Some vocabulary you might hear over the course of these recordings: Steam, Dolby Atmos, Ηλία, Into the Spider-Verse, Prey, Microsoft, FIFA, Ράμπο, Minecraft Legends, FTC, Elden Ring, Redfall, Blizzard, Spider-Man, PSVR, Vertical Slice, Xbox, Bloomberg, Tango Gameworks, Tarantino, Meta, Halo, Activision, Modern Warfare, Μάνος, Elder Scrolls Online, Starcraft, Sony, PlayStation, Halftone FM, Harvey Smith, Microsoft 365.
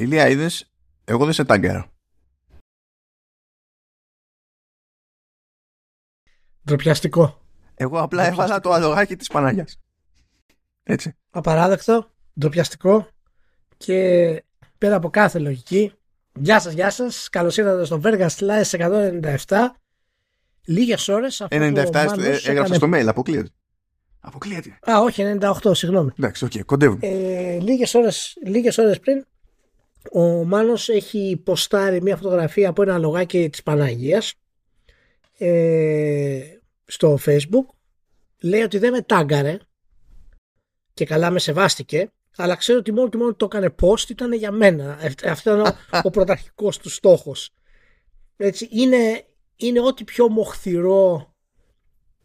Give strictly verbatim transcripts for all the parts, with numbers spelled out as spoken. Ηλία, είδες, εγώ δεν σε τάγκερα. Ντροπιαστικό. Εγώ απλά έβαλα το αλογάκι της Παναγιάς. Έτσι. Απαράδεκτο, ντροπιαστικό και πέρα από κάθε λογική. Γεια σας, γεια σας. Καλώς ήρθατε στο Vergas Live εκατόν ενενήντα επτά. Λίγες ώρες αφού ενενήντα επτά έγραψα έκανε... στο mail, αποκλείεται. Αποκλείεται. Α, όχι, ενενήντα οκτώ, συγγνώμη. Εντάξει, οκ, okay, κοντεύουμε. Ε, λίγες, ώρες, λίγες ώρες πριν ο Μάνος έχει ποστάρει μια φωτογραφία από ένα λογάκι της Παναγίας ε, στο Facebook. Λέει ότι δεν με τάγκαρε και καλά με σεβάστηκε, αλλά ξέρω ότι μόνο και μόνο το έκανε post ήταν για μένα. Αυτό ήταν ο, ο πρωταρχικός του στόχος. Έτσι, είναι, είναι ό,τι πιο μοχθηρό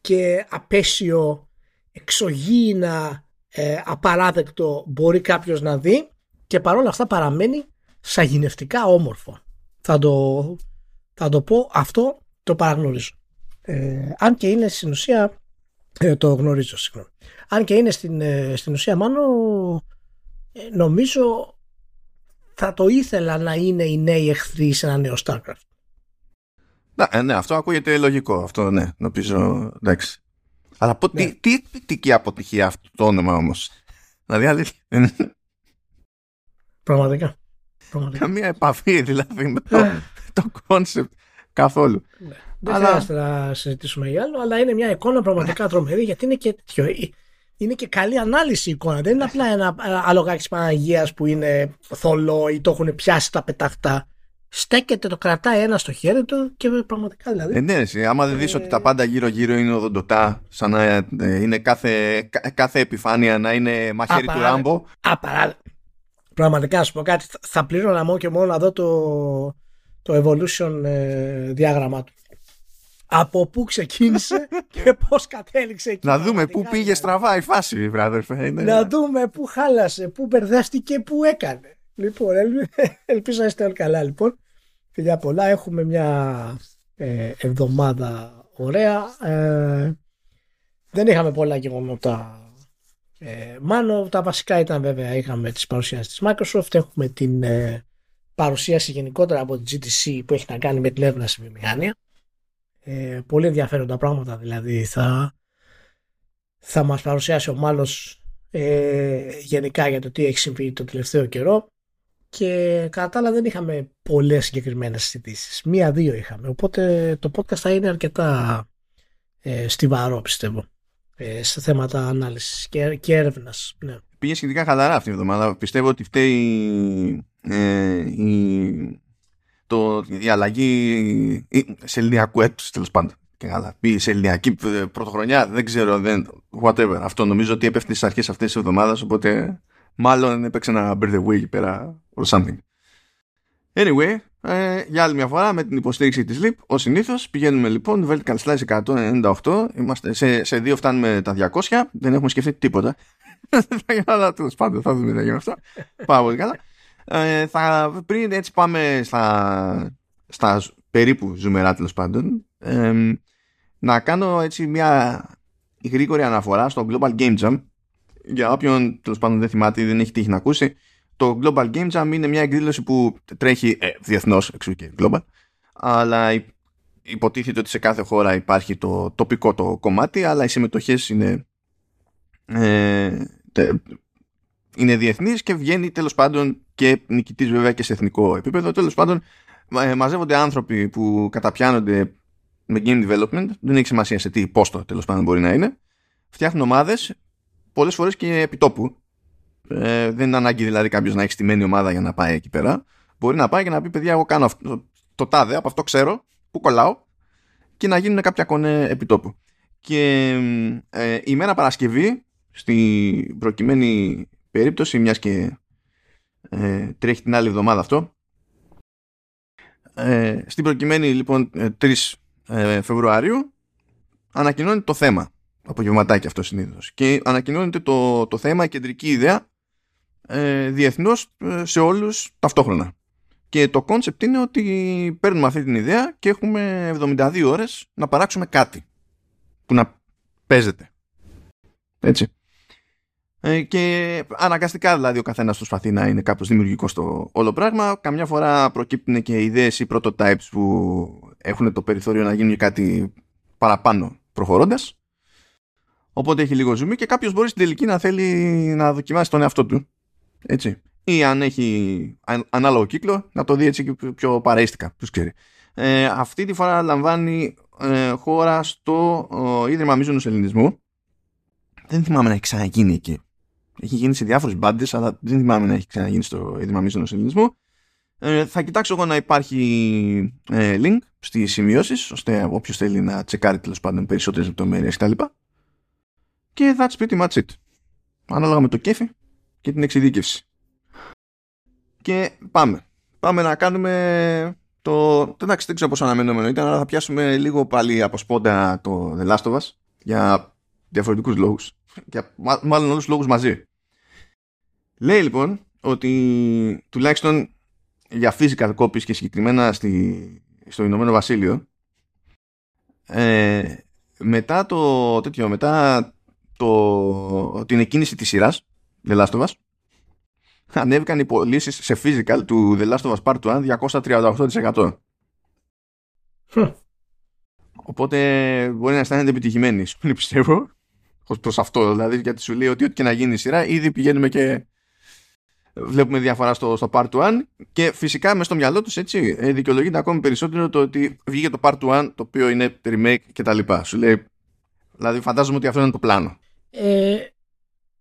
και απέσιο, εξωγήινα ε, απαράδεκτο μπορεί κάποιος να δει, και παρόλα αυτά παραμένει σαγηνευτικά όμορφο. Θα το, θα το πω, αυτό το παραγνωρίζω. Ε, αν και είναι στην ουσία... Ε, το γνωρίζω, συγγνώμη. Αν και είναι στην, ε, στην ουσία, μάλλον ε, νομίζω θα το ήθελα να είναι οι νέοι εχθροί σε ένα νέο Starcraft. Να, ναι, αυτό ακούγεται λογικό. Αυτό ναι, νομίζω. Εντάξει. Αλλά πω, ναι. τι, τι εκπληκτική αποτυχία αυτό το όνομα όμως. Δηλαδή, αλήθεια. Πραγματικά. Πραγματικά. Καμία επαφή δηλαδή με το concept καθόλου. Ναι. Δεν αλλά... χρειάζεται να συζητήσουμε για άλλο, αλλά είναι μια εικόνα πραγματικά τρομερή, γιατί είναι και, είναι και καλή ανάλυση η εικόνα. Δεν είναι απλά ένα αλογάκι της Παναγίας που είναι θολό ή το έχουν πιάσει τα πετάχτα. Στέκεται, το κρατάει ένα στο χέρι του και πραγματικά δηλαδή. Ε, ναι, εσύ, άμα δεν δεις ε... ότι τα πάντα γύρω-γύρω είναι οδοντοτά, σαν να είναι κάθε, κάθε επιφάνεια να είναι μαχαίρι απαράδε... του Ράμπο. Απαράδεκτο. Πραγματικά, να σου πω κάτι, θα πλήρωνα μόνο και μόνο να δω το, το evolution ε, διάγραμμά του. Από πού ξεκίνησε και πώς κατέληξε εκεί. Να δούμε πού πήγε στραβά η φάση, βράδερφε. Να δούμε πού χάλασε, πού μπερδεύτηκε, πού έκανε. Λοιπόν, ελπίζω να είστε όλοι καλά. Λοιπόν, φιλιά πολλά. Έχουμε μια ε, εβδομάδα ωραία. Ε, δεν είχαμε πολλά γεγονότα. Ε, μάλλον τα βασικά ήταν βέβαια, είχαμε τις παρουσιάσεις της Microsoft. Έχουμε την ε, παρουσίαση γενικότερα από την τζι ντι σι που έχει να κάνει με την έρευνα στη βιομηχανία. Ε, πολύ ενδιαφέροντα πράγματα δηλαδή θα, θα μας παρουσιάσει ο Μάλλος ε, γενικά για το τι έχει συμβεί το τελευταίο καιρό, και κατά τα άλλα δεν είχαμε πολλές συγκεκριμένες συζητήσεις, μία-δύο είχαμε, οπότε το podcast θα είναι αρκετά ε, στιβαρό πιστεύω ε, σε θέματα ανάλυσης και, και έρευνας. Ναι. Πήγε σχετικά χαλαρά αυτή η εβδομάδα, πιστεύω ότι φταίει ε, η... Το, η αλλαγή σε ελληνιακού έτους τέλος πάντων, η σε ελληνιακή πρωτοχρονιά δεν ξέρω, δεν, whatever, αυτό νομίζω ότι έπεφτε στις αρχές αυτές της εβδομάδας, οπότε μάλλον έπαιξε ένα bird away εκεί πέρα or something. Anyway, ε, για άλλη μια φορά με την υποστήριξη της Leap ως συνήθως πηγαίνουμε λοιπόν vertical slash εκατόν ενενήντα οκτώ, είμαστε, σε, σε δύο φτάνουμε τα διακόσια, δεν έχουμε σκεφτεί τίποτα αλλά τέλος πάντων θα δούμε τι θα γίνουν αυτά, πάμε πολύ καλά. Ε, θα, πριν έτσι πάμε στα, στα περίπου ζουμερά τέλος πάντων ε, να κάνω έτσι μια γρήγορη αναφορά στο Global Game Jam. Για όποιον τέλος πάντων δεν θυμάται ή δεν έχει τύχει να ακούσει, το Global Game Jam είναι μια εκδήλωση που τρέχει ε, διεθνώς, εξού και global, αλλά υποτίθεται ότι σε κάθε χώρα υπάρχει το τοπικό το κομμάτι, αλλά οι συμμετοχές είναι ε, τε, είναι διεθνής και βγαίνει τέλος πάντων και νικητής βέβαια και σε εθνικό επίπεδο. Τέλος πάντων μαζεύονται άνθρωποι που καταπιάνονται με game development, δεν έχει σημασία σε τι πόστο τέλος πάντων μπορεί να είναι, φτιάχνουν ομάδες πολλές φορές και επιτόπου, ε, δεν είναι ανάγκη δηλαδή κάποιος να έχει στημένη ομάδα για να πάει εκεί πέρα, μπορεί να πάει και να πει παιδιά εγώ κάνω αυτό, το τάδε, από αυτό ξέρω που κολλάω, και να γίνουν κάποια κονέ επιτόπου. Και ε, η μέρα Παρασκευή στην προκειμένη περίπτωση, μιας και ε, τρέχει την άλλη εβδομάδα αυτό. Ε, στην προκειμένη λοιπόν τρεις Φεβρουαρίου ανακοινώνει το θέμα, απογευματάκι αυτό συνήθως, και ανακοινώνεται το, το θέμα, κεντρική ιδέα ε, διεθνώς ε, σε όλους ταυτόχρονα. Και το κόνσεπτ είναι ότι παίρνουμε αυτή την ιδέα και έχουμε εβδομήντα δύο ώρες να παράξουμε κάτι που να παίζεται. Έτσι. Ε, και αναγκαστικά δηλαδή ο καθένας προσπαθεί να είναι κάπως δημιουργικός στο όλο πράγμα. Καμιά φορά προκύπτουν και ιδέες ή prototypes που έχουν το περιθώριο να γίνουν κάτι παραπάνω προχωρώντας. Οπότε έχει λίγο ζουμί και κάποιος μπορεί στην τελική να θέλει να δοκιμάσει τον εαυτό του. Έτσι. Ή αν έχει ανάλογο κύκλο, να το δει έτσι και πιο παραίστικα. Ποιος ξέρει. Ε, αυτή τη φορά λαμβάνει ε, χώρα στο ο, Ίδρυμα Μίζωνος Ελληνισμού. Δεν θυμάμαι να έχει ξαναγίνει εκεί. Έχει γίνει σε διάφορες μπάντες, αλλά δεν θυμάμαι να έχει ξαναγίνει στο Ίδρυμα Μίζωνος Ελληνισμού. Ε, θα κοιτάξω εγώ να υπάρχει ε, link στις σημειώσεις, ώστε όποιος θέλει να τσεκάρει τέλος πάντων περισσότερες λεπτομέρειες κτλ. Και that's pretty much it. Ανάλογα με το κέφι και την εξειδίκευση. Και πάμε. Πάμε να κάνουμε το... Εντάξει, δεν ξέρω πόσο αναμενόμενο ήταν, αλλά θα πιάσουμε λίγο πάλι από σπόντα το The Last of Us για διαφορετικούς λόγους. Για μάλλον όλους τους λόγους μαζί. Λέει λοιπόν ότι τουλάχιστον για physical copies και συγκεκριμένα στη... στο Ηνωμένο Βασίλειο ε, μετά το τέτοιο, μετά το... την εκκίνηση της σειράς The Last of Us, ανέβηκαν οι πωλήσεις σε physical του The Last of Us Part one διακόσια τριάντα οκτώ τοις εκατό. Huh. Οπότε μπορεί να αισθάνεται επιτυχημένη, πιστεύω, ως προς αυτό. Δηλαδή, γιατί σου λέει ότι ό,τι και να γίνει η σειρά, ήδη πηγαίνουμε και βλέπουμε διαφορά στο, στο Part ένα. Και φυσικά μες στο μυαλό τους έτσι δικαιολογείται ακόμη περισσότερο το ότι βγήκε το Part ένα, το οποίο είναι remake κτλ. Σου λέει, δηλαδή, φαντάζομαι ότι αυτό είναι το πλάνο. Ε,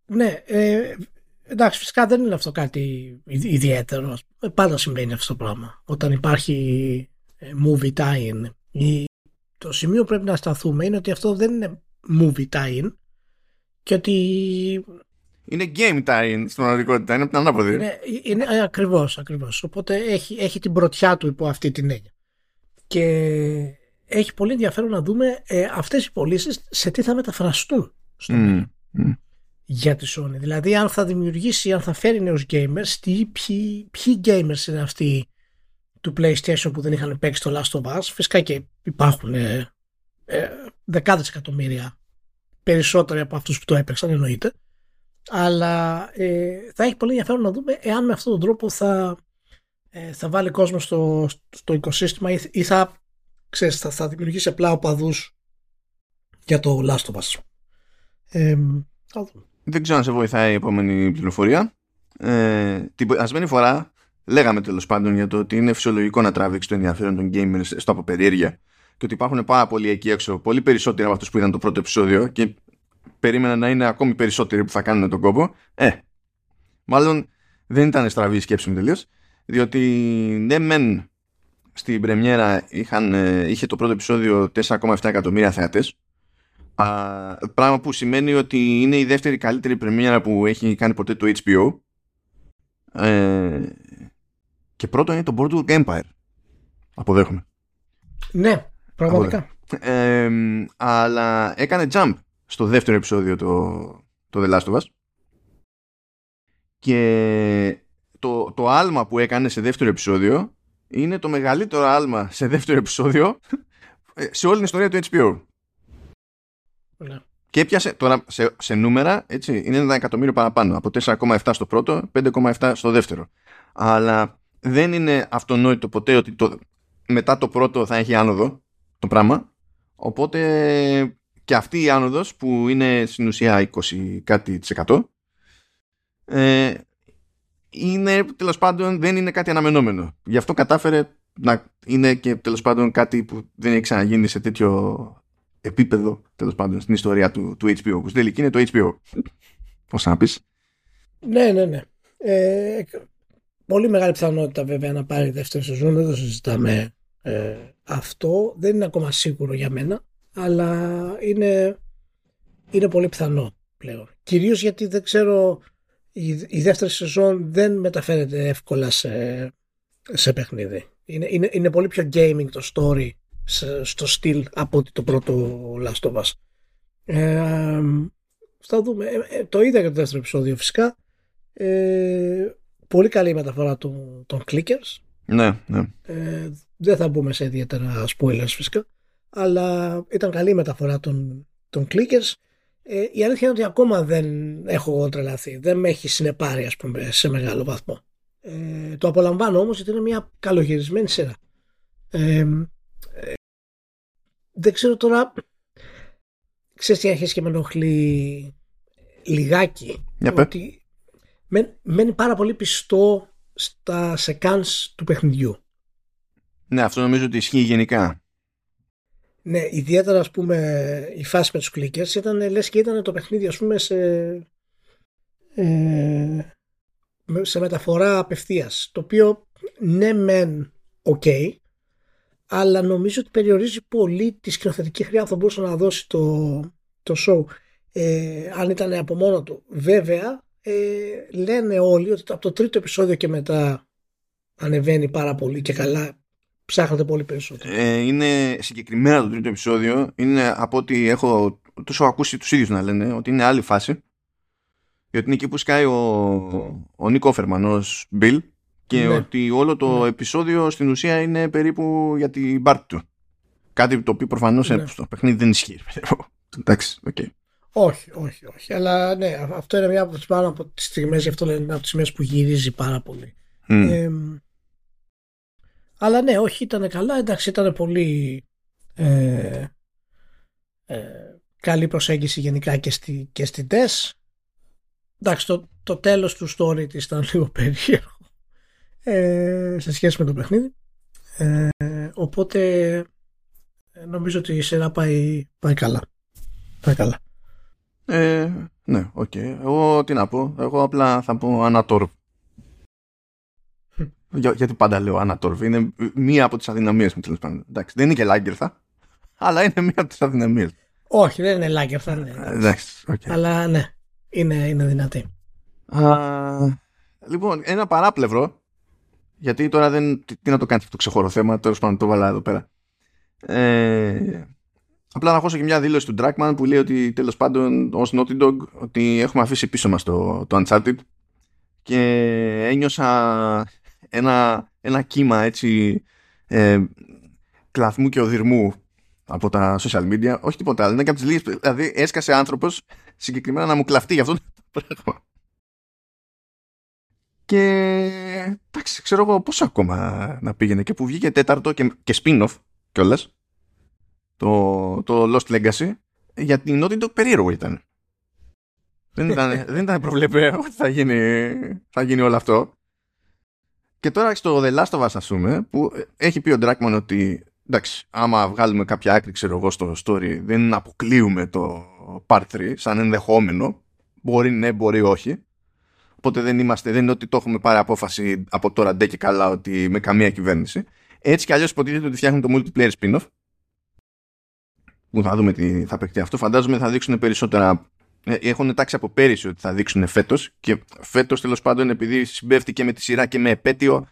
ναι. Ε... Εντάξει, φυσικά δεν είναι αυτό κάτι ιδιαίτερο. Πάντα συμβαίνει αυτό το πράγμα. Όταν υπάρχει movie tie-in. Το σημείο που πρέπει να σταθούμε είναι ότι αυτό δεν είναι movie tie-in και ότι... είναι game tie-in στην πραγματικότητα. Είναι από την ανάποδη. Είναι, είναι, ακριβώς, ακριβώς. Οπότε έχει, έχει την πρωτιά του υπό αυτή την έννοια. Και έχει πολύ ενδιαφέρον να δούμε ε, αυτές οι πωλήσεις σε τι θα μεταφραστούν στο mm. Mm. για τη Sony. Δηλαδή αν θα δημιουργήσει, αν θα φέρει νέους gamers, τι, ποιοι, ποιοι gamers είναι αυτοί του PlayStation που δεν είχαν παίξει το Last of Us. Φυσικά και υπάρχουν ε, ε, δεκάδες εκατομμύρια περισσότεροι από αυτούς που το έπαιξαν, εννοείται. Αλλά ε, θα έχει πολύ ενδιαφέρον να δούμε εάν με αυτόν τον τρόπο θα, ε, θα βάλει κόσμο στο, στο οικοσύστημα ή, ή θα, ξέρεις, θα, θα δημιουργήσει απλά οπαδούς για το Last of Us. Ε, θα δούμε. Δεν ξέρω αν σε βοηθάει η επόμενη πληροφορία. Ε, την περασμένη φορά λέγαμε τέλος πάντων για το ότι είναι φυσιολογικό να τραβήξει το ενδιαφέρον των gamers στο από περιέργεια και ότι υπάρχουν πάρα πολλοί εκεί έξω, πολύ περισσότεροι από αυτούς που ήταν το πρώτο επεισόδιο και περίμενα να είναι ακόμη περισσότεροι που θα κάνουν τον κόπο. Ε, μάλλον δεν ήταν στραβή η σκέψη μου τελείως, διότι ναι μεν στην πρεμιέρα είχαν, είχε το πρώτο επεισόδιο τέσσερα κόμμα επτά εκατομμύρια θεατές. Uh, πράγμα που σημαίνει ότι είναι η δεύτερη καλύτερη πρεμιέρα που έχει κάνει ποτέ το H B O ε, και πρώτο είναι το Boardwalk Empire. Αποδέχομαι. Ναι, πραγματικά. ε, Αλλά έκανε jump στο δεύτερο επεισόδιο το, το The Last of Us. Και το, το άλμα που έκανε σε δεύτερο επεισόδιο είναι το μεγαλύτερο άλμα σε δεύτερο επεισόδιο σε όλη την ιστορία του H B O. Ναι. Και έπιασε τώρα σε, σε νούμερα, έτσι, είναι ένα εκατομμύριο παραπάνω. Από τέσσερα κόμμα επτά στο πρώτο, πέντε κόμμα επτά στο δεύτερο. Αλλά δεν είναι αυτονόητο ποτέ ότι το, μετά το πρώτο θα έχει άνοδο το πράγμα. Οπότε και αυτή η άνοδος που είναι στην ουσία είκοσι κάτι τοις εκατό ε, είναι τέλος πάντων, δεν είναι κάτι αναμενόμενο. Γι' αυτό κατάφερε να είναι και τέλος πάντων κάτι που δεν έχει ξαναγίνει σε τέτοιο επίπεδο, τέλος πάντων, στην ιστορία του, του H B O, που στην τελική είναι το H B O. Πώς να πεις. Ναι, ναι, ναι. Ε, πολύ μεγάλη πιθανότητα βέβαια να πάρει δεύτερη σεζόν, δεν το συζητάμε ε, αυτό. Δεν είναι ακόμα σίγουρο για μένα, αλλά είναι, είναι πολύ πιθανό πλέον. Κυρίως γιατί δεν ξέρω, η, η δεύτερη σεζόν δεν μεταφέρεται εύκολα σε, σε παιχνίδι. Είναι, είναι, είναι πολύ πιο gaming το story στο στυλ από ότι το πρώτο Last of Us. Ε, θα δούμε. Ε, το είδα και το δεύτερο επεισόδιο φυσικά. Ε, πολύ καλή η μεταφορά των, των Clickers. Ναι, ναι. Ε, δεν θα μπούμε σε ιδιαίτερα spoilers φυσικά, αλλά ήταν καλή η μεταφορά των, των Clickers. Ε, η αλήθεια είναι ότι ακόμα δεν έχω τρελαθεί. Δεν με έχει συνεπάρει, ας πούμε, σε μεγάλο βαθμό. Ε, το απολαμβάνω όμως γιατί είναι μια καλογυρισμένη σειρά. Ε, ε, δεν ξέρω τώρα. Ξέρεις τι αρχές και με ενοχλεί λιγάκι. Yeah, ότι με, μένει πάρα πολύ πιστό στα σεκάνς του παιχνιδιού. Ναι, αυτό νομίζω ότι ισχύει γενικά. Ναι, ιδιαίτερα ας πούμε η φάση με τους Clickers ήταν λες και ήταν το παιχνίδι ας πούμε σε, ε, σε μεταφορά απευθείας, το οποίο ναι μεν οκ, okay, αλλά νομίζω ότι περιορίζει πολύ τη σκηνοθετική χρειά που θα μπορούσε να δώσει το, το show ε, αν ήταν από μόνο του. Βέβαια ε, λένε όλοι ότι από το τρίτο επεισόδιο και μετά ανεβαίνει πάρα πολύ και καλά. Ψάχνετε πολύ περισσότερο. Ε, είναι συγκεκριμένα το τρίτο επεισόδιο. Είναι από ό,τι έχω τόσο ακούσει τους ίδιους να λένε ότι είναι άλλη φάση. Γιατί είναι εκεί που σκάει ο, ο Νίκ Όφερμαν ως Bill και ναι. Ότι όλο το ναι. επεισόδιο στην ουσία είναι περίπου για την μπάρτη του. Κάτι το οποίο προφανώς ναι. στο παιχνίδι δεν ισχύει. Εντάξει, οκ. Okay. Όχι, όχι, όχι. Αλλά ναι, αυτό είναι μια από τις πάνω από τις στιγμές, γι' αυτό λένε από τις στιγμές που γυρίζει πάρα πολύ. Mm. Ε, Αλλά ναι, όχι, ήταν καλά. Εντάξει, ήταν πολύ ε, ε, καλή προσέγγιση γενικά και, στη, και στην τες. Εντάξει, το, το τέλος του story της ήταν λίγο περίεργο ε, σε σχέση με το παιχνίδι. Ε, οπότε νομίζω ότι η σειρά πάει, πάει καλά. Πάει καλά. Ε, ναι, οκ. Okay. Εγώ τι να πω. Εγώ απλά θα πω ανατόρου. Για, γιατί πάντα λέω Ανατόρβη. Είναι μία από τις αδυναμίες μου, τέλος πάντων. Εντάξει, δεν είναι και Λάγκερθα, αλλά είναι μία από τις αδυναμίες. Όχι, δεν είναι Λάγκερθα, ναι. Εντάξει, okay. Αλλά ναι, είναι, είναι δυνατή. Α, λοιπόν, ένα παράπλευρο. Γιατί τώρα δεν. Τι, τι να το κάνεις αυτό το ξεχώρο θέμα, τέλος πάντων το βάλα εδώ πέρα. Ε, απλά να χώσω και μια δήλωση του Druckmann που λέει ότι τέλος πάντων ως Naughty Dog ότι έχουμε αφήσει πίσω μας το, το Uncharted και ένιωσα. Ένα, ένα κύμα έτσι ε, κλαθμού και οδυρμού από τα social media. Όχι τίποτα άλλο. Είναι και από τις λίγες. Δηλαδή έσκασε άνθρωπος συγκεκριμένα να μου κλαφτεί για αυτό το πράγμα. Και εντάξει, ξέρω εγώ πόσο ακόμα να πήγαινε. Και που βγήκε τέταρτο και, και spin-off κιόλας το, το Lost Legacy. Γιατί Naughty Dog περίεργο ήταν. Δεν ήταν, δεν ήταν προβλεπέ ότι θα γίνει, θα γίνει όλο αυτό. Και τώρα στο The Last of Us, ας πούμε, που έχει πει ο Druckmann ότι εντάξει, άμα βγάλουμε κάποια άκρη, ξέρω εγώ, στο story, δεν αποκλείουμε το Part τρία σαν ενδεχόμενο. Μπορεί ναι, μπορεί όχι. Οπότε δεν, είμαστε, δεν είναι ότι το έχουμε πάρει απόφαση από τώρα ντε και καλά ότι με καμία κυβέρνηση. Έτσι κι αλλιώς υποτίθεται ότι φτιάχνουν το multiplayer spin-off. Που θα δούμε τι θα παιχτεί αυτό. Φαντάζομαι θα δείξουν περισσότερα. Έχουν τάξει από πέρυσι ότι θα δείξουν φέτος και φέτος τέλος πάντων επειδή συμπέφτει και με τη σειρά και με επέτειο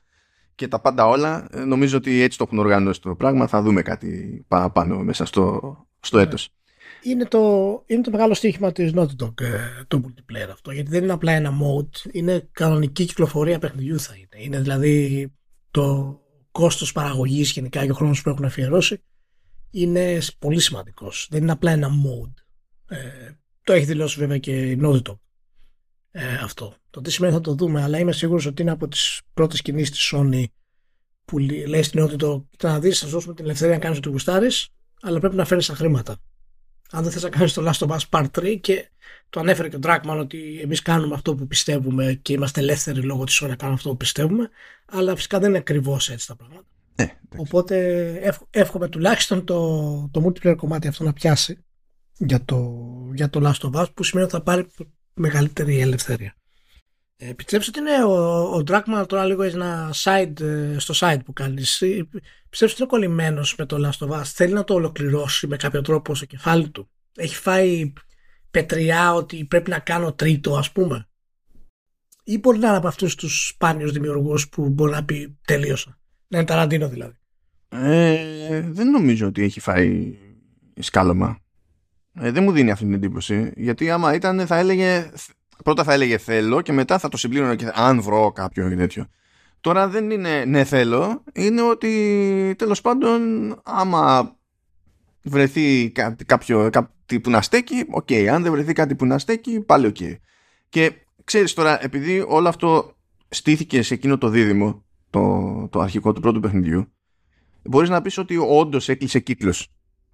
και τα πάντα όλα, νομίζω ότι έτσι το έχουν οργανώσει το πράγμα, θα δούμε κάτι παραπάνω μέσα στο, στο έτος. Είναι το, είναι το μεγάλο στοίχημα της Naughty Dog το multiplayer αυτό, γιατί δεν είναι απλά ένα mode, είναι κανονική κυκλοφορία παιχνιδιού θα είναι, είναι δηλαδή το κόστος παραγωγής γενικά και ο χρόνος που έχουν αφιερώσει είναι πολύ σημαντικός, δεν είναι απλά ένα mode. Το έχει δηλώσει βέβαια και η Naughty Dog ε, αυτό. Το τι σημαίνει θα το δούμε, αλλά είμαι σίγουρος ότι είναι από τις πρώτες κινήσεις της Sony που λέει στην Naughty Dog να δεις, θα σου δώσουμε την ελευθερία να κάνεις ό,τι γουστάρεις, αλλά πρέπει να φέρεις τα χρήματα. Αν δεν θες να κάνεις το Last of Us Part τρία, και το ανέφερε και ο Druckmann ότι εμείς κάνουμε αυτό που πιστεύουμε και είμαστε ελεύθεροι λόγω της Sony να κάνουμε αυτό που πιστεύουμε, αλλά φυσικά δεν είναι ακριβώς έτσι τα πράγματα. Ε, Οπότε εύχο, εύχομαι τουλάχιστον το, το multiplayer κομμάτι αυτό να πιάσει. Για το, για το Last of Us, που σημαίνει ότι θα πάρει μεγαλύτερη ελευθερία. Ε, Επιτρέψτε ότι είναι ο, ο Druckmann τώρα λίγο έχει ένα side, στο side που κάνει. Πιστέψτε ότι είναι κολλημένος με το Last of Us. Θέλει να το ολοκληρώσει με κάποιο τρόπο στο κεφάλι του. Έχει φάει πετριά ότι πρέπει να κάνω τρίτο, ας πούμε. Ή μπορεί να είναι από αυτούς τους σπάνιους δημιουργούς που μπορεί να πει τελείωσα. Να είναι Ταραντίνο δηλαδή. Ε, δεν νομίζω ότι έχει φάει σκάλωμα. Ε, δεν μου δίνει αυτή την εντύπωση. Γιατί άμα ήταν, θα έλεγε. Πρώτα θα έλεγε θέλω και μετά θα το συμπλήρωνε και αν βρω κάποιο ή τέτοιο. Τώρα δεν είναι ναι θέλω. Είναι ότι τέλος πάντων, άμα βρεθεί κάτι, κάποιο, κάτι που να στέκει, οκ. Okay. Αν δεν βρεθεί κάτι που να στέκει, πάλι οκ. Okay. Και ξέρεις τώρα, επειδή όλο αυτό στήθηκε σε εκείνο το δίδυμο, το, το αρχικό του πρώτου παιχνιδιού, μπορείς να πεις ότι όντως έκλεισε κύκλος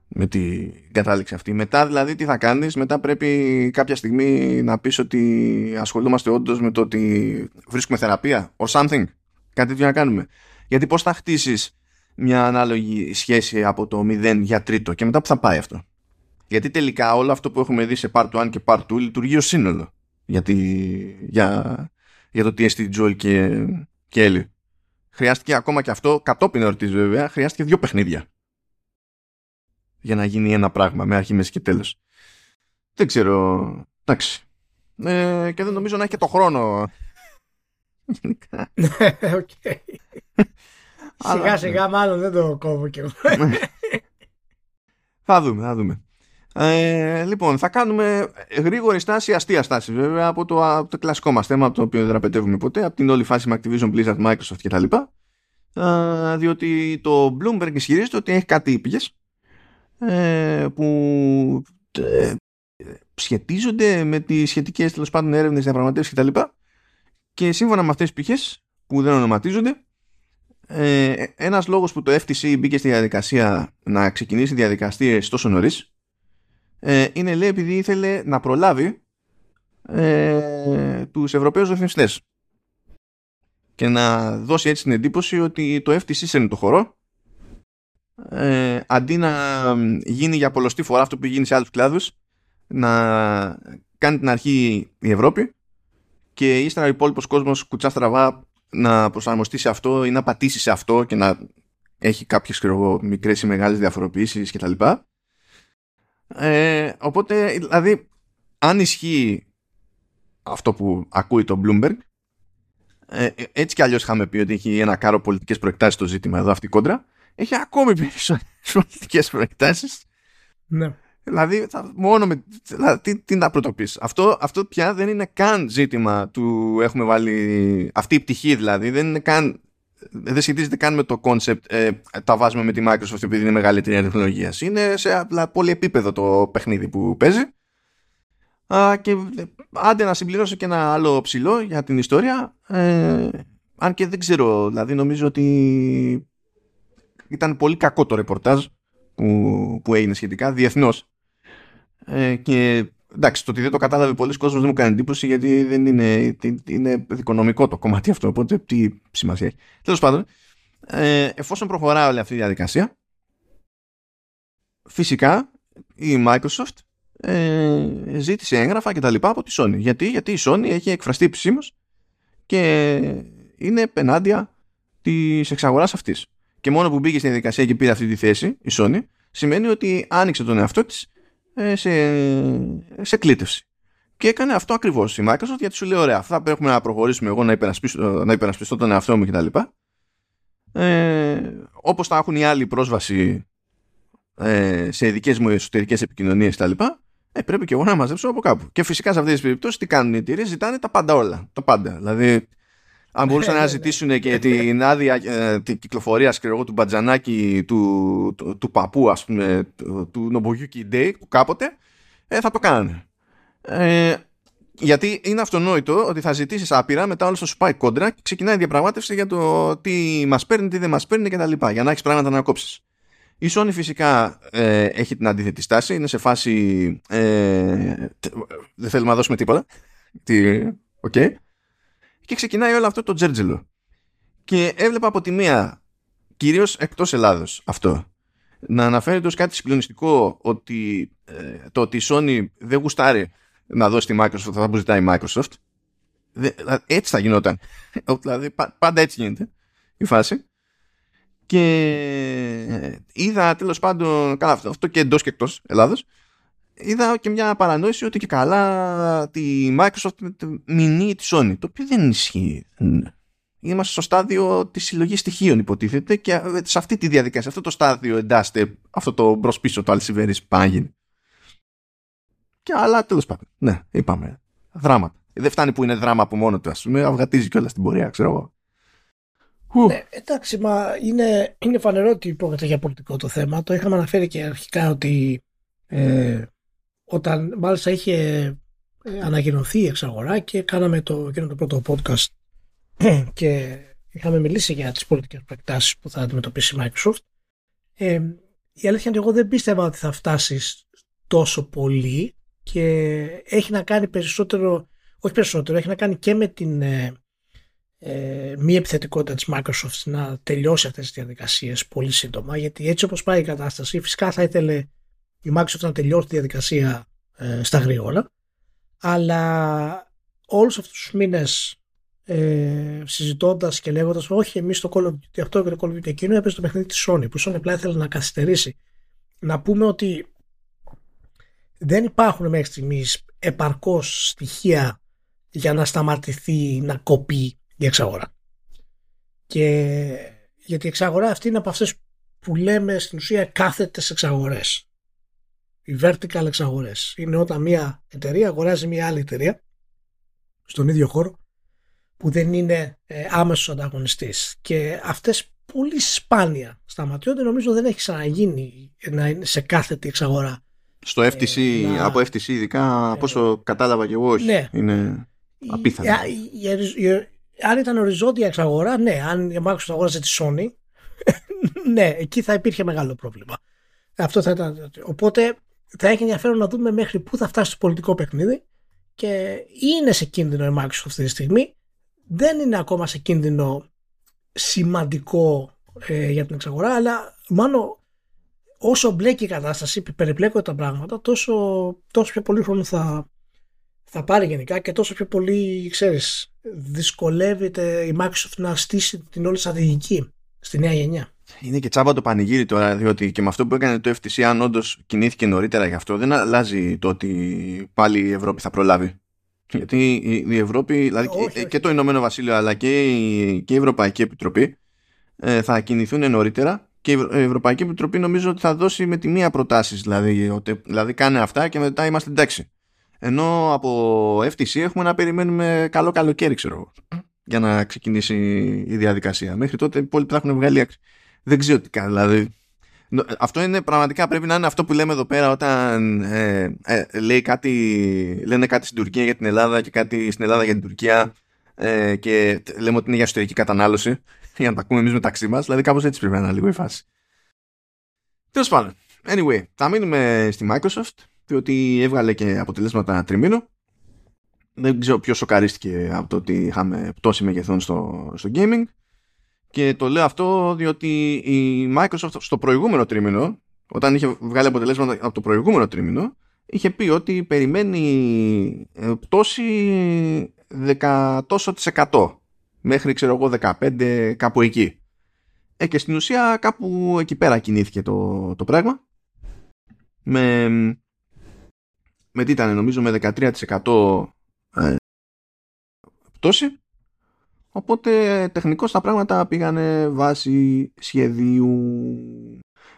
με την κατάληξη αυτή. Μετά δηλαδή τι θα κάνεις? Μετά πρέπει κάποια στιγμή να πεις ότι ασχολούμαστε όντως με το ότι βρίσκουμε θεραπεία or something, κάτι τέτοιο να κάνουμε. Γιατί πώς θα χτίσεις μια ανάλογη σχέση από το μηδέν για τρίτο και μετά που θα πάει αυτό? Γιατί τελικά όλο αυτό που έχουμε δει σε part ένα και part δύο λειτουργεί ως σύνολο για, τη, για, για το τι ες τι Joel και, και Έλλη. Χρειάστηκε ακόμα και αυτό, κατόπιν εορτής βέβαια, χρειάστηκε δύο παιχνίδια για να γίνει ένα πράγμα με αρχή, μέση και τέλος. Δεν ξέρω, εντάξει. Ε, και δεν νομίζω να έχει και το χρόνο. Γενικά. Ναι, οκ. Σιγά σιγά μάλλον δεν το κόβω κι εγώ. Θα δούμε, θα δούμε. Ε, λοιπόν, θα κάνουμε γρήγορη στάση, αστεία στάση βέβαια, από το, από το κλασικό μας θέμα, από το οποίο δεν δραπετεύουμε ποτέ, από την όλη φάση με Activision, Blizzard, Microsoft κτλ. Ε, διότι το Bloomberg ισχυρίζεται ότι έχει κάτι πηγές ε, που ε, σχετίζονται με τις σχετικές τέλος πάντων έρευνες, διαπραγματεύσεις κτλ. Και, και σύμφωνα με αυτές τις πηγές που δεν ονοματίζονται, ε, ένας λόγος που το εφ τι σι μπήκε στη διαδικασία να ξεκινήσει διαδικασίες τόσο νωρίς είναι, λέει, επειδή ήθελε να προλάβει ε, τους Ευρωπαίους ρυθμιστές και να δώσει έτσι την εντύπωση ότι το εφ τι σι σέρνει το χορό, ε, αντί να γίνει για πολλοστή φορά αυτό που γίνει σε άλλους κλάδους, να κάνει την αρχή η Ευρώπη και ύστερα ο υπόλοιπος κόσμος κουτσά στραβά να προσαρμοστεί σε αυτό ή να πατήσει σε αυτό και να έχει κάποιες μικρές ή μεγάλες διαφοροποιήσεις κτλ. Ε, οπότε δηλαδή αν ισχύει αυτό που ακούει το Bloomberg, ε, έτσι κι αλλιώς είχαμε πει ότι έχει ένα κάρο πολιτικές προεκτάσεις το ζήτημα εδώ, αυτή η κόντρα έχει ακόμη περισσότερες πολιτικές προεκτάσεις. Ναι. Δηλαδή θα, μόνο με, δηλαδή, τι, τι να πρωτοποιείς αυτό, αυτό πια δεν είναι καν ζήτημα του έχουμε βάλει αυτή η πτυχή, δηλαδή δεν είναι καν, δεν σχετίζεται καν με το concept ε, τα βάζουμε με τη Microsoft επειδή είναι μεγαλύτερη τεχνολογία. Είναι σε απλά πολυεπίπεδο το παιχνίδι που παίζει. Α, και ε, άντε να συμπληρώσω και ένα άλλο ψηλό για την ιστορία, ε, αν και δεν ξέρω, δηλαδή νομίζω ότι ήταν πολύ κακό το ρεπορτάζ που, που έγινε σχετικά διεθνώς, ε, και εντάξει, το ότι δεν το κατάλαβε πολλοί κόσμος δεν μου κάνει εντύπωση, γιατί δεν είναι, είναι δικονομικό το κομμάτι αυτό, οπότε τι σημασία έχει. Τέλος πάντων, ε, εφόσον προχωρά όλη αυτή η διαδικασία, φυσικά η Microsoft ε, ζήτησε έγγραφα και τα λοιπά από τη Sony. Γιατί, γιατί η Sony έχει εκφραστεί επισήμως και είναι ενάντια της εξαγοράς αυτής. Και μόνο που μπήκε στην διαδικασία και πήρε αυτή τη θέση η Sony, σημαίνει ότι άνοιξε τον εαυτό της σε, σε κλήτευση. Και έκανε αυτό ακριβώς η Microsoft, γιατί σου λέει: ωραία, αυτά πρέπει να προχωρήσουμε, εγώ να υπερασπιστώ, να υπερασπιστώ τον εαυτό μου κτλ. Ε, όπως θα έχουν οι άλλοι πρόσβαση ε, σε δικές μου εσωτερικές επικοινωνίες κτλ., ε, πρέπει και εγώ να μαζέψω από κάπου. Και φυσικά σε αυτές τις περιπτώσεις τι κάνουν οι εταιρείες? Ζητάνε τα πάντα όλα. Τα πάντα. Δηλαδή, αν μπορούσαν να ζητήσουν και την άδεια ε, την κυκλοφορία εγώ, του Μπατζανάκη, του, του, του παππού, ας πούμε, του, του Νομπογιούκι Ντέι, που κάποτε, ε, θα το κάνανε. Ε, γιατί είναι αυτονόητο ότι θα ζητήσεις άπειρα, μετά όλος θα σου πάει κόντρα και ξεκινάει η διαπραγμάτευση για το τι μας παίρνει, τι δεν μας παίρνει κτλ. Για να έχεις πράγματα να κόψεις. Η Sony φυσικά ε, έχει την αντίθετη στάση, είναι σε φάση ε, δεν θέλουμε να δώσουμε τίποτα. Οκ. Okay. Και ξεκινάει όλο αυτό το τζέρτζελο. Και έβλεπα από τη μία, κυρίως εκτός Ελλάδος, αυτό να αναφέρεται ως κάτι συγκλονιστικό, ότι ε, το ότι η Sony δεν γουστάρει να δώσει τη Microsoft θα που ζητάει η Microsoft. Δε, έτσι θα γινόταν. Δηλαδή πάντα έτσι γίνεται η φάση. Και είδα τέλος πάντων, καλά, αυτό, αυτό και εντός και εκτός Ελλάδος, είδα και μια παρανόηση ότι και καλά τη Microsoft μηνύει τη Sony, το οποίο δεν ισχύει. Είμαστε στο στάδιο της συλλογής στοιχείων, υποτίθεται, και σε αυτή τη διαδικασία, σε αυτό το στάδιο εντάσσεται αυτό το μπρος πίσω, το αλσιβέρις πάγιν. Και άλλα, τέλος πάντων. Ναι, είπαμε. Δράματα. Δεν φτάνει που είναι δράμα από μόνο του, ας πούμε, αυγατίζει κιόλας την πορεία, ξέρω εγώ. Ναι, εντάξει, μα είναι, είναι φανερό ότι πρόκειται για πολιτικό το θέμα. Το είχαμε αναφέρει και αρχικά ότι ε, όταν μάλιστα είχε ε, ανακοινωθεί η εξαγορά και κάναμε το, το πρώτο podcast και είχαμε μιλήσει για τις πολιτικές προεκτάσεις που θα αντιμετωπίσει η Microsoft. Ε, η αλήθεια είναι ότι εγώ δεν πίστευα ότι θα φτάσει τόσο πολύ και έχει να κάνει περισσότερο, όχι περισσότερο, έχει να κάνει και με την ε, ε, μη επιθετικότητα της Microsoft να τελειώσει αυτές τις διαδικασίες πολύ σύντομα, γιατί έτσι όπως πάει η κατάσταση φυσικά θα ήθελε η Microsoft να τελειώσει τη διαδικασία ε, στα γρήγορα, αλλά όλους αυτούς τους μήνες Ε, συζητώντας και λέγοντας όχι εμείς το Call of Duty αυτό και το Call of Duty εκείνο, έπαιζε το παιχνίδι της Sony που η Sony απλά ήθελε να καθυστερήσει. Να πούμε ότι δεν υπάρχουν μέχρι στιγμής επαρκώς στοιχεία για να σταματηθεί να κοπεί η εξαγορά, και γιατί η εξαγορά αυτή είναι από αυτές που λέμε στην ουσία κάθετες εξαγορές, οι vertical εξαγορές. Είναι όταν μια εταιρεία αγοράζει μια άλλη εταιρεία στον ίδιο χώρο που δεν είναι ε, άμεσος ανταγωνιστής, και αυτές πολύ σπάνια σταματιόνται. Νομίζω δεν έχει ξαναγίνει να είναι σε κάθετη εξαγορά. Στο εφ τι σι, ε, να... από εφ τι σι ειδικά, ε, πόσο κατάλαβα και εγώ, όχι. Ναι. Είναι απίθανο. Αν ήταν οριζόντια εξαγορά, ναι, αν η Microsoft αγόρασε τη Sony, ναι, εκεί θα υπήρχε μεγάλο πρόβλημα. Αυτό θα ήταν. Οπότε θα έχει ενδιαφέρον να δούμε μέχρι πού θα φτάσει το πολιτικό παιχνίδι, και είναι σε κίνδυνο η Microsoft αυτή τη στιγμή. Δεν είναι ακόμα σε κίνδυνο σημαντικό ε, για την εξαγορά, αλλά μάλλον όσο μπλέκει η κατάσταση, περιπλέκονται τα πράγματα, τόσο, τόσο πιο πολύ χρόνο θα, θα πάρει γενικά, και τόσο πιο πολύ, ξέρεις, δυσκολεύεται η Microsoft να στήσει την όλη στρατηγική στη νέα γενιά. Είναι και τσάμπα το πανηγύρι τώρα, διότι και με αυτό που έκανε το εφ τι σι, αν όντως κινήθηκε νωρίτερα γι' αυτό, δεν αλλάζει το ότι πάλι η Ευρώπη θα προλάβει. Γιατί η Ευρώπη, δηλαδή όχι, και, όχι. και το Ηνωμένο Βασίλειο, αλλά και η, και η Ευρωπαϊκή Επιτροπή ε, θα κινηθούν νωρίτερα, και η Ευρωπαϊκή Επιτροπή νομίζω ότι θα δώσει με τη μία προτάσεις, δηλαδή, ότι, δηλαδή κάνε αυτά και μετά είμαστε εντάξει. Ενώ από εφ τι σι έχουμε να περιμένουμε καλό καλοκαίρι, ξέρω, για να ξεκινήσει η διαδικασία. Μέχρι τότε οι υπόλοιποι θα έχουν βγάλει, δεν ξέρω τι κάνει, δηλαδή. Αυτό είναι πραγματικά, πρέπει να είναι αυτό που λέμε εδώ πέρα όταν ε, ε, λέει κάτι, λένε κάτι στην Τουρκία για την Ελλάδα και κάτι στην Ελλάδα για την Τουρκία ε, και λέμε ότι είναι για εσωτερική κατανάλωση για να τα ακούμε εμείς μεταξύ μας. Δηλαδή κάπως έτσι πρέπει να είναι λίγο η φάση. Τέλος πάντων, anyway, θα μείνουμε στη Microsoft, διότι έβγαλε και αποτελέσματα τριμήνου. Δεν ξέρω ποιος σοκαρίστηκε από το ότι είχαμε πτώση μεγεθών στο, στο gaming. Και το λέω αυτό διότι η Microsoft στο προηγούμενο τρίμηνο, όταν είχε βγάλει αποτελέσματα από το προηγούμενο τρίμηνο, είχε πει ότι περιμένει πτώση δέκα τοις εκατό μέχρι, ξέρω εγώ, δεκαπέντε, κάπου εκεί. Ε, και στην ουσία κάπου εκεί πέρα κινήθηκε το, το πράγμα. Με, με τι ήταν, νομίζω, με δεκατρία τοις εκατό ε, πτώση. Οπότε τεχνικώς τα πράγματα πήγανε βάση σχεδίου.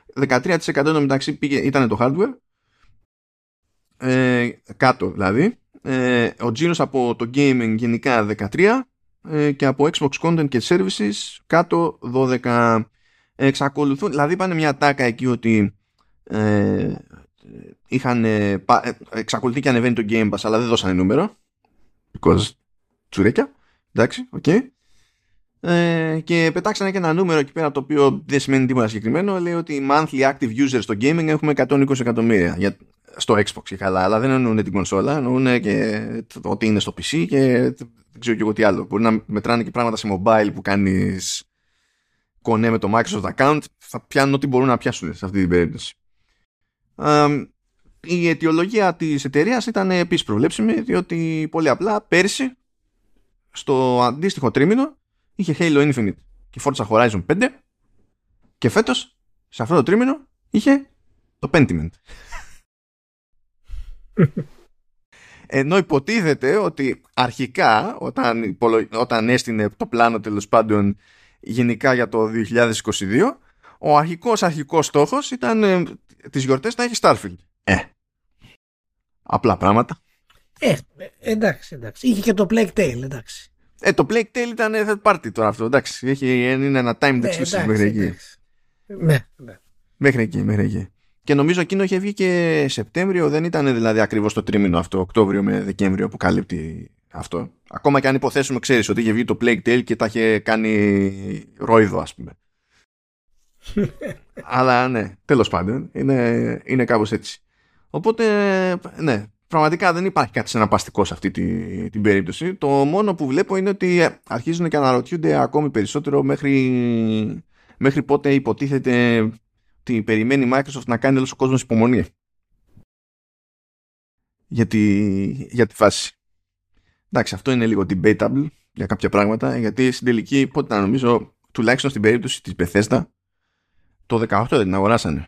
Δεκατρία τοις εκατό εν μεταξύ πήγε, ήταν το hardware. Ε, κάτω δηλαδή. Ε, ο τζίρος από το gaming γενικά δεκατρία τοις εκατό ε, και από Xbox Content και Services κάτω δώδεκα τοις εκατό. Εξακολουθούν, δηλαδή πάνε μια τάκα εκεί ότι ε, είχαν, ε, εξακολουθεί και ανεβαίνει το Game Pass, αλλά δεν δώσανε νούμερο. Because τσουρέκια. Εντάξει, οκ. Okay. Ε, και πετάξανε και ένα νούμερο εκεί πέρα, το οποίο δεν σημαίνει τίποτα συγκεκριμένο. Λέει ότι monthly active users στο gaming έχουμε εκατόν είκοσι εκατομμύρια για, στο Xbox και καλά. Αλλά δεν εννοούν την κονσόλα, εννοούν και ότι είναι στο πι σι και δεν ξέρω και εγώ τι άλλο. Μπορεί να μετράνε και πράγματα σε mobile που κάνεις κονέ με το Microsoft account. Θα πιάνουν ό,τι μπορούν να πιάσουν σε αυτή την περίπτωση. Ε, η αιτιολογία της εταιρείας ήταν επίσης προβλέψιμη, διότι πολύ απλά πέρσι, στο αντίστοιχο τρίμηνο, είχε Halo Infinite και Forza Horizon πέντε, και φέτος σε αυτό το τρίμηνο είχε το Pentiment. Ενώ υποτίθεται ότι αρχικά όταν, υπολογι... όταν έστεινε το πλάνο, τέλος πάντων, γενικά για το δύο χιλιάδες είκοσι δύο, ο αρχικός αρχικός στόχος ήταν ε, τις γιορτές να έχει Starfield. Ε, απλά πράγματα. Ε, εντάξει, εντάξει. Είχε και το Plague Tale, εντάξει. Ε, το Plague Tale ήταν third party τώρα αυτό, εντάξει. Έχει, είναι ένα timed exclusive μέχρι εκεί. Ναι, ναι. Μέχρι εκεί, μέχρι εκεί. Και νομίζω εκείνο είχε βγει και Σεπτέμβριο, δεν ήταν δηλαδή ακριβώς το τρίμηνο αυτό, Οκτώβριο με Δεκέμβριο που καλύπτει αυτό. Ακόμα και αν υποθέσουμε, ξέρεις, ότι είχε βγει το Plague Tale και τα είχε κάνει ρόιδο, ας πούμε. Αλλά ναι, τέλος πάντων, είναι, είναι κάπως έτσι. Οπότε, ναι, πραγματικά δεν υπάρχει κάτι συναρπαστικό σε αυτή τη, την περίπτωση. Το μόνο που βλέπω είναι ότι αρχίζουν και αναρωτιούνται ακόμη περισσότερο μέχρι, μέχρι πότε υποτίθεται ότι περιμένει η Microsoft να κάνει όλος ο κόσμος υπομονή για τη, για τη φάση. Εντάξει, αυτό είναι λίγο debatable για κάποια πράγματα, γιατί στην τελική, πότε να νομίζω, τουλάχιστον στην περίπτωση της Bethesda, το δεκαοκτώ δεν την αγοράσανε.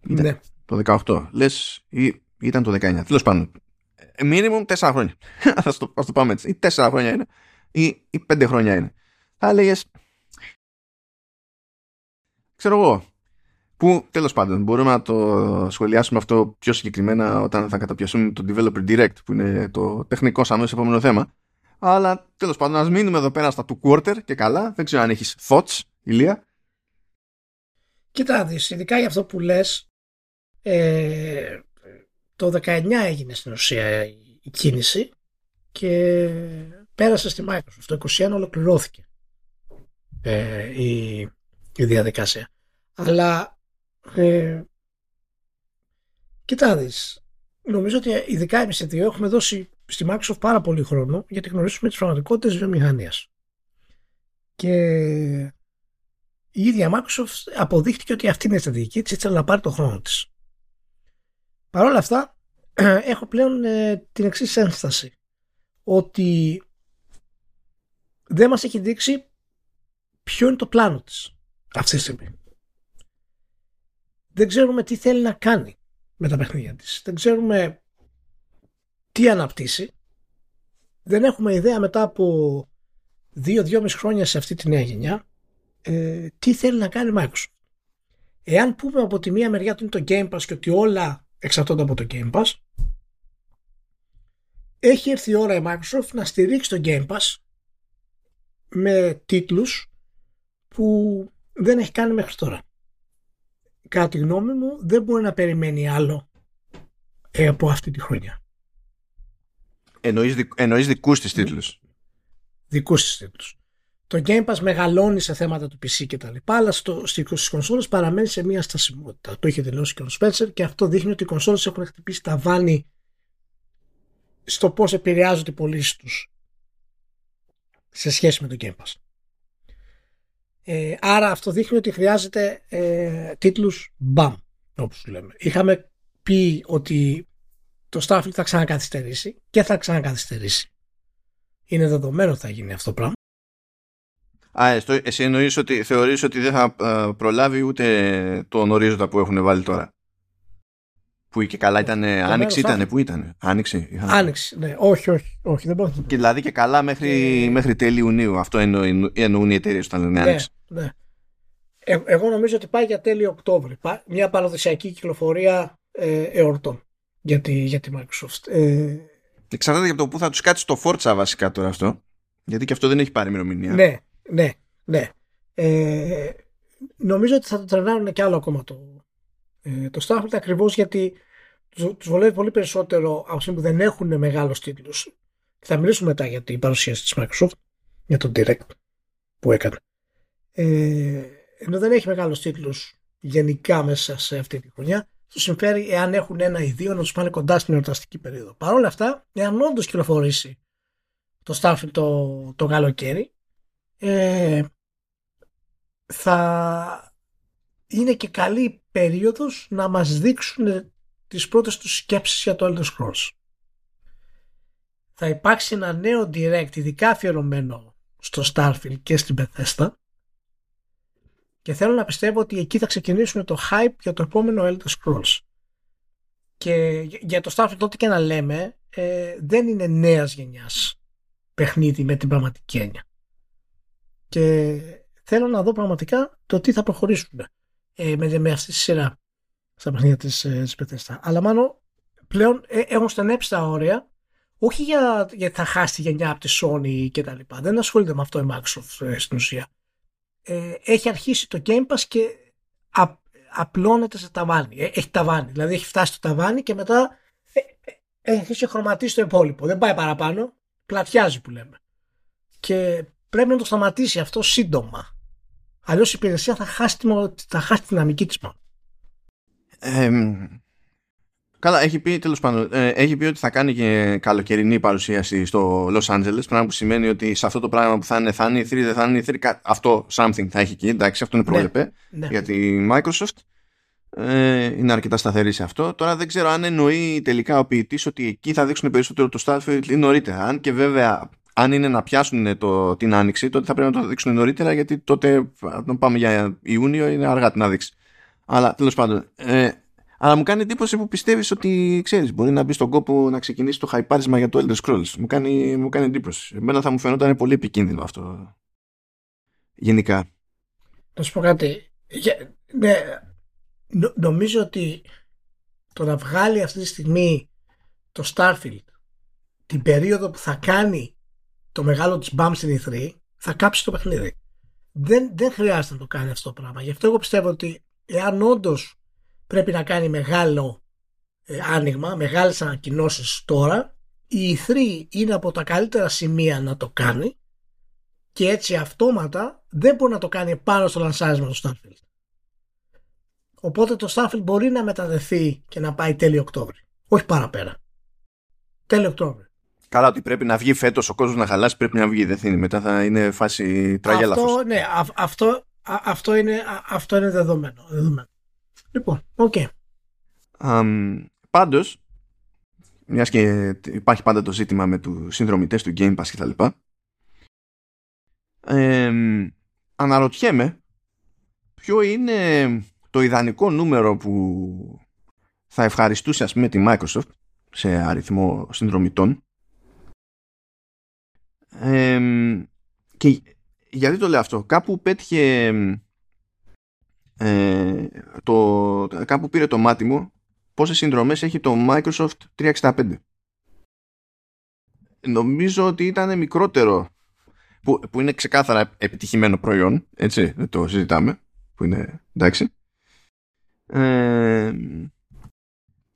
Ναι. Ήταν το δεκαοκτώ. Λες, ή ήταν το δεκαεννιά. Τέλος πάντων. Minimum τέσσερα χρόνια. Ας το, ας το πάμε έτσι. Ή τέσσερα χρόνια είναι, ή, ή πέντε χρόνια είναι. Θα λέγες, ξέρω εγώ, που τέλος πάντων μπορούμε να το σχολιάσουμε αυτό πιο συγκεκριμένα όταν θα καταπιαστούμε το Developer Direct, που είναι το τεχνικό σαν μέσα επόμενο θέμα. Αλλά τέλος πάντων, ας μείνουμε εδώ πέρα στα του quarter και καλά. Δεν ξέρω αν έχεις thoughts, Ηλία. Κοίτα, ειδικά για αυτό που λες, ε, το δεκαεννιά έγινε στην ουσία η κίνηση και πέρασε στη Microsoft. Το είκοσι ένα ολοκληρώθηκε ε, η, η διαδικασία. Αλλά ε, κοίτα, νομίζω ότι ειδικά εμείς οι δύο έχουμε δώσει στη Microsoft πάρα πολύ χρόνο γιατί γνωρίζουμε τις πραγματικότητες βιομηχανίας. Και η ίδια Microsoft αποδείχτηκε ότι αυτή είναι η στρατηγική της, έτσι να πάρει το χρόνο της. Παρ' όλα αυτά, έχω πλέον ε, την εξής ένσταση, ότι δεν μας έχει δείξει ποιο είναι το πλάνο της αυτή τη στιγμή. Δεν ξέρουμε τι θέλει να κάνει με τα παιχνίδια της. Δεν ξέρουμε τι αναπτύσσει. Δεν έχουμε ιδέα μετά από δύο-δυόμισι χρόνια σε αυτή τη νέα γενιά Ε, τι θέλει να κάνει Microsoft. Εάν πούμε από τη μία μεριά του είναι το Game Pass και ότι όλα εξαρτώνται από το Game Pass, έχει έρθει η ώρα η Microsoft να στηρίξει το Game Pass με τίτλους που δεν έχει κάνει μέχρι τώρα. Κατά τη γνώμη μου δεν μπορεί να περιμένει άλλο ε, από αυτή τη χρονιά. Εννοείς, εννοείς δικούς της τίτλους. Δικούς της τίτλους. Το Game Pass μεγαλώνει σε θέματα του πι σι και τα λοιπά, αλλά στο, στις κονσόλες παραμένει σε μια στασιμότητα. Το είχε δηλώσει και ο Spencer και αυτό δείχνει ότι οι κονσόλες έχουν χτυπήσει ταβάνι στο πώς επηρεάζονται οι πωλήσεις τους σε σχέση με το Game Pass. Ε, άρα αυτό δείχνει ότι χρειάζεται ε, τίτλους μπαμ, όπως λέμε. Είχαμε πει ότι το Starfield θα ξανακαθυστερήσει και θα ξανακαθυστερήσει. Είναι δεδομένο θα γίνει αυτό το πράγμα. Α, εσύ εννοείς ότι θεωρείς ότι δεν θα προλάβει ούτε τον ορίζοντα που έχουν βάλει τώρα. Που και καλά ήταν, άνοιξη ήταν, πού ήταν, άνοιξη. Άνοιξη, ναι, όχι, όχι, όχι, δεν μπορώ. Και δηλαδή και καλά μέχρι, ε... μέχρι τέλη Ιουνίου, αυτό εννοούν, εννοούν οι εταιρείες όταν λένε άνοιξη. Ναι, ναι. Ε, εγώ νομίζω ότι πάει για τέλη Οκτώβρη, μια παραδοσιακή κυκλοφορία ε, εορτών για τη, για τη Microsoft. Ε... Εξαρτάται από το που θα τους κάτσει το Forza βασικά τώρα αυτό, γιατί και αυτό δεν έχει πάρει ημερομηνία. Ναι. Ναι, ναι. Ε, νομίζω ότι θα το τρενάρουν και άλλο ακόμα το, ε, το Starfield ακριβώς γιατί τους βολεύει πολύ περισσότερο από αυτοί που δεν έχουν μεγάλους τίτλους. Θα μιλήσουμε μετά για την παρουσίαση της Microsoft, για τον Direct που έκανε. Ε, ενώ δεν έχει μεγάλους τίτλους γενικά μέσα σε αυτή τη χρονιά, του συμφέρει εάν έχουν ένα ή δύο να τους πάνε κοντά στην εορταστική περίοδο. Παρ' όλα αυτά, εάν όντως κυκλοφορήσει το Starfield το, το καλοκαίρι, Ε, θα είναι και καλή περίοδος να μας δείξουν τις πρώτες τους σκέψεις για το Elder Scrolls. Θα υπάρξει ένα νέο direct ειδικά αφιερωμένο στο Starfield και στην Bethesda και θέλω να πιστεύω ότι εκεί θα ξεκινήσουν το hype για το επόμενο Elder Scrolls. Και για το Starfield τότε και να λέμε ε, δεν είναι νέας γενιάς παιχνίδι με την πραγματική έννοια. Και θέλω να δω πραγματικά το τι θα προχωρήσουμε ε, με, με αυτή τη σειρά στα παιχνίδια της, ε, της Bethesda. Αλλά μάλλον πλέον ε, έχουν στενέψει τα όρια όχι για, γιατί θα χάσει γενιά από τη Sony και τα λοιπά. Δεν ασχολείται με αυτό η Microsoft ε, στην ουσία. Ε, έχει αρχίσει το Game Pass και α, απλώνεται σε ταβάνι. Ε, έχει ταβάνι, δηλαδή έχει φτάσει στο ταβάνι και μετά ε, ε, έχει χρωματίσει το υπόλοιπο. Δεν πάει παραπάνω, πλατιάζει που λέμε. Και πρέπει να το σταματήσει αυτό σύντομα. Αλλιώς η υπηρεσία θα χάσει, θα χάσει τη δυναμική της μόνο. Ε, καλά, έχει πει, τέλος πάντων, ε, έχει πει ότι θα κάνει και καλοκαιρινή παρουσίαση στο Los Angeles. Πράγμα που σημαίνει ότι σε αυτό το πράγμα που θα είναι, θα είναι η θρή, δεν θα είναι η θρή. Αυτό something θα έχει εκεί. Εντάξει, αυτό είναι προβλεπέ ναι, για τη Microsoft. Ε, είναι αρκετά σταθερή σε αυτό. Τώρα δεν ξέρω αν εννοεί τελικά ο ποιητής ότι εκεί θα δείξουν περισσότερο το Starfield ή νωρίτερα. Αν και βέβαια, αν είναι να πιάσουν το, την άνοιξη, τότε θα πρέπει να το δείξουν νωρίτερα, γιατί τότε, αν πάμε για Ιούνιο, είναι αργά να δείξει. Αλλά τέλος πάντων. Ε, αλλά μου κάνει εντύπωση που πιστεύεις ότι, ξέρεις, μπορεί να μπει στον κόπο να ξεκινήσει το χαϊπάρισμα για το Elder Scrolls. Μου κάνει, μου κάνει εντύπωση. Εμένα θα μου φαινόταν πολύ επικίνδυνο αυτό. Γενικά. Να σου πω κάτι. Για, ναι, νο, νομίζω ότι το να βγάλει αυτή τη στιγμή το Starfield την περίοδο που θα κάνει το μεγάλο της μπαμ στην ι θρι, θα κάψει το παιχνίδι. Δεν, δεν χρειάζεται να το κάνει αυτό το πράγμα. Γι' αυτό εγώ πιστεύω ότι εάν όντως πρέπει να κάνει μεγάλο ε, άνοιγμα, μεγάλες ανακοινώσεις τώρα, η ι θρι είναι από τα καλύτερα σημεία να το κάνει και έτσι αυτόματα δεν μπορεί να το κάνει πάνω στο λανσάρισμα του Starfield. Οπότε το Starfield μπορεί να μεταδεθεί και να πάει τέλειο Οκτώβρη. Όχι παραπέρα. Τέλειο Οκτώβρη. Καλά, ότι πρέπει να βγει φέτος ο κόσμος να χαλάσει, πρέπει να βγει. Δεν είναι. Μετά θα είναι φάση τραγιά λάθος. Ναι, α, αυτό, α, αυτό, είναι, α, αυτό είναι δεδομένο. δεδομένο. Λοιπόν, οκ. Okay. Um, πάντως, μιας και υπάρχει πάντα το ζήτημα με τους συνδρομητές του Game Pass και τα λοιπά, ε, αναρωτιέμαι ποιο είναι το ιδανικό νούμερο που θα ευχαριστούσε, ας πούμε, τη Microsoft σε αριθμό συνδρομητών. Ε, και γιατί το λέω αυτό? Κάπου πέτυχε ε, το, κάπου πήρε το μάτι μου πόσες συνδρομές έχει το Microsoft τριακόσια εξήντα πέντε. Νομίζω ότι ήταν μικρότερο, που, που είναι ξεκάθαρα επιτυχημένο προϊόν, έτσι, δεν το συζητάμε, που είναι εντάξει, ε,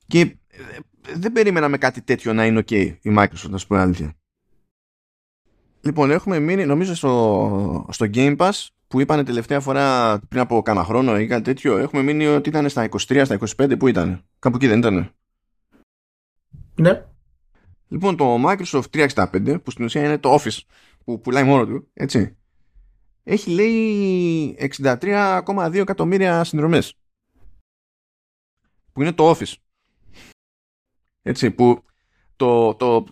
και δεν περίμενα με κάτι τέτοιο να είναι ok η Microsoft, να σου πω αλήθεια. Λοιπόν, έχουμε μείνει νομίζω στο, στο Game Pass που είπανε τελευταία φορά πριν από κάνα χρόνο ή κάτι τέτοιο. Έχουμε μείνει ότι ήταν στα είκοσι τρία, στα είκοσι πέντε, που ήταν. Κάπου εκεί δεν ήταν? Ναι. Λοιπόν, το Microsoft τριακόσια εξήντα πέντε, που στην ουσία είναι το Office που πουλάει μόνο του, έτσι, έχει λέει εξήντα τρία κόμμα δύο εκατομμύρια συνδρομές. Που είναι το Office. Έτσι, που το... το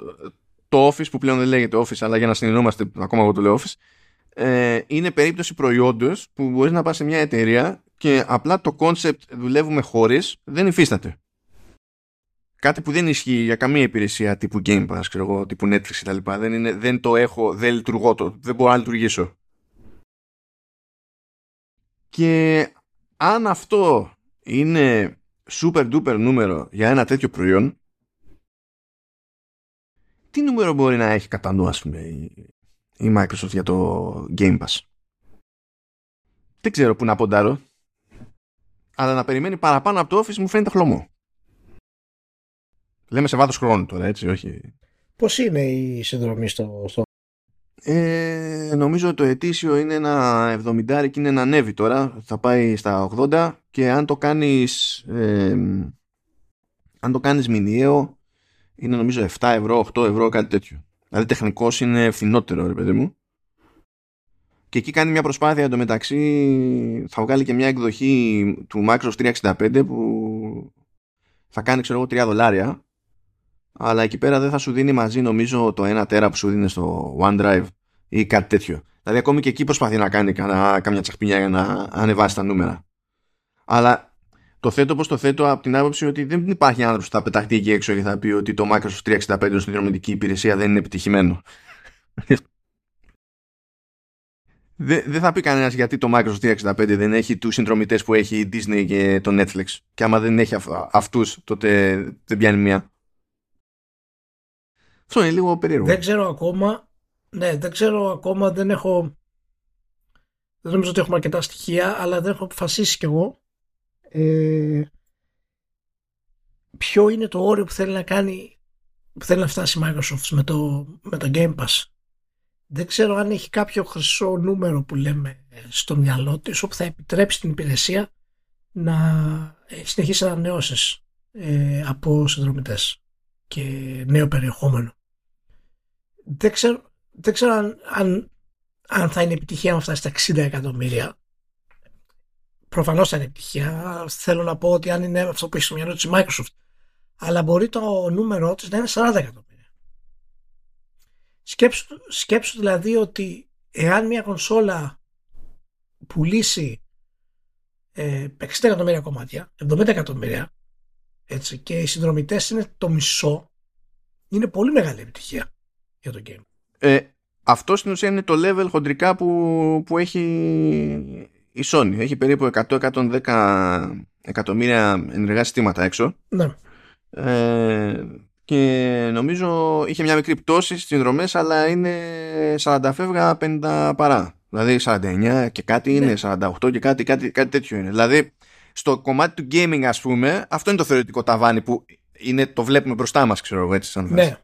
το Office, που πλέον δεν λέγεται Office, αλλά για να συνεννόμαστε, ακόμα εγώ το λέω Office, ε, είναι περίπτωση προϊόντος που μπορείς να πας σε μια εταιρεία και απλά το concept δουλεύουμε χωρίς δεν υφίσταται. Κάτι που δεν ισχύει για καμία υπηρεσία τύπου Game Pass, ξέρω εγώ, τύπου Netflix κτλ. Δεν, είναι, δεν το έχω, δεν λειτουργώ το, δεν μπορώ να λειτουργήσω. Και αν αυτό είναι super duper νούμερο για ένα τέτοιο προϊόν, τι νούμερο μπορεί να έχει κατά νου, ας πούμε, η Microsoft για το Game Pass? Δεν ξέρω που να ποντάρω, αλλά να περιμένει παραπάνω από το Office μου φαίνεται χλωμό. Λέμε σε βάθος χρόνου τώρα, έτσι, όχι... Πώς είναι η συνδρομή στο... Ε, νομίζω το ετήσιο είναι ένα εβδομήντα και είναι να ανέβει τώρα. Θα πάει στα ογδόντα και αν το κάνεις... Ε, αν το κάνεις μηνιαίο... είναι νομίζω επτά ευρώ, οκτώ ευρώ, κάτι τέτοιο. Δηλαδή τεχνικώς είναι φθηνότερο, ρε παιδί μου. Και εκεί κάνει μια προσπάθεια εντωμεταξύ. Θα βγάλει και μια εκδοχή του Microsoft τριακόσια εξήντα πέντε που θα κάνει, ξέρω εγώ, τρία δολάρια. Αλλά εκεί πέρα δεν θα σου δίνει μαζί, νομίζω, το ένα τέρα που σου δίνει στο OneDrive ή κάτι τέτοιο. Δηλαδή ακόμη και εκεί προσπαθεί να κάνει καμιά τσαχπινιά για να ανεβάσει τα νούμερα. Αλλά το θέτω πως το θέτω από την άποψη ότι δεν υπάρχει άνθρωπος που θα πεταχτεί εκεί έξω και θα πει ότι το Microsoft τριακόσια εξήντα πέντε στην συνδρομητική υπηρεσία δεν είναι επιτυχημένο. δεν δε θα πει κανένας γιατί το Microsoft τριακόσια εξήντα πέντε δεν έχει τους συνδρομητές που έχει η Disney και το Netflix. Και άμα δεν έχει αυ- αυτούς, τότε δεν πιάνει μία. Αυτό είναι λίγο περίεργο. Δεν ξέρω ακόμα. Ναι, δεν ξέρω ακόμα. Δεν έχω. Δεν νομίζω ότι έχουμε αρκετά στοιχεία, αλλά δεν έχω αποφασίσει κι εγώ. Ε... Ποιο είναι το όριο που θέλει να κάνει, που θέλει να φτάσει η Microsoft με το, με το Game Pass. Δεν ξέρω αν έχει κάποιο χρυσό νούμερο που λέμε στο μυαλό της, όπου θα επιτρέψει την υπηρεσία να συνεχίσει ανανεώσεις ε, από συνδρομητές και νέο περιεχόμενο. Δεν ξέρω, δεν ξέρω αν, αν, αν θα είναι επιτυχία να φτάσει στα εξήντα εκατομμύρια. Προφανώς θα είναι επιτυχία. Θέλω να πω ότι αν είναι αυτό που έχει στο μυαλό της Microsoft, αλλά μπορεί το νούμερό της να είναι σαράντα εκατομμύρια. Σκέψου, σκέψου δηλαδή ότι εάν μια κονσόλα πουλήσει ε, εξήντα εκατομμύρια κομμάτια, εβδομήντα εκατομμύρια, έτσι, και οι συνδρομητές είναι το μισό, είναι πολύ μεγάλη επιτυχία για το game. Ε, αυτό στην ουσία είναι το level χοντρικά που, που έχει... Η Sony έχει περίπου εκατό με εκατόν δέκα εκατομμύρια ενεργά συστήματα έξω. Ναι. Ε, και νομίζω είχε μια μικρή πτώση στις συνδρομές, αλλά είναι σαράντα φεύγα πενήντα παρά. Δηλαδή σαράντα εννιά και κάτι ναι. Είναι, σαράντα οκτώ και κάτι, κάτι, κάτι τέτοιο είναι. Δηλαδή στο κομμάτι του gaming, ας πούμε, αυτό είναι το θεωρητικό ταβάνι που είναι, το βλέπουμε μπροστά μας, ξέρω εγώ, έτσι σαν ναι. Θες.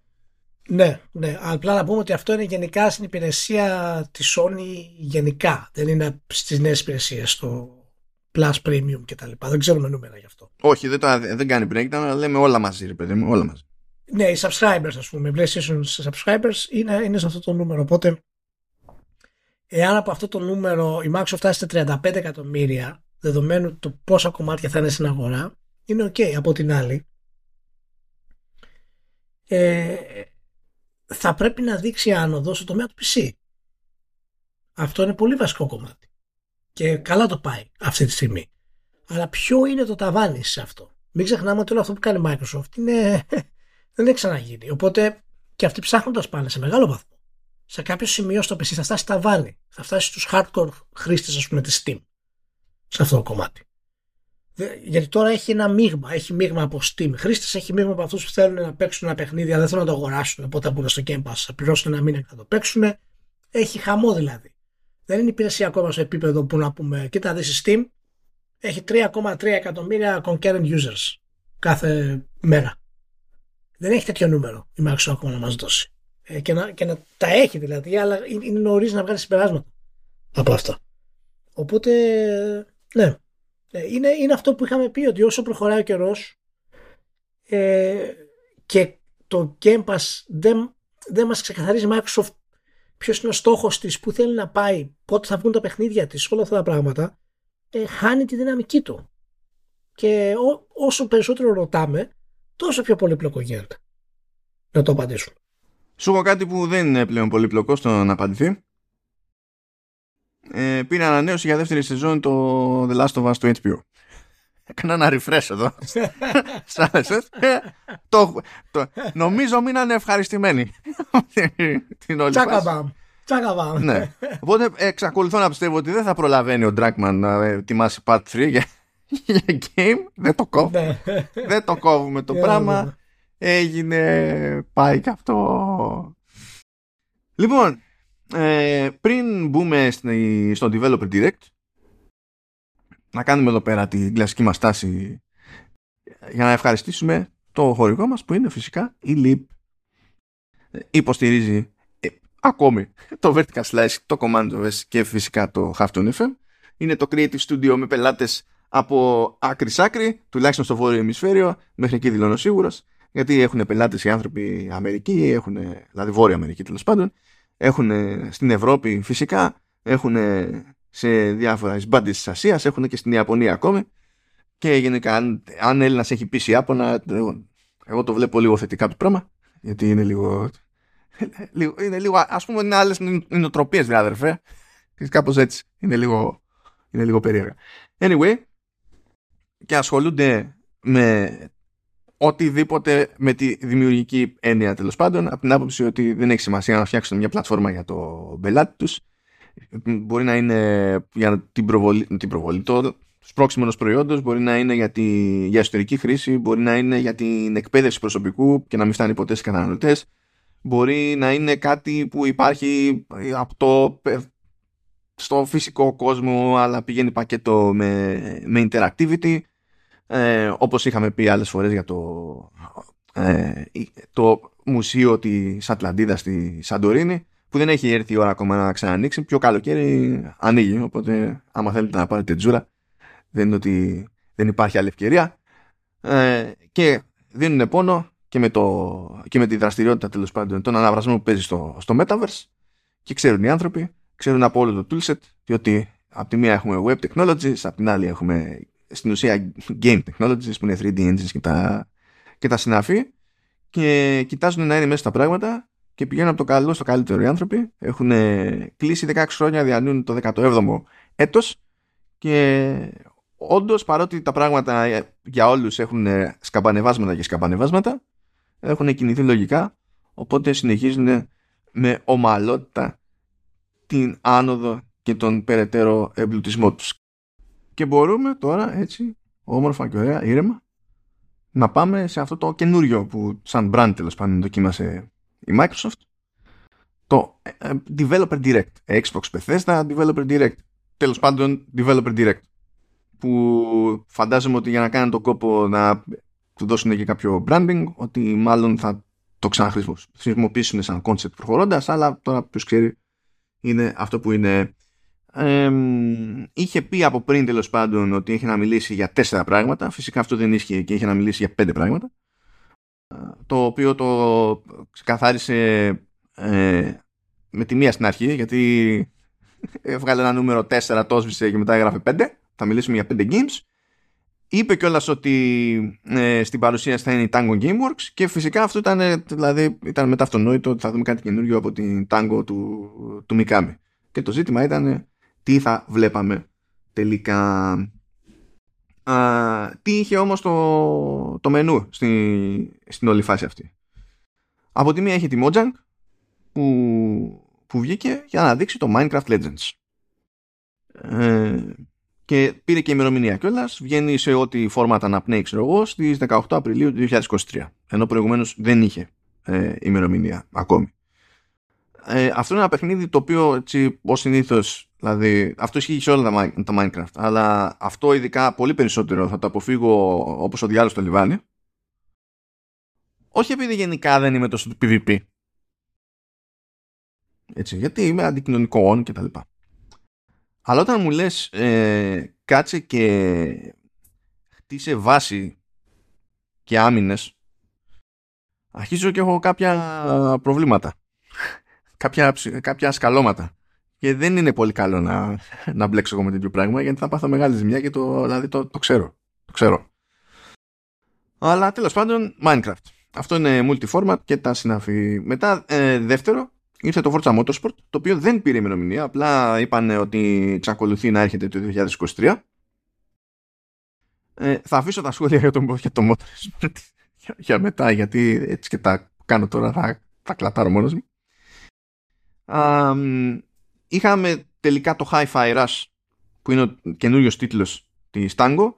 Ναι, ναι, απλά να πούμε ότι αυτό είναι γενικά στην υπηρεσία της Sony γενικά. Δεν είναι στις νέες υπηρεσίες, στο Plus Premium και τα λοιπά. Δεν ξέρουμε νούμερα γι' αυτό. Όχι, δεν, το, δεν κάνει breakdown, αλλά λέμε όλα μαζί, ρε παιδί μου, όλα μαζί. Ναι, οι subscribers, ας πούμε, οι PlayStation subscribers είναι, είναι σε αυτό το νούμερο. Οπότε, εάν από αυτό το νούμερο η Microsoft φτάσει στα τριάντα πέντε εκατομμύρια, δεδομένου το πόσα κομμάτια θα είναι στην αγορά, είναι ok. Από την άλλη, ε, θα πρέπει να δείξει άνοδο στο τομέα του πι σι. Αυτό είναι πολύ βασικό κομμάτι. Και καλά το πάει αυτή τη στιγμή. Αλλά ποιο είναι το ταβάνι σε αυτό? Μην ξεχνάμε ότι όλο αυτό που κάνει Microsoft είναι... δεν έχει ξαναγίνει. Οπότε και αυτοί ψάχνοντας πάνε σε μεγάλο βαθμό. Σε κάποιο σημείο στο πι σι θα φτάσει ταβάνι. Θα φτάσει στους hardcore χρήστες, ας πούμε, της Steam. Σε αυτό το κομμάτι. Γιατί τώρα έχει ένα μείγμα. Έχει μείγμα από Steam χρήστες, έχει μείγμα από αυτούς που θέλουν να παίξουν ένα παιχνίδι, αλλά δεν θέλουν να το αγοράσουν. Οπότε θα μπουν στο Game Pass, θα πληρώσουν ένα μήνα και θα το παίξουν. Έχει χαμό δηλαδή. Δεν είναι υπηρεσία ακόμα σε επίπεδο που να πούμε, κοίτα, δεις Steam έχει τρία κόμμα τρία εκατομμύρια concurrent users κάθε μέρα. Δεν έχει τέτοιο νούμερο η Microsoft ακόμα να μας δώσει. Και να, και να τα έχει δηλαδή, αλλά είναι νωρίς να βγάλει συμπεράσματα από αυτά. Οπότε, ναι. Είναι, είναι αυτό που είχαμε πει, ότι όσο προχωράει ο καιρός ε, και το Game Pass δεν, δεν μας ξεκαθαρίζει Microsoft ποιος είναι ο στόχος της, που θέλει να πάει, πότε θα βγουν τα παιχνίδια της, όλα αυτά τα πράγματα, ε, χάνει τη δυναμική του. Και ό, όσο περισσότερο ρωτάμε, τόσο πιο πολύπλοκο γίνεται να το απαντήσουμε. Σου έχω κάτι που δεν είναι πλέον πολύπλοκο στο να απαντηθεί. Ε, πήρε ανανέωση για δεύτερη σεζόν το The Last of Us του έιτς μπι ο. Έκανα ένα refresh εδώ. το, το, νομίζω μείνανε ευχαριστημένοι. Την όλη τσακαμπάμ. Τσακαμπάμ. Ναι. Οπότε εξακολουθώ να πιστεύω ότι δεν θα προλαβαίνει ο Druckmann να ετοιμάσει part τρία για, για game. Δεν το κόβουμε. Δεν το κόβουμε το πράγμα. Έγινε, πάει και αυτό. Λοιπόν, Ε, πριν μπούμε στη, στο Developer Direct, να κάνουμε εδώ πέρα την κλασική μας τάση για να ευχαριστήσουμε το χορηγό μας, που είναι φυσικά η Leap. ε, Υποστηρίζει ε, ακόμη το Vertical Slice, το Command ο ες και φυσικά το Halftone εφ εμ. Είναι το Creative Studio με πελάτες από άκρη σ' άκρη, τουλάχιστον στο βόρειο ημισφαίριο. Μέχρι εκεί δηλώνω σίγουρος, γιατί έχουν πελάτες οι άνθρωποι Αμερική, έχουν, δηλαδή Βόρεια Αμερική τέλος πάντων. Έχουν στην Ευρώπη φυσικά, έχουν σε διάφορα μπάντες της Ασίας, έχουν και στην Ιαπωνία ακόμη. Και γενικά, αν, αν Έλληνας έχει πείσει Ιάπωνα, εγώ, εγώ το βλέπω λίγο θετικά το πράγμα, γιατί είναι λίγο, λίγο, είναι λίγο, ας πούμε, είναι άλλες νοοτροπίες, δηλαδή, αδερφέ. Κάπως έτσι, είναι λίγο, είναι λίγο περίεργα. Anyway, και ασχολούνται με οτιδήποτε με τη δημιουργική έννοια, τέλος πάντων, από την άποψη ότι δεν έχει σημασία να φτιάξουν μια πλατφόρμα για το πελάτη τους. Μπορεί να είναι για την προβολή, την προβολή το σπρώξιμο ενός προϊόντος, μπορεί να είναι για, τη, για εσωτερική χρήση, μπορεί να είναι για την εκπαίδευση προσωπικού και να μην φτάνει ποτέ στους καταναλωτές. Μπορεί να είναι κάτι που υπάρχει από το, στο φυσικό κόσμο, αλλά πηγαίνει πακέτο με, με interactivity, ε, όπως είχαμε πει άλλες φορές για το, ε, το μουσείο της Ατλαντίδας στη Σαντορίνη, που δεν έχει έρθει η ώρα ακόμα να ξανανοίξει. Πιο καλοκαίρι ανοίγει, οπότε άμα θέλετε να πάρετε τζούρα, δεν είναι ότι δεν υπάρχει άλλη ευκαιρία. Ε, και δίνουν πόνο και με, το, και με τη δραστηριότητα, τέλος πάντων, των αναβρασμών που παίζει στο, στο Metaverse, και ξέρουν οι άνθρωποι, ξέρουν από όλο το toolset, διότι από τη μία έχουμε web technologies, από την άλλη έχουμε στην ουσία game technologies που είναι θρι ντι engines και τα, και τα συναφή, και κοιτάζουν να είναι μέσα στα πράγματα και πηγαίνουν από το καλό στο καλύτερο οι άνθρωποι. Έχουν κλείσει δεκαέξι χρόνια, διανύουν το δέκατο έβδομο έτος και όντως, παρότι τα πράγματα για όλους έχουν σκαμπανεβάσματα και σκαμπανεβάσματα, έχουν κινηθεί λογικά, οπότε συνεχίζουν με ομαλότητα την άνοδο και τον περαιτέρω εμπλουτισμό τους. Και μπορούμε τώρα έτσι όμορφα και ωραία, ήρεμα, να πάμε σε αυτό το καινούριο που σαν brand τέλος πάντων δοκίμασε η Microsoft, το Developer Direct, Xbox Bethesda Developer Direct, τέλος πάντων Developer Direct, που φαντάζομαι ότι για να κάνουν τον κόπο να του δώσουν και κάποιο branding, ότι μάλλον θα το ξαναχρησιμοποιήσουν σαν concept προχωρώντας, αλλά τώρα ποιος ξέρει, είναι αυτό που είναι. Ε, είχε πει από πριν τέλος πάντων ότι είχε να μιλήσει για τέσσερα πράγματα, φυσικά αυτό δεν ίσχυε και είχε να μιλήσει για πέντε πράγματα, το οποίο το ξεκαθάρισε ε, με τη μία στην αρχή, γιατί έβγαλε ένα νούμερο τέσσερα, το έσβησε και μετά έγραφε πέντε. Θα μιλήσουμε για πέντε games. Είπε κιόλας ότι ε, στην παρουσίαση θα είναι η Tango Gameworks, και φυσικά αυτό ήταν, δηλαδή, ήταν μετά αυτονόητο ότι θα δούμε κάτι καινούριο από την Tango του, του Mikami. Και το ζήτημα ήταν τι θα βλέπαμε τελικά. Α, τι είχε όμως το, το μενού στη, στην όλη φάση αυτή. Από τη μία έχει τη Mojang που, που βγήκε για να δείξει το Minecraft Legends. Ε, Και πήρε και ημερομηνία κιόλας. Βγαίνει σε ό,τι φόρματα να πνέει, ξέρω εγώ, στις δεκαοκτώ Απριλίου του είκοσι είκοσι τρία. Ενώ προηγουμένως δεν είχε ε, ημερομηνία ακόμη. Ε, αυτό είναι ένα παιχνίδι το οποίο, έτσι, ως συνήθως, δηλαδή, αυτό ισχύει σε όλα τα, τα Minecraft. Αλλά αυτό ειδικά πολύ περισσότερο θα το αποφύγω όπως ο διάλογος στο λιβάνι. Όχι επειδή γενικά δεν είμαι τόσο του PvP. Έτσι, γιατί είμαι αντικοινωνικό on κτλ. Αλλά όταν μου λες ε, κάτσε και χτίσε βάση και άμυνες, αρχίζω και έχω κάποια προβλήματα, κάποια, κάποια σκαλώματα, και δεν είναι πολύ καλό να, να μπλέξω εγώ με τέτοιο πράγμα, γιατί θα πάθω μεγάλη ζημιά, και το, δηλαδή το, το, ξέρω, το ξέρω. Αλλά τέλος πάντων, Minecraft. Αυτό είναι multi-format και τα συναφή. Μετά ε, δεύτερο, ήρθε το Forza Motorsport, το οποίο δεν πήρε ημερομηνία, απλά είπαν ότι εξακολουθεί να έρχεται το είκοσι είκοσι τρία. Ε, θα αφήσω τα σχόλια για το, για το Motorsport για, για μετά, γιατί έτσι και τα κάνω τώρα, θα, θα κλατάρω μόνος μου. Α, είχαμε τελικά το Hi-Fi Rush, που είναι ο καινούριος τίτλος της Tango,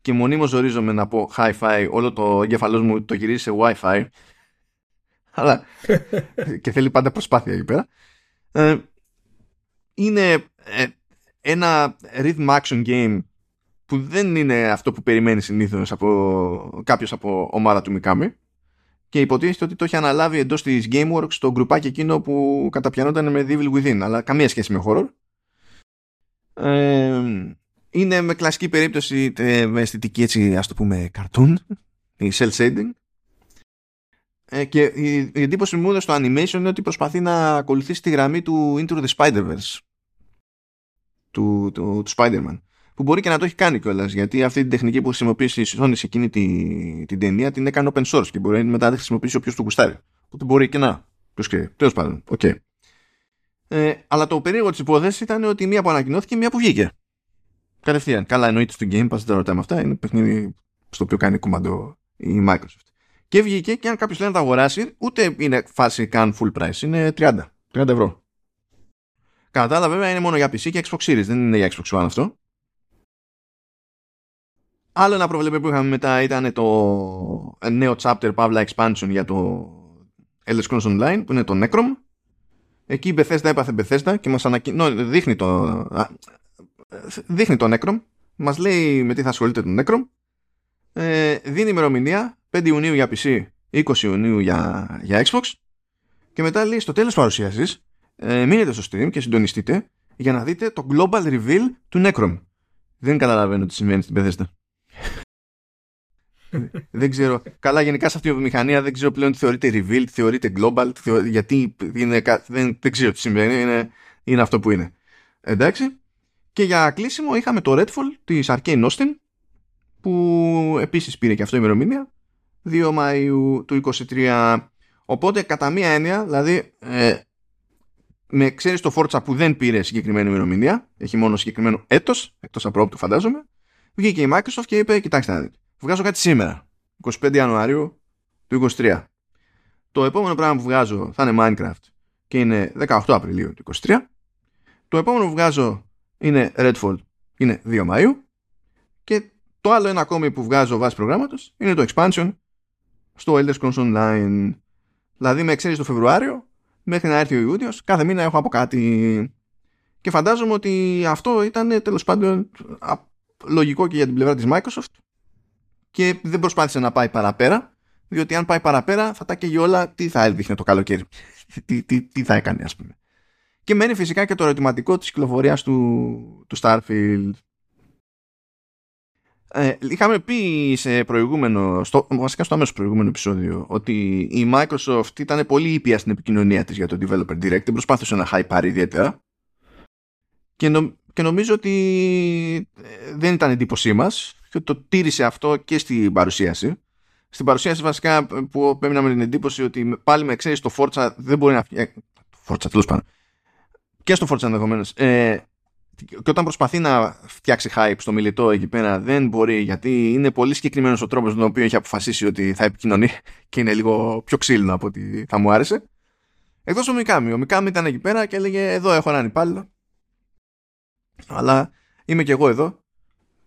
και μονίμως ζορίζομαι να πω Hi-Fi, όλο το εγκεφαλός μου το γυρίζει σε Wi-Fi. Αλλά και θέλει πάντα προσπάθεια εκεί πέρα. Ε, είναι ε, ένα rhythm action game που δεν είναι αυτό που περιμένει συνήθως από κάποιος από ομάδα του Mikami, και υποτίθεται ότι το είχε αναλάβει εντός της Gameworks το γκρουπάκι εκείνο που καταπιανόταν με Devil Within, αλλά καμία σχέση με horror. Ε, είναι με κλασική περίπτωση ε, με αισθητική, έτσι, ας το πούμε, cartoon ή cell shading. Και η εντύπωση μου είναι στο animation είναι ότι προσπαθεί να ακολουθήσει τη γραμμή του Into the Spider-Verse του, του, του Spider-Man, που μπορεί και να το έχει κάνει κιόλας, γιατί αυτή την τεχνική που χρησιμοποίησε η Sony σε εκείνη την, την ταινία την έκανε open source και μπορεί μετά να τη χρησιμοποιήσει όποιος του γουστάρει, οπότε μπορεί και να, ποιος ξέρει, τέλος πάντων, okay. ε, αλλά το περίεργο της υπόθεσης ήταν ότι μία που ανακοινώθηκε, μία που βγήκε κατευθείαν. Καλά, εννοείται στο Game Pass, δεν τα ρωτάμε αυτά, είναι παιχνίδι στο οποίο κάνει κουμαντό η Microsoft. Και βγήκε, και αν κάποιος λέει να τα αγοράσει, ούτε είναι φάση καν full price, είναι τριάντα ευρώ. Κατά τα άλλα, βέβαια, είναι μόνο για πι σι και Xbox Series, δεν είναι για Xbox One αυτό. Άλλο ένα προβλέπε που είχαμε μετά ήταν το νέο chapter, παύλα expansion, για το Elder Scrolls Online, που είναι το Necrom. Εκεί η Bethesda έπαθε Bethesda και μας ανακοινώνει, δείχνει το, α, δείχνει το Necrom, μας λέει με τι θα ασχολείται το Necrom, ε, δίνει ημερομηνία πέντε Ιουνίου για πι σι, είκοσι Ιουνίου για, για Xbox, και μετά λέει στο τέλος παρουσίασης, ε, μείνετε στο stream και συντονιστείτε για να δείτε το global reveal του Necrom. Δεν καταλαβαίνω τι σημαίνει στην Bethesda. Δεν ξέρω. Καλά, γενικά σε αυτή τη βιομηχανία δεν ξέρω πλέον τι θεωρείται reveal, τι θεωρείται global, τι θεωρεί, γιατί είναι, δεν, δεν ξέρω τι σημαίνει. Είναι, είναι αυτό που είναι. Εντάξει. Και για κλείσιμο είχαμε το Redfall της Arcane Austin, που επίσης πήρε και αυτό η ημερομηνία, δύο Μαΐου του είκοσι τρία. Οπότε κατά μία έννοια, δηλαδή, ε, με εξαίρεση το Forza που δεν πήρε συγκεκριμένη ημερομηνία, έχει μόνο συγκεκριμένο έτος, εκτός από όπου φαντάζομαι, βγήκε η Microsoft και είπε: κοιτάξτε να δείτε. Βγάζω κάτι σήμερα, είκοσι πέντε Ιανουαρίου του είκοσι τρία. Το επόμενο πράγμα που βγάζω θα είναι Minecraft και είναι δεκαοκτώ Απριλίου του είκοσι τρία. Το επόμενο που βγάζω είναι Redfall, είναι δύο Μαΐου. Και το άλλο ένα ακόμη που βγάζω βάσει προγράμματος είναι το expansion στο Elder Scrolls Online. Δηλαδή με εξαίρεση το Φεβρουάριο μέχρι να έρθει ο Ιούνιος, κάθε μήνα έχω από κάτι. Και φαντάζομαι ότι αυτό ήταν τέλος πάντων λογικό και για την πλευρά της Microsoft. Και δεν προσπάθησε να πάει παραπέρα, διότι αν πάει παραπέρα θα τα καίγει όλα, τι θα έδειχνε το καλοκαίρι, τι, τι, τι θα έκανε, ας πούμε. Και μένει φυσικά και το ερωτηματικό της κυκλοφορίας του, του Starfield. Ε, είχαμε πει σε προηγούμενο, στο, βασικά στο αμέσως προηγούμενο επεισόδιο, ότι η Microsoft ήταν πολύ ήπια στην επικοινωνία της για το Developer Direct, δεν προσπάθησε να hype ιδιαίτερα. Και, νο, και νομίζω ότι δεν ήταν εντύπωσή μας. Και το τήρησε αυτό και στην παρουσίαση. Στην παρουσίαση βασικά που έμεινα με την εντύπωση ότι πάλι με εξαίρεση το Forza δεν μπορεί να φτιάξει. Forza, τέλος πάντων. Και στο Forza ενδεχομένως. Ε, και όταν προσπαθεί να φτιάξει hype στο μιλητό εκεί πέρα δεν μπορεί, γιατί είναι πολύ συγκεκριμένος ο τρόπος τον οποίο έχει αποφασίσει ότι θα επικοινωνεί και είναι λίγο πιο ξύλινο από ότι θα μου άρεσε. Εκτός ο Μικάμι. Ο Μικάμι ήταν εκεί πέρα και έλεγε: εδώ έχω έναν υπάλληλο. Αλλά είμαι και εγώ εδώ.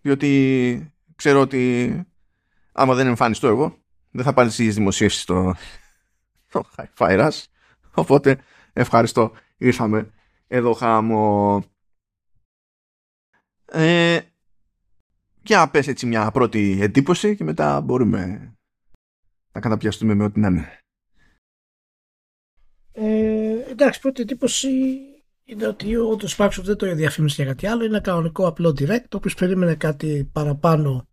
Διότι ξέρω ότι άμα δεν εμφανιστώ εγώ, δεν θα πάρει τις δημοσίευσεις στο Hi-Fi Rush. Οπότε ευχαριστώ. Ήρθαμε εδώ χάμω. Ε, για πες έτσι μια πρώτη εντύπωση και μετά μπορούμε να καταπιαστούμε με ό,τι να είναι. Ε, εντάξει, πρώτη εντύπωση είναι ότι όντως Microsoft δεν το διαφήμισε για κάτι άλλο. Είναι ένα κανονικό απλό direct, το οποίο περίμενε κάτι παραπάνω,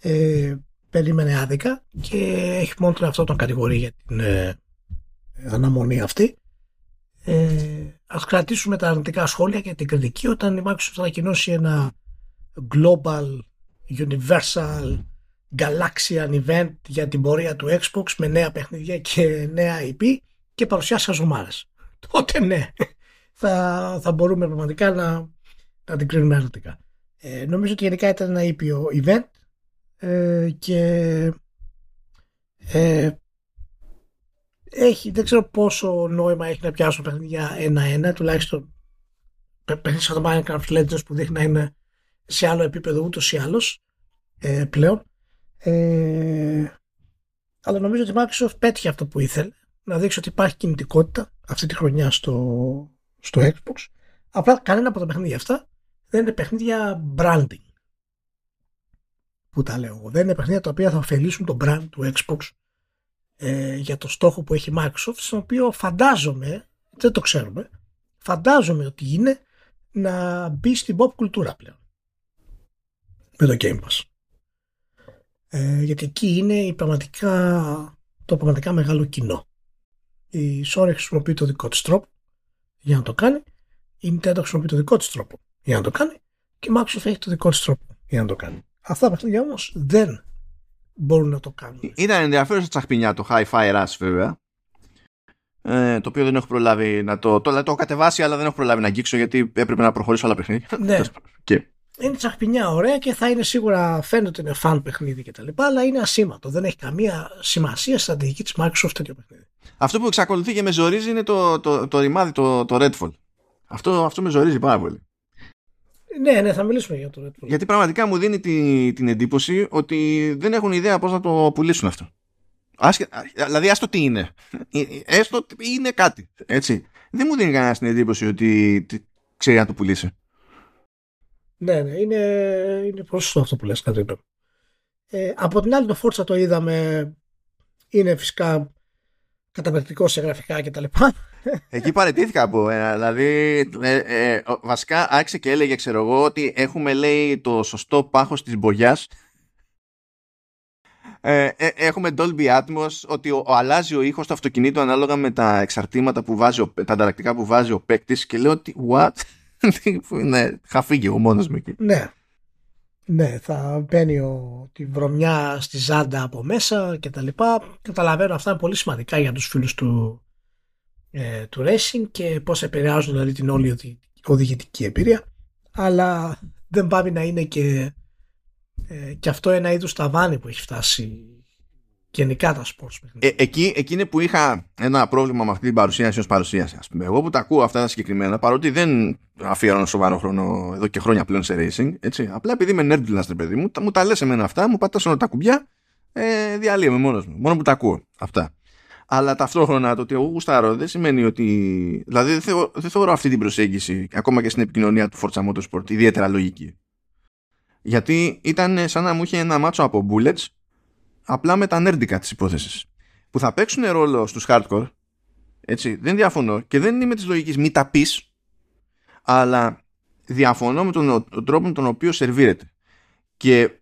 ε, περίμενε άδικα και έχει μόνο τον εαυτό τον κατηγορεί για την ε, αναμονή αυτή. Ε, ας κρατήσουμε τα αρνητικά σχόλια και την κριτική όταν η Microsoft θα ανακοινώσει ένα global, universal, galaxian event για την πορεία του Xbox με νέα παιχνίδια και νέα άι πι και παρουσιάσει χαζομάρες. Τότε ναι. Θα, θα μπορούμε πραγματικά να, να την κρίνουμε αρνητικά. Ε, νομίζω ότι γενικά ήταν ένα ήπιο event ε, και ε, έχει, δεν ξέρω πόσο νόημα έχει να πιάσουν παιχνίδια ένα-ένα, τουλάχιστον παιχνίδια σαν το Minecraft Legends που δείχνει να είναι σε άλλο επίπεδο ούτως ή άλλως ε, πλέον. Ε, αλλά νομίζω ότι η Microsoft πέτυχε αυτό που ήθελε, να δείξει ότι υπάρχει κινητικότητα αυτή τη χρονιά στο... στο Xbox. Απλά κανένα από τα παιχνίδια αυτά δεν είναι παιχνίδια branding, που τα λέω εγώ. Δεν είναι παιχνίδια τα οποία θα ωφελήσουν το brand του Xbox ε, για το στόχο που έχει Microsoft, στον οποίο φαντάζομαι, δεν το ξέρουμε, φαντάζομαι ότι είναι να μπει στην pop κουλτούρα πλέον με το Game Pass. Ε, γιατί εκεί είναι η πραγματικά, το πραγματικά μεγάλο κοινό. Η Sony χρησιμοποιεί το δικό της τρόπο για να το κάνει, η Nintendo χρησιμοποιεί το δικό της τρόπο για να το κάνει και η Microsoft έχει το δικό της τρόπο για να το κάνει. Αυτά τα παιχνίδια όμως δεν μπορούν να το κάνουν. Ήταν ενδιαφέρουσα τσαχπινιά το Hi-Fi Rush βέβαια, ε, το οποίο δεν έχω προλάβει να το, το, το έχω κατεβάσει αλλά δεν έχω προλάβει να αγγίξω γιατί έπρεπε να προχωρήσω όλα παιχνίδια. Ναι. Και... είναι τσαχπινιά ωραία και θα είναι σίγουρα, φαίνεται είναι φαν παιχνίδι και τα λοιπά, αλλά είναι ασήμαντο. Δεν έχει καμία σημασία στρατηγική της Microsoft τέτοιο παιχνίδι. Αυτό που εξακολουθεί και με ζορίζει είναι το, το, το ρημάδι, το, το Redfall. Αυτό, αυτό με ζορίζει πάρα πολύ. Ναι, ναι, θα μιλήσουμε για το Redfall. Γιατί πραγματικά μου δίνει τη, την εντύπωση ότι δεν έχουν ιδέα πώς να το πουλήσουν αυτό. Άσχε, δηλαδή άστο τι είναι. Έστω είναι κάτι. Έτσι. Δεν μου δίνει κανένα την εντύπωση ότι ξέρει να το πουλήσει. Ναι, ναι, είναι, είναι προσωστό αυτό που λες, Κατρίνα. Ε, από την άλλη το Forza το είδαμε, είναι φυσικά καταπληκτικό σε γραφικά και τα λοιπά. Εκεί παραιτήθηκα από ένα, δηλαδή ε, ε, βασικά άρχισε και έλεγε, ξέρω εγώ, ότι έχουμε, λέει, το σωστό πάχος της μπογιάς. Ε, ε, έχουμε Dolby Atmos, ότι ο, ο, αλλάζει ο ήχος του αυτοκινήτου ανάλογα με τα εξαρτήματα που βάζει, ο, τα ανταλλακτικά που βάζει ο παίκτης, και λέω ότι what? Ναι, χαφίγει ο μόνος μου εκεί. Ναι, ναι, θα μπαίνει ο, τη βρωμιά στη ζάντα από μέσα και τα λοιπά. Καταλαβαίνω, αυτά είναι πολύ σημαντικά για τους φίλους του, ε, του racing και πώς επηρεάζουν, δηλαδή, την όλη οδηγητική εμπειρία, αλλά δεν πάει να είναι και Ε, και αυτό ένα είδους ταβάνι που έχει φτάσει γενικά τα σπορτς. Ε, εκεί, εκεί είναι που είχα ένα πρόβλημα με αυτή την παρουσίαση ως παρουσίαση. Ας πούμε. Εγώ που τα ακούω αυτά τα συγκεκριμένα, παρότι δεν αφιερώνω σοβαρό χρόνο εδώ και χρόνια πλέον σε racing, έτσι, απλά επειδή είμαι nerdlast, παιδί μου, μου τα λες εμένα αυτά, μου πατάς όλα τα κουμπιά, ε, διαλύομαι μόνος μου, μόνο που τα ακούω αυτά. Αλλά ταυτόχρονα το ότι εγώ γουστάρω δεν σημαίνει ότι. Δηλαδή δεν θεωρώ, δεν θεωρώ αυτή την προσέγγιση, ακόμα και στην επικοινωνία του Forza Motorsport, ιδιαίτερα λογική. Γιατί ήταν σαν να μου είχε ένα μάτσο από bullets, απλά με τα νέρντικα της υπόθεσης. Που θα παίξουν ρόλο στους hardcore, έτσι, δεν διαφωνώ και δεν είμαι της λογικής μη τα πεις, αλλά διαφωνώ με τον, τον τρόπο με τον οποίο σερβίρεται. Και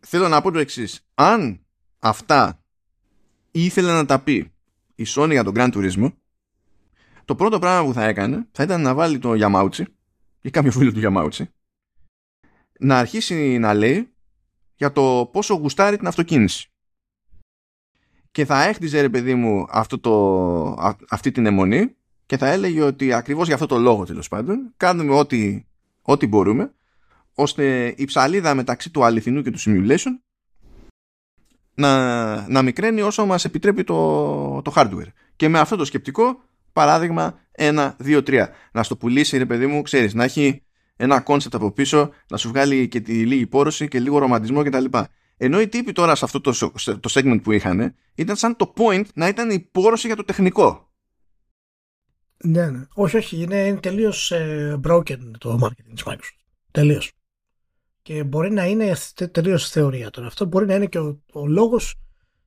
θέλω να πω το εξής. Αν αυτά ήθελε να τα πει η Sony για τον Gran Turismo, το πρώτο πράγμα που θα έκανε θα ήταν να βάλει τον Yamauchi ή κάποιο φίλο του Yamauchi να αρχίσει να λέει για το πόσο γουστάρει την αυτοκίνηση. Και θα έχτιζε, ρε παιδί μου, αυτό το, α, αυτή την αιμονή και θα έλεγε ότι ακριβώς για αυτό το λόγο, τέλος πάντων, κάνουμε ό,τι, ό,τι μπορούμε, ώστε η ψαλίδα μεταξύ του αληθινού και του simulation να, να μικραίνει όσο μας επιτρέπει το, το hardware. Και με αυτό το σκεπτικό, παράδειγμα ένα, δύο, τρία. Να στο πουλήσει, ρε παιδί μου, ξέρεις, να έχει ένα κόνσεπτ από πίσω, να σου βγάλει και τη λίγη πόρωση και λίγο ρομαντισμό κτλ. Ενώ οι τύποι τώρα σε αυτό το, το segment που είχαν, ήταν σαν το point να ήταν η πόρωση για το τεχνικό. Ναι, ναι. Όχι, όχι. Είναι, είναι τελείως ε, broken το marketing της Microsoft. Τελείως. Και μπορεί να είναι τελείως θεωρία τώρα. Αυτό μπορεί να είναι και ο, ο λόγος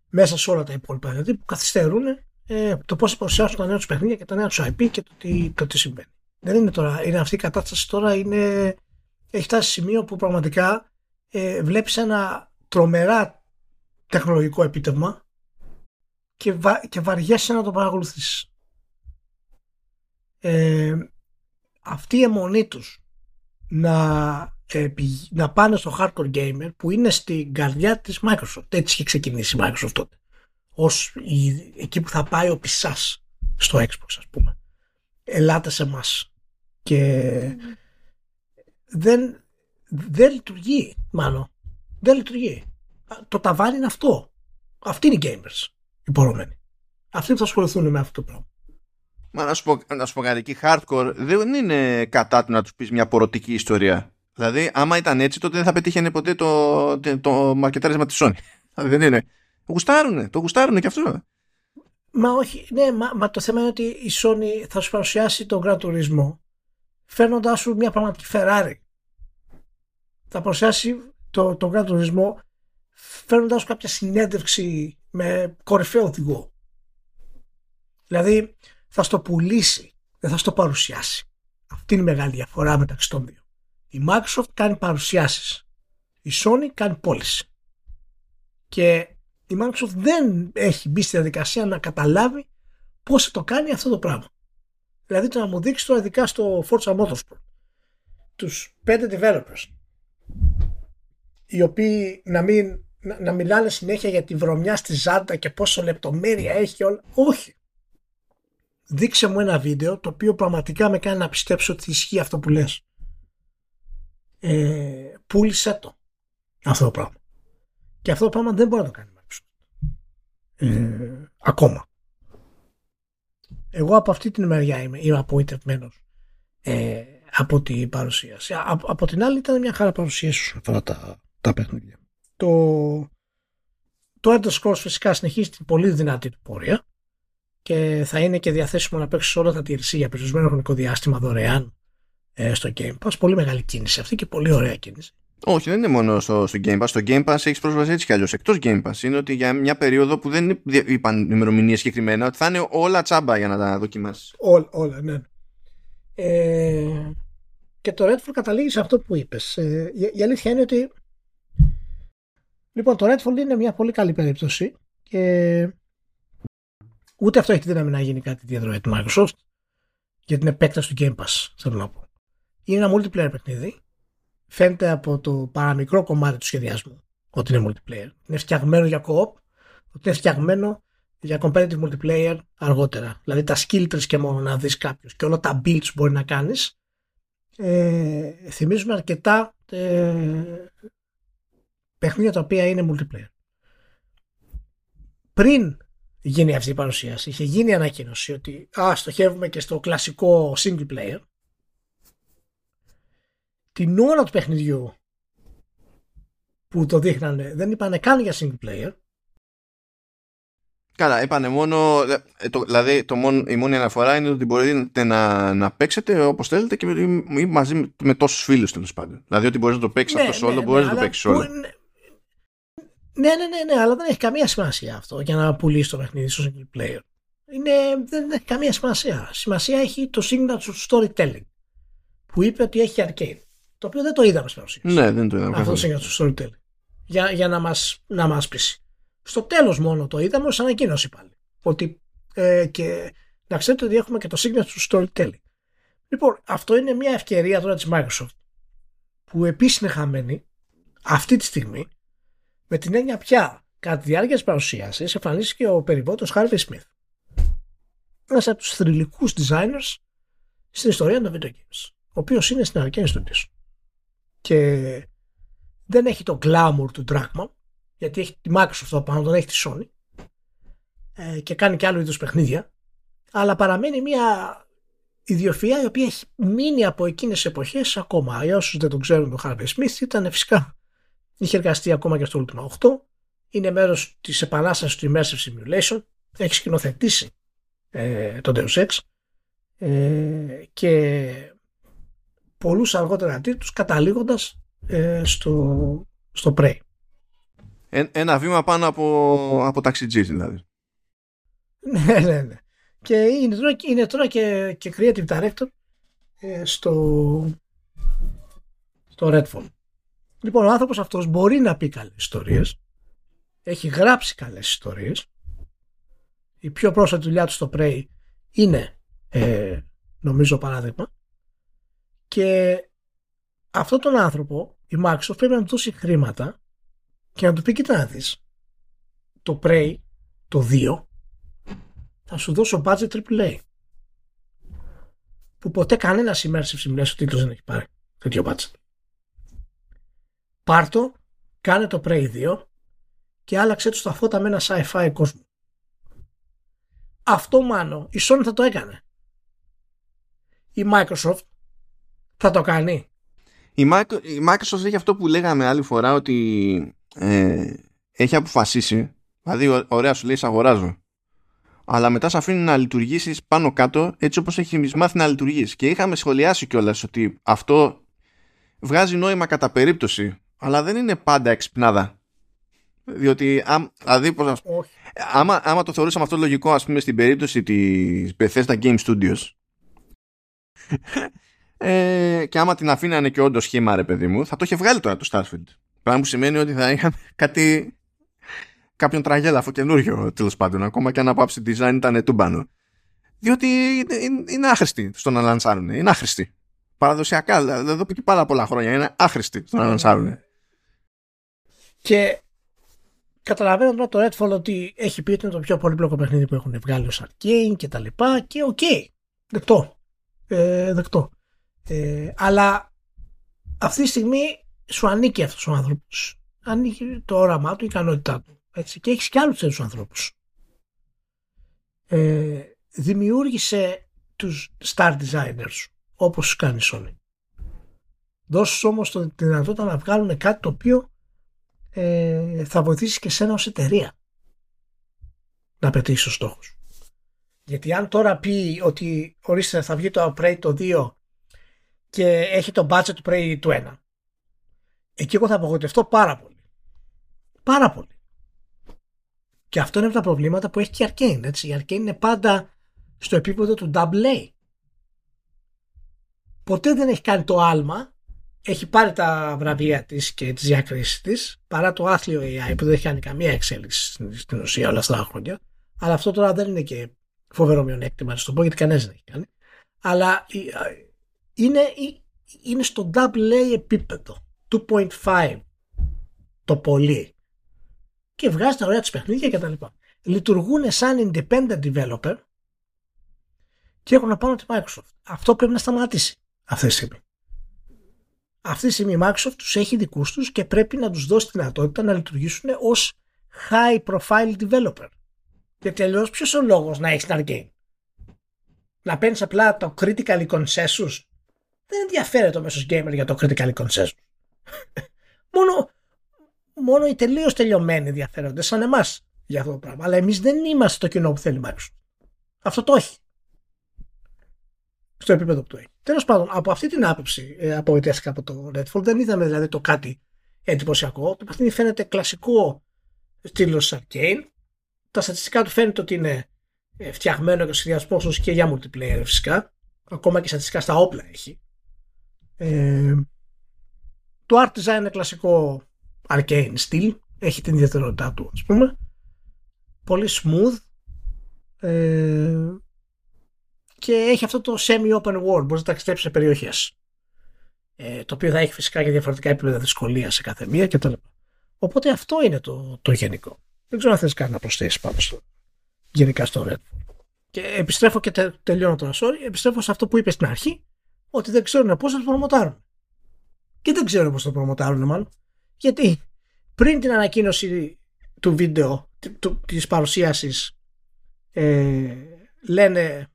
μέσα σε όλα τα υπόλοιπα. Δηλαδή που καθυστερούν ε, το πώς παρουσιάσουν τα νέα τους παιχνίδια και τα νέα τους άι πι και το τι, το τι συμβαίνει. Δεν είναι τώρα. Είναι αυτή η κατάσταση τώρα. Είναι, έχει φτάσει σε σημείο που πραγματικά ε, βλέπεις ένα τρομερά τεχνολογικό επίτευγμα και, βα, και βαριέσαι να το παρακολουθείς. Ε, αυτή η αιμονή τους να, ε, να πάνε στο hardcore gamer που είναι στην καρδιά της Microsoft. Έτσι είχε ξεκινήσει η Microsoft τότε. Ως η, εκεί που θα πάει ο πισάς στο Xbox, ας πούμε. Ελάτε σε μας. Και mm. δεν, δεν λειτουργεί, μάλλον. Δεν λειτουργεί. Το ταβάνι είναι αυτό. Αυτοί είναι οι gamers, οι πορωμένοι. Αυτοί που θα ασχοληθούν με αυτό το πράγμα. Μα να σου πω, να σου πω κάτι, εκεί hardcore δεν είναι κατά του να τους πεις μια πορωτική ιστορία. Δηλαδή, άμα ήταν έτσι, τότε δεν θα πετύχαινε ποτέ το, το, το μαρκετάρισμα της Sony. Δεν είναι. Γουστάρουνε, το γουστάρουνε κι αυτό. Μα όχι, ναι, μα, μα το θέμα είναι ότι η Sony θα σου παρουσιάσει τον Gran Turismo φέρνοντάς σου μια πραγματική Ferrari. Θα παρουσιάσει τον το Gran Turismo φέρνοντάς σου κάποια συνέντευξη με κορυφαίο οδηγό. Δηλαδή θα στο πουλήσει, δεν θα στο παρουσιάσει. Αυτή είναι η μεγάλη διαφορά μεταξύ των δύο. Η Microsoft κάνει παρουσιάσεις, η Sony κάνει πώληση. Και η Microsoft δεν έχει μπει στη διαδικασία να καταλάβει πώς θα το κάνει αυτό το πράγμα. Δηλαδή το να μου δείξει τώρα, ειδικά στο Forza Motorsport, τους πέντε developers, οι οποίοι να, μην, να, να μιλάνε συνέχεια για τη βρωμιά στη ζάντα και πόσο λεπτομέρεια έχει και όλα. Όχι. Δείξε μου ένα βίντεο το οποίο πραγματικά με κάνει να πιστέψω ότι ισχύει αυτό που λες. Ε, πούλησε το. Αυτό το πράγμα. Και αυτό το πράγμα δεν μπορεί να το κάνει. Ε, ακόμα εγώ από αυτή την μεριά είμαι, είμαι απογοητευμένος ε, από την παρουσίαση. Α, από την άλλη ήταν μια χαρά παρουσίαση όσον αφορά τα, τα παιχνίδια. Το, Το Elder Scrolls φυσικά συνεχίζει την πολύ δυνατή του πορεία και θα είναι και διαθέσιμο να παίξεις όλα τα τι ελ σι για περιορισμένο χρονικό διάστημα δωρεάν ε, στο Game Pass. Πολύ μεγάλη κίνηση αυτή και πολύ ωραία κίνηση. Όχι, δεν είναι μόνο στο, στο Game Pass. Στο Game Pass έχεις πρόσβαση έτσι κι αλλιώς. Εκτός Game Pass είναι ότι για μια περίοδο που δεν είπαν ημερομηνίες συγκεκριμένα, ότι θα είναι όλα τσάμπα για να τα δοκιμάσεις. Όλα, όλα, ναι. Ε, και το Redfall καταλήγει σε αυτό που είπες. Ε, η αλήθεια είναι ότι. Λοιπόν, το Redfall είναι μια πολύ καλή περίπτωση και ούτε αυτό έχει τη δύναμη να γίνει κάτι διαδροή του Microsoft για την επέκταση του Game Pass, θέλω να πω. Είναι ένα multiplayer παιχνίδι. Φαίνεται από το παραμικρό κομμάτι του σχεδιασμού ότι είναι multiplayer. Είναι φτιαγμένο για co-op, ότι είναι φτιαγμένο για competitive multiplayer αργότερα. Δηλαδή τα skill trees και μόνο να δεις κάποιους και όλα τα builds που μπορεί να κάνεις ε, θυμίζουν αρκετά ε, παιχνίδια τα οποία είναι multiplayer. Πριν γίνει αυτή η παρουσίαση, είχε γίνει ανακοίνωση ότι α, στοχεύουμε και στο κλασικό single player. Την ώρα του παιχνιδιού που το δείχνανε δεν είπανε καν για single player. Καλά, είπανε μόνο. Το, δηλαδή το μόνο, η μόνη αναφορά είναι ότι μπορείτε να, να παίξετε όπως θέλετε και με, μαζί με, με τόσους φίλους τέλος πάντων. Δηλαδή ότι μπορείς να το παίξεις ναι, αυτό solo, ναι, μπορείς ναι, να το παίξεις solo. Ναι, ναι, ναι, ναι, ναι, αλλά δεν έχει καμία σημασία αυτό για να πουλήσει το παιχνίδι στο single player. Είναι, δεν έχει καμία σημασία. Σημασία έχει το signature storytelling που είπε ότι έχει Arcane. Το οποίο δεν το είδαμε στην παρουσίαση. Ναι, δεν το είδαμε. Αυτό το στο storytelling. Για, για να μας, να μας πείσει. Στο τέλος μόνο το είδαμε ως ανακοίνωση πάλι. Ότι ε, και να ξέρετε ότι έχουμε και το signature storytelling. Λοιπόν, αυτό είναι μια ευκαιρία τώρα της Microsoft που επίσης είναι χαμένη αυτή τη στιγμή με την έννοια πια κατά τη διάρκεια της παρουσίασης εμφανίστηκε ο περιβόητος Harvey Smith. Ένας από τους θρυλικούς designers στην ιστορία των video games. Ο οποίος είναι στην Arcane Studios. Και δεν έχει το glamour του Druckmann, γιατί έχει τη Microsoft εδώ πάνω, τον έχει τη Sony ε, και κάνει και άλλου είδους παιχνίδια, αλλά παραμένει μια ιδιοφυΐα η οποία έχει μείνει από εκείνες τις εποχές ακόμα. Για όσους δεν τον ξέρουν, τον Harvey Smith ήταν φυσικά, είχε εργαστεί ακόμα και στο Ultima οκτώ, είναι μέρος της επανάστασης του Immersive Simulation, έχει σκηνοθετήσει ε, τον Deus Ex ε, και πολλούς αργότερα τίτλους, καταλήγοντας ε, στο, στο Prey. Ένα βήμα πάνω από, από ταξιτζής δηλαδή. Ναι, ναι, ναι. Και είναι τώρα, είναι τώρα και, και creative director ε, στο, στο Redfall. Λοιπόν, ο άνθρωπος αυτός μπορεί να πει καλές ιστορίες. Έχει γράψει καλές ιστορίες. Η πιο πρόσφατη δουλειά του στο Prey είναι ε, νομίζω παράδειγμα. Και αυτόν τον άνθρωπο η Microsoft πρέπει να του δώσει χρήματα και να του πει κοίτα να δεις, το Prey το δύο θα σου δώσω budget τριπλ έι που ποτέ κανένας immersive simulation ο τίτλος δεν έχει πάρει τέτοιο budget. Πάρ' το, κάνε το Prey δύο και άλλαξε του τα φώτα με ένα sci-fi κόσμο. Αυτό μάλλον η Sony θα το έκανε. Η Microsoft θα το κάνει. Η Microsoft έχει αυτό που λέγαμε άλλη φορά ότι ε, έχει αποφασίσει, δηλαδή ωραία σου λέει αγοράζω, αλλά μετά σε αφήνει να λειτουργήσεις πάνω κάτω έτσι όπως έχει μάθει να λειτουργείς. Και είχαμε σχολιάσει κιόλας ότι αυτό βγάζει νόημα κατά περίπτωση, αλλά δεν είναι πάντα εξυπνάδα. Διότι α, δηλαδή, πώς, ας, άμα, άμα το θεωρούσαμε αυτό λογικό ας πούμε στην περίπτωση της Bethesda Game Studios Ε, και άμα την αφήνανε και όντως σχήμα ρε παιδί μου, θα το είχε βγάλει τώρα το Starfield. Πράγμα που σημαίνει ότι θα είχαμε κάτι, κάποιον τραγέλαφο καινούριο τέλος πάντων. Ακόμα και αν από άψη design ήταν τούμπανο. Διότι είναι άχρηστη στο να λανσάρουν. Είναι άχρηστη. Παραδοσιακά, εδώ πήγε πάρα πολλά χρόνια. Είναι άχρηστη στο να λανσάρουν. Και καταλαβαίνω τώρα το Redfall ότι έχει πει ότι είναι το πιο πολύπλοκο παιχνίδι που έχουν βγάλει ως Arcane και τα λοιπά. Και οκ. Okay, δεκτό. Ε, δεκτό. Ε, αλλά αυτή τη στιγμή σου ανήκει αυτός ο άνθρωπος. Ανήκει το όραμά του, η ικανότητά του. Έτσι. Και έχεις και άλλους τέτοιους ανθρώπους. Ε, δημιούργησε τους star designers όπως σου κάνει η Sony. Δώσεις όμως τη δυνατότητα να βγάλουν κάτι το οποίο ε, θα βοηθήσει και σένα ως εταιρεία να πετύχεις τους στόχους. Γιατί αν τώρα πει ότι ορίστε θα βγει το Prey το δύο και έχει το budget του Prey του ένα, εκεί εγώ θα απογοητευτώ πάρα πολύ. Πάρα πολύ. Και αυτό είναι από τα προβλήματα που έχει και η Arcane. Έτσι. Η Arcane είναι πάντα στο επίπεδο του double A. Ποτέ δεν έχει κάνει το άλμα. Έχει πάρει τα βραβεία της και τις διακρίσεις της, παρά το άθλιο έι άι που δεν έχει κάνει καμία εξέλιξη στην ουσία όλα αυτά τα χρόνια. Αλλά αυτό τώρα δεν είναι και φοβερό μειονέκτημα να σου το πω, γιατί κανένας δεν έχει κάνει. Αλλά είναι, είναι στο double A επίπεδο. δύο κόμμα πέντε το πολύ. Και βγάζει τα ωραία τους παιχνίδια και τα λοιπά. Λειτουργούν σαν independent developer και έχουν να πάρουν τη Microsoft. Αυτό πρέπει να σταματήσει αυτή τη στιγμή. Αυτή τη στιγμή η Microsoft τους έχει δικούς τους και πρέπει να τους δώσει τη δυνατότητα να λειτουργήσουν ως high profile developer. Γιατί αλλιώς ποιος ο λόγος να έχεις ένα game? Να παίρνεις απλά το critical consensus? Δεν ενδιαφέρεται ο μέσος gamer για το critical consensus. Μόνο, μόνο οι τελείως τελειωμένοι ενδιαφέρονται σαν εμάς για αυτό το πράγμα. Αλλά εμείς δεν είμαστε το κοινό που θέλει η Microsoft. Αυτό το έχει. Στο επίπεδο που το έχει. Τέλος πάντων, από αυτή την άποψη ε, απογοητεύτηκα από το Redfall. Δεν είδαμε δηλαδή το κάτι εντυπωσιακό. Το παιχνίδι φαίνεται κλασικό στήλος Arcane. Τα στατιστικά του φαίνεται ότι είναι φτιαγμένο και σχεδιασμός και για multiplayer φυσικά. Ακόμα και στατιστικά στα όπλα έχει. Ε, το art design είναι κλασικό Arcane στυλ. Έχει την ιδιαιτερότητά του, ας πούμε. Πολύ smooth. Ε, και έχει αυτό το semi-open world, μπορείς να ταξιδέψεις σε περιοχές, ε, το οποίο θα έχει φυσικά και διαφορετικά επίπεδα δυσκολία σε κάθε μία και τα λοιπά. Οπότε αυτό είναι το, το γενικό. Δεν ξέρω αν θες κάτι να προσθέσεις πάνω στο γενικά στο Redfall. Και επιστρέφω και τε, τελειώνω τώρα, sorry, επιστρέφω σε αυτό που είπες στην αρχή, ότι δεν ξέρουν πώς θα το προμοτάρουν. Και δεν ξέρουν πώς θα το προμοτάρουν μάλλον, γιατί πριν την ανακοίνωση του βίντεο, της παρουσίασης, ε, λένε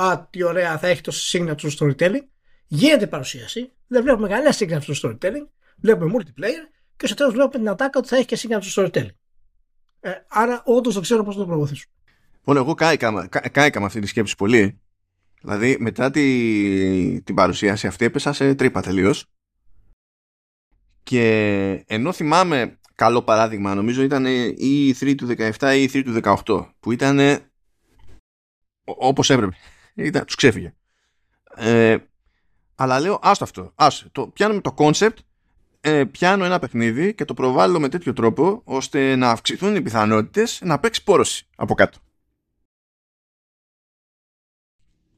«Α, τι ωραία, θα έχει το signature storytelling». Γίνεται παρουσίαση, δεν βλέπουμε κανένα signature storytelling, βλέπουμε multiplayer και στο τέλος βλέπουμε την ατάκα ότι θα έχει και signature storytelling. Ε, άρα, όντως δεν ξέρω πώς να το προωθήσω. Όλο εγώ κάηκα, κά, κάηκα με αυτή τη σκέψη πολύ. Δηλαδή, μετά τη, την παρουσίαση αυτή έπεσα σε τρύπα τελείως. Και ενώ θυμάμαι, καλό παράδειγμα, νομίζω ήταν η ι θρι του δεκαεπτά ή η ι θρι του δεκαοκτώ, που ήταν όπως έπρεπε. Ήταν, τους ξέφυγε. Ε, αλλά λέω, άστο αυτό. Άστο. Το, πιάνουμε το concept, ε, πιάνω ένα παιχνίδι και το προβάλλω με τέτοιο τρόπο, ώστε να αυξηθούν οι πιθανότητες να παίξει πόρωση από κάτω.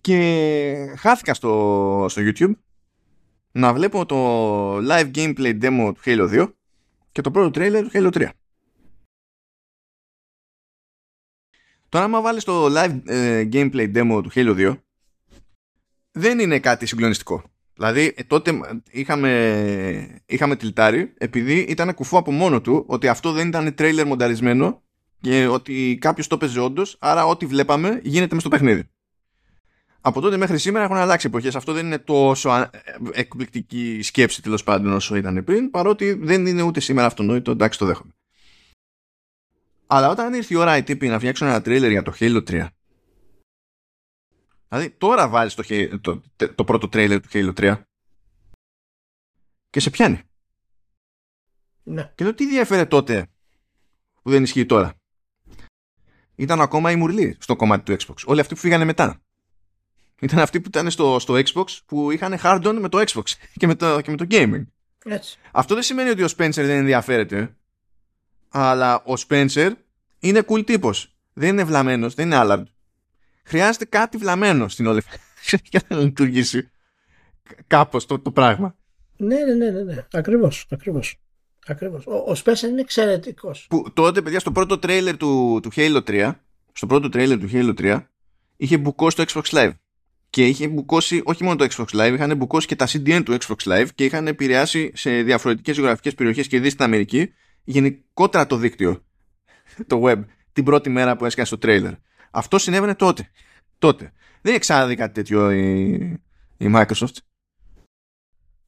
Και χάθηκα στο, στο YouTube να βλέπω το live gameplay demo του Halo δύο και το πρώτο trailer του Halo τρία. Τώρα άμα βάλεις το live ε, gameplay demo του Halo δύο, δεν είναι κάτι συγκλονιστικό. Δηλαδή ε, τότε είχαμε, είχαμε τιλτάρει, επειδή ήταν κουφό από μόνο του ότι αυτό δεν ήταν trailer μονταρισμένο και ότι κάποιος το παίζει όντως, άρα ό,τι βλέπαμε γίνεται μες στο παιχνίδι. Από τότε μέχρι σήμερα έχουν αλλάξει εποχές. Αυτό δεν είναι τόσο εκπληκτική σκέψη τέλος πάντων όσο ήταν πριν, παρότι δεν είναι ούτε σήμερα αυτονόητο, εντάξει το δέχομαι. Αλλά όταν ήρθε η ώρα οι τύποι να φτιάξουν ένα τρέιλερ για το Halo τρία, δηλαδή τώρα βάλεις το, το, το πρώτο τρέιλερ του Halo τρία και σε πιάνει. Ναι. Και το τι διέφερε τότε που δεν ισχύει τώρα? Ήταν ακόμα η μουρλή στο κομμάτι του Xbox. Όλοι αυτοί που φύγανε μετά ήταν αυτοί που ήταν στο, στο Xbox, που είχαν hard-on με το Xbox και με το, και με το gaming. Έτσι. Αυτό δεν σημαίνει ότι ο Spencer δεν ενδιαφέρεται. Αλλά ο Spencer είναι cool τύπος. Δεν είναι βλαμμένος, δεν είναι άλλαρντ. Χρειάζεται κάτι βλαμμένο στην όλη για να λειτουργήσει κάπως το, το πράγμα. Ναι, ναι, ναι, ναι. Ακριβώς, ακριβώς. ακριβώς. Ο, ο Spencer είναι εξαιρετικός. Που, τότε, παιδιά, στο πρώτο τρέιλερ του, του Halo τρία, στο πρώτο τρέιλερ του Halo τρία, είχε μπουκώσει το Xbox Live. Και είχε μπουκώσει όχι μόνο το Xbox Live, είχαν μπουκώσει και τα σι ντι εν του Xbox Live και είχαν επηρεάσει σε διαφορετικές γεωγραφικές περιοχές και ειδείς στην Αμερική. Γενικότερα το δίκτυο, το web, την πρώτη μέρα που έσκασε το trailer. Αυτό συνέβαινε τότε. Τότε. Δεν εξάδει κάτι τέτοιο η, η Microsoft.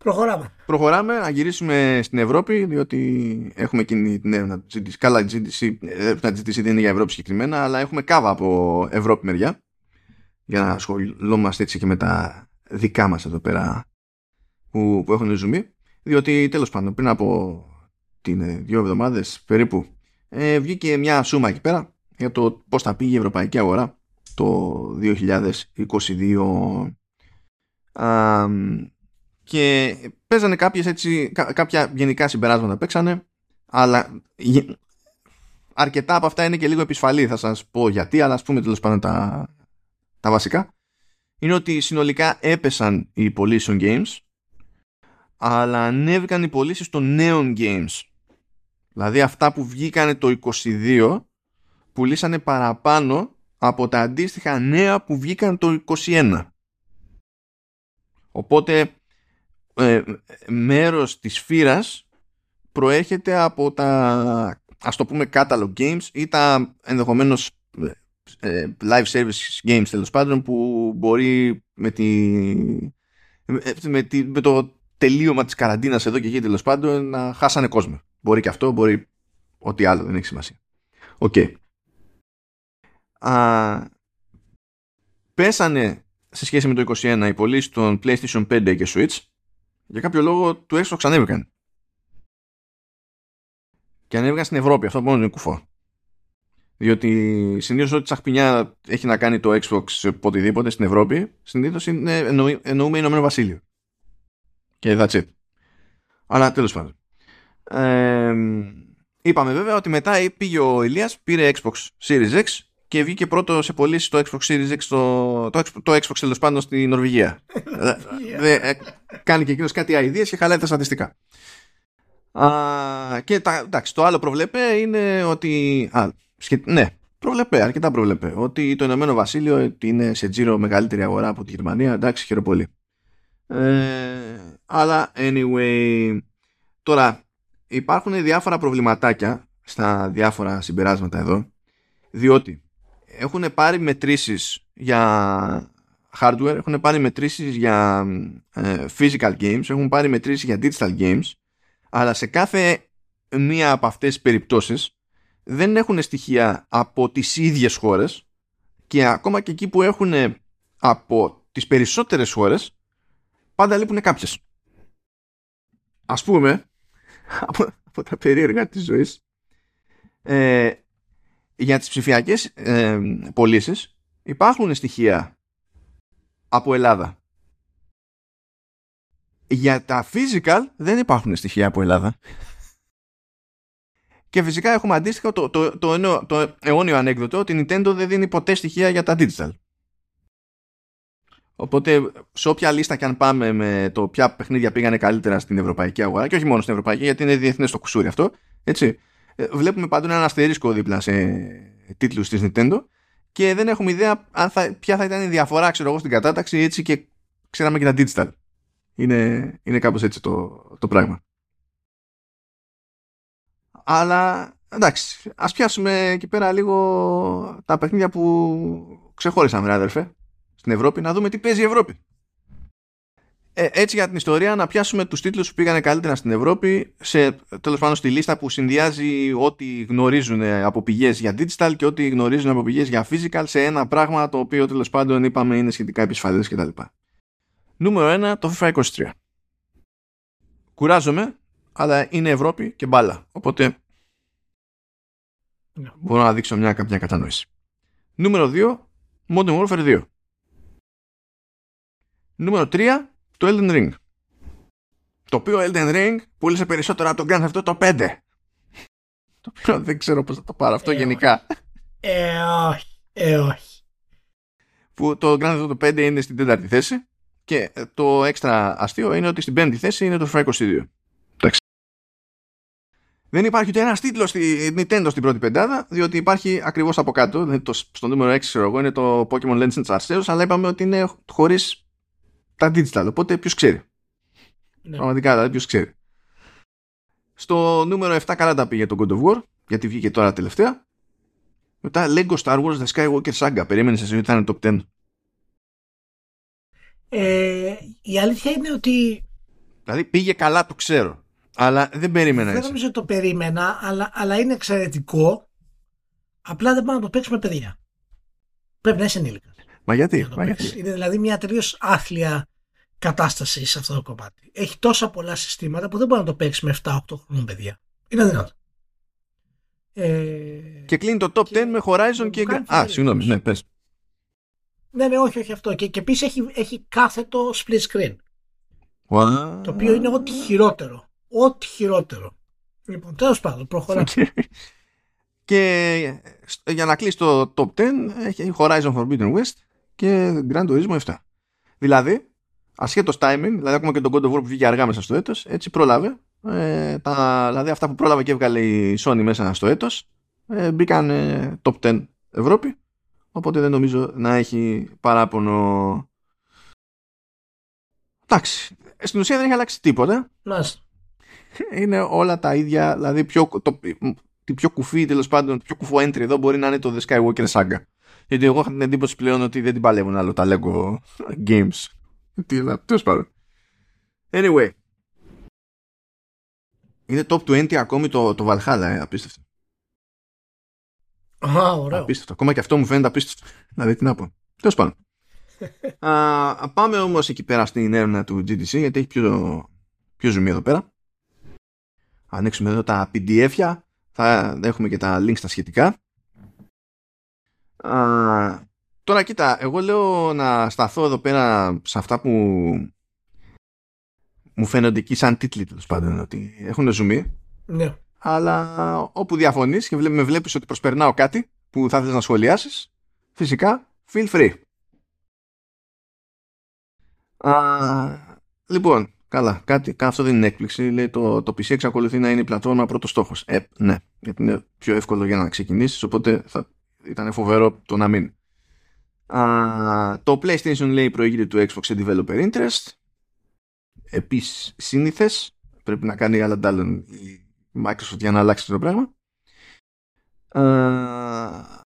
Προχωράμε. Προχωράμε να γυρίσουμε στην Ευρώπη, διότι έχουμε εκείνη την έρευνα τη τζι ντι σι. Καλά, η τζι ντι σι, τζι ντι σι δεν είναι για Ευρώπη συγκεκριμένα, αλλά έχουμε κάβα από Ευρώπη μεριά. Για να ασχολούμαστε έτσι και με τα δικά μας εδώ πέρα που, που έχουν ζουμί. Διότι τέλος πάντων, πριν από την δύο εβδομάδες περίπου, ε, βγήκε μια σούμα εκεί πέρα για το πώς θα πήγε η ευρωπαϊκή αγορά το δύο χιλιάδες είκοσι δύο. Α, και παίζανε κάποιες έτσι, κά, κάποια γενικά συμπεράσματα παίξανε, αλλά γε, αρκετά από αυτά είναι και λίγο επισφαλή, θα σας πω γιατί, αλλά ας πούμε τέλος πάντων τα, τα βασικά είναι ότι συνολικά έπεσαν οι πωλήσεις των games, αλλά ανέβηκαν οι πωλήσεις των νέων games. Δηλαδή αυτά που βγήκανε το είκοσι δύο πουλήσανε παραπάνω από τα αντίστοιχα νέα που βγήκαν το είκοσι ένα. Οπότε ε, μέρος της σφύρας προέρχεται από τα, ας το πούμε, catalog games ή τα ενδεχομένως ε, live service games, τέλος πάντων, που μπορεί με, τη, με, τη, με το τελείωμα της καραντίνας εδώ και εκεί, τέλος πάντων, να χάσανε κόσμο. Μπορεί και αυτό, μπορεί ό,τι άλλο, δεν έχει σημασία. Οκ. Okay. Πέσανε σε σχέση με το είκοσι ένα οι πωλήσεις των PlayStation πέντε και Switch. Για κάποιο λόγο του Xbox ανέβηκαν. Και ανέβηκαν στην Ευρώπη, αυτό μόνο είναι κουφό. Διότι συνήθως ό,τι τσαχπινιά έχει να κάνει το Xbox οποτιδήποτε στην Ευρώπη, συνήθως είναι, εννοούμε, εννοούμε Ηνωμένο Βασίλειο. Και that's it. Αλλά τέλος πάντων. Ε, είπαμε βέβαια ότι μετά πήγε ο Ηλίας, πήρε Xbox Series X και βγήκε πρώτο σε πωλήσεις το Xbox Series X, το, το, το Xbox τέλος πάντων στη Νορβηγία. Δε, ε, κάνει και εκείνος κάτι ideas και χαλάει τα στατιστικά. Α, και τα, εντάξει, το άλλο προβλεπέ είναι ότι... Α, σχε, ναι, προβλεπέ, αρκετά προβλεπέ. Ότι το Ηνωμένο Βασίλειο είναι σε τζίρο μεγαλύτερη αγορά από τη Γερμανία. Εντάξει, χαίρομαι πολύ. Ε, αλλά anyway, τώρα υπάρχουν διάφορα προβληματάκια στα διάφορα συμπεράσματα εδώ, διότι έχουν πάρει μετρήσεις για hardware, έχουν πάρει μετρήσεις για ε, physical games, έχουν πάρει μετρήσεις για digital games, αλλά σε κάθε μία από αυτές τις περιπτώσεις δεν έχουν στοιχεία από τις ίδιες χώρες, και ακόμα και εκεί που έχουν από τις περισσότερες χώρες πάντα λείπουν κάποιες. Ας πούμε, από, από τα περίεργα της ζωής, ε, για τις ψηφιακές ε, πωλήσεις υπάρχουν στοιχεία από Ελλάδα. Για τα physical δεν υπάρχουν στοιχεία από Ελλάδα. Και φυσικά έχουμε αντίστοιχα το, το, το, το, το αιώνιο ανέκδοτο ότι η Nintendo δεν δίνει ποτέ στοιχεία για τα digital. Οπότε σε όποια λίστα και αν πάμε με το ποια παιχνίδια πήγανε καλύτερα στην ευρωπαϊκή αγορά, και όχι μόνο στην ευρωπαϊκή, γιατί είναι διεθνές το κουσούρι αυτό, έτσι, βλέπουμε παντού έναν αστερίσκο δίπλα σε τίτλους της Nintendo και δεν έχουμε ιδέα αν θα, ποια θα ήταν η διαφορά, ξέρω εγώ, στην κατάταξη, έτσι, και ξέραμε και τα digital. Είναι, είναι κάπως έτσι το, το πράγμα. Αλλά εντάξει, ας πιάσουμε εκεί πέρα λίγο τα παιχνίδια που ξεχώρισαν, ρε αδερφέ, στην Ευρώπη, να δούμε τι παίζει η Ευρώπη. Ε, έτσι για την ιστορία, να πιάσουμε τους τίτλους που πήγανε καλύτερα στην Ευρώπη, σε, τέλος πάντων, στη λίστα που συνδυάζει ό,τι γνωρίζουν από πηγές για digital και ό,τι γνωρίζουν από πηγές για physical σε ένα πράγμα το οποίο τέλος πάντων είπαμε είναι σχετικά επισφαλές κτλ. Νούμερο ένα, το FIFA είκοσι τρία. Κουράζομαι, αλλά είναι Ευρώπη και μπάλα. Οπότε yeah. μπορώ να δείξω μια κάποια κατανόηση. Νούμερο δύο, Modern Warfare δύο. Νούμερο τρία, το Elden Ring. Το οποίο Elden Ring πούλησε περισσότερο από τον Grand Theft Auto το πέντε. Το οποίο δεν ξέρω πώς θα το πάρω αυτό ε, γενικά. Ε, όχι. Ε, όχι. Που το Grand Theft Auto πέντε είναι στην τέταρτη θέση και το έξτρα αστείο είναι ότι στην πέμπτη θέση είναι το FIFA είκοσι δύο. Εντάξει. Δεν υπάρχει ούτε ένας τίτλος στη Nintendo στην πρώτη πεντάδα, διότι υπάρχει ακριβώς από κάτω. Δηλαδή το, στο νούμερο έξι, ξέρω εγώ, είναι το Pokemon Legends Arceus, αλλά είπαμε ότι είναι χωρίς τα digital, οπότε ποιος ξέρει. Ναι. Πραγματικά, δηλαδή ποιος ξέρει. Στο νούμερο επτά καλά τα πήγε το God of War, γιατί βγήκε τώρα τελευταία. Μετά Lego Star Wars The Skywalker Saga. Περίμενες εσύ ότι ήταν top δέκα? Ε, η αλήθεια είναι ότι Δηλαδή πήγε καλά, το ξέρω. Αλλά δεν περίμενα έτσι. Δεν νομίζω ότι το περίμενα, αλλά, αλλά είναι εξαιρετικό. Απλά δεν πάμε να το παίξουμε παιδιά. Πρέπει να είσαι ενήλικας. Μα γιατί? Μα γιατί. Είναι δηλαδή μια τελείως άθλια κατάσταση σε αυτό το κομμάτι. Έχει τόσα πολλά συστήματα που δεν μπορεί να το παίξει με εφτά οκτώ χρόνια παιδιά. Είναι δυνατό. Ε... Και κλείνει το top και... δέκα με Horizon και... και... Α, συγγνώμη, ναι, πες. Ναι, ναι, όχι, όχι αυτό. Και, και επίσης έχει, έχει κάθετο split screen. Wow. Το οποίο είναι ό,τι χειρότερο. Ό,τι χειρότερο. Λοιπόν, τέλος πάντων, προχωράμε. Okay. Και για να κλείσει το top δέκα, έχει Horizon Forbidden West και Gran Turismo επτά. Δηλαδή, ασχέτως timing, δηλαδή ακόμα και τον God of War που βγήκε αργά μέσα στο έτος, έτσι πρόλαβε. Ε, τα, δηλαδή αυτά που πρόλαβε και έβγαλε η Sony μέσα στο έτος, ε, μπήκαν ε, top δέκα Ευρώπη. Οπότε δεν νομίζω να έχει παράπονο. Εντάξει, στην ουσία δεν έχει αλλάξει τίποτα. Μάλιστα. Είναι όλα τα ίδια, δηλαδή πιο, το, το πιο κουφή, τέλος πάντων, το πιο κουφό entry εδώ μπορεί να είναι το The Skywalker Saga. Γιατί εγώ είχα την εντύπωση πλέον ότι δεν την παλεύουν άλλο τα Lego Games. Τέλος πάντων. Anyway. Είναι top είκοσι ακόμη το, το Valhalla, ε, απίστευτο. Α, ωραίο. Απίστευτο. Ακόμα και αυτό μου φαίνεται απίστευτο. Να δείτε τι να πω. Τέλος πάντων. Α, πάμε όμως εκεί πέρα στην έρευνα του τζι ντι σι, γιατί έχει πιο, πιο ζουμί εδώ πέρα. Ανοίξουμε εδώ τα πι ντι εφ-ια. Θα έχουμε και τα links τα σχετικά. Α, τώρα κοίτα, εγώ λέω να σταθώ εδώ πέρα σε αυτά που μου φαίνονται εκεί σαν τίτλοι, τέλος πάντων, ότι έχουν ζουμί. Ναι. Αλλά όπου διαφωνείς και με βλέπεις ότι προσπερνάω κάτι που θα θέλεις να σχολιάσεις, φυσικά feel free. Α, λοιπόν, καλά, κάτι, αυτό δεν είναι έκπληξη. Λέει το, το πι σι εξακολουθεί να είναι η πλατφόρμα πρώτος στόχος. Ε, ναι, γιατί είναι πιο εύκολο για να ξεκινήσεις, οπότε θα ήταν φοβερό το να μην. Α, το PlayStation λέει προηγείται του Xbox σε developer interest. Επίσης σύνηθες, πρέπει να κάνει άλλα ντάλλον η Microsoft για να αλλάξει το πράγμα. Α,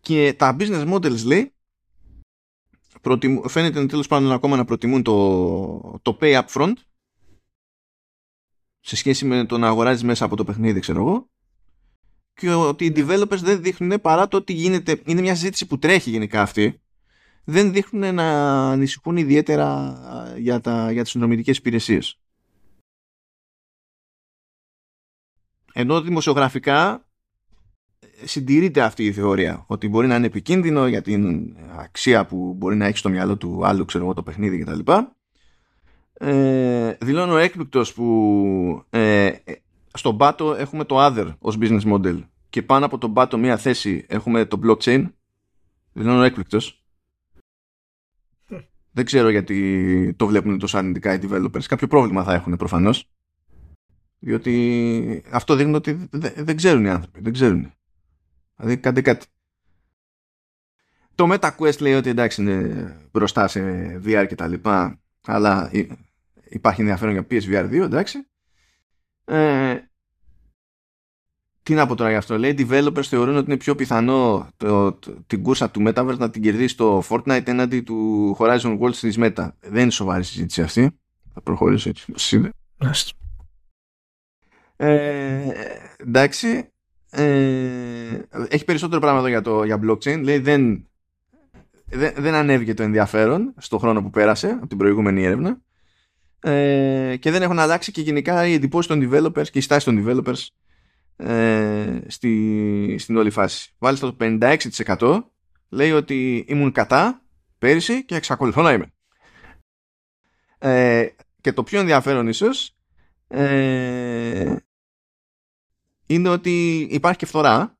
και τα business models λέει φαίνεται τέλος πάντων ακόμα να προτιμούν το, το pay up front σε σχέση με το να αγοράζεις μέσα από το παιχνίδι, ξέρω εγώ, και ότι οι developers δεν δείχνουν, παρά το ότι γίνεται, είναι μια συζήτηση που τρέχει γενικά αυτή, δεν δείχνουν να ανησυχούν ιδιαίτερα για, τα, για τις συνδρομητικές υπηρεσίες, ενώ δημοσιογραφικά συντηρείται αυτή η θεωρία ότι μπορεί να είναι επικίνδυνο για την αξία που μπορεί να έχει στο μυαλό του άλλου, ξέρω εγώ, το παιχνίδι κτλ. Ε, δηλώνω έκπληκτος που ε, στον πάτο έχουμε το other ως business model και πάνω από τον πάτο μία θέση έχουμε το blockchain. Δηλώνω έκπληκτος. Mm. Δεν ξέρω γιατί το βλέπουν τόσο αρνητικά οι developers. Κάποιο πρόβλημα θα έχουν προφανώς. Διότι αυτό δείχνει ότι δεν ξέρουν οι άνθρωποι. Δεν ξέρουν. Δηλαδή κάντε κάτι. Το MetaQuest λέει ότι εντάξει είναι μπροστά σε βι αρ και τα λοιπά, αλλά υπάρχει ενδιαφέρον για πι ες βι αρ δύο, εντάξει. Ε, τι να πω τώρα γι' αυτό. Λέει developers θεωρούν ότι είναι πιο πιθανό το, το, την κούρσα του Metaverse να την κερδίσει το Fortnite έναντι του Horizon Worlds της Meta. Δεν είναι σοβαρή συζήτηση αυτή. Θα προχωρήσω έτσι. Ε, εντάξει. Ε, έχει περισσότερο πράγμα εδώ για, το, για blockchain. Λέει δεν, δεν, δεν ανέβηκε το ενδιαφέρον στον χρόνο που πέρασε από την προηγούμενη έρευνα, ε, και δεν έχουν αλλάξει και γενικά οι εντυπώσεις των developers και οι στάσεις των developers ε, στη, στην όλη φάση. Βάλιστα το πενήντα έξι τοις εκατό λέει ότι ήμουν κατά πέρυσι και εξακολουθώ να είμαι. Ε, και το πιο ενδιαφέρον ίσως ε, είναι ότι υπάρχει και φθορά.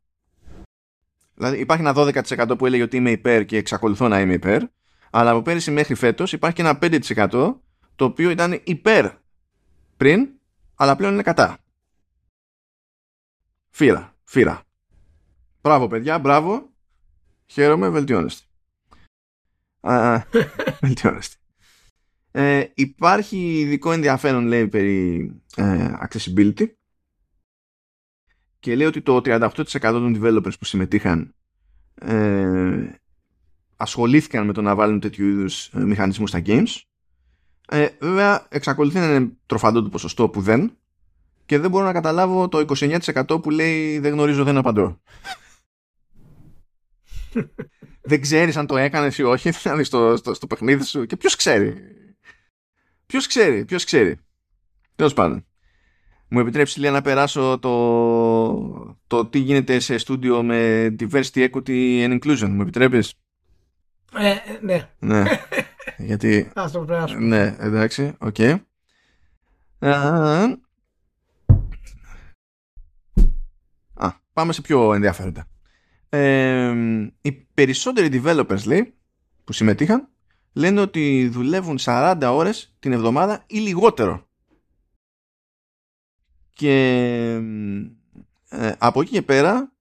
Δηλαδή υπάρχει ένα δώδεκα τοις εκατό που έλεγε ότι είμαι υπέρ και εξακολουθώ να είμαι υπέρ, αλλά από πέρυσι μέχρι φέτος υπάρχει και ένα πέντε τοις εκατό το οποίο ήταν υπέρ πριν, αλλά πλέον είναι κατά. Φύρα, φύρα. Μπράβο παιδιά, μπράβο. Χαίρομαι, βελτιώνεστε. Α, βελτιώνεστε. Ε, υπάρχει ειδικό ενδιαφέρον λέει περί ε, accessibility. Και λέει ότι το τριάντα οκτώ τοις εκατό των developers που συμμετείχαν ε, ασχολήθηκαν με το να βάλουν τέτοιου είδους μηχανισμούς στα games, Ε, βέβαια, εξακολουθεί να είναι τροφαντό το ποσοστό που δεν, και δεν μπορώ να καταλάβω το είκοσι εννέα τοις εκατό που λέει δεν γνωρίζω, δεν απαντώ. Δεν ξέρεις αν το έκανες ή όχι, δηλαδή στο, στο, στο παιχνίδι σου, και ποιος ξέρει. Ποιος ξέρει, ποιος ξέρει. Τέλος πάντων. Μου επιτρέψει, λέει, να περάσω το, το τι γίνεται σε στούντιο με diversity, equity and inclusion. Μου επιτρέπεις? Ε, ναι. Ναι. Γιατί... Ας το περάσω. Ναι, εντάξει, οκ. Okay. Α, α, πάμε σε πιο ενδιαφέροντα. Ε, οι περισσότεροι developers, λέει, που συμμετείχαν, λένε ότι δουλεύουν σαράντα ώρες την εβδομάδα ή λιγότερο. Και ε, από εκεί και πέρα,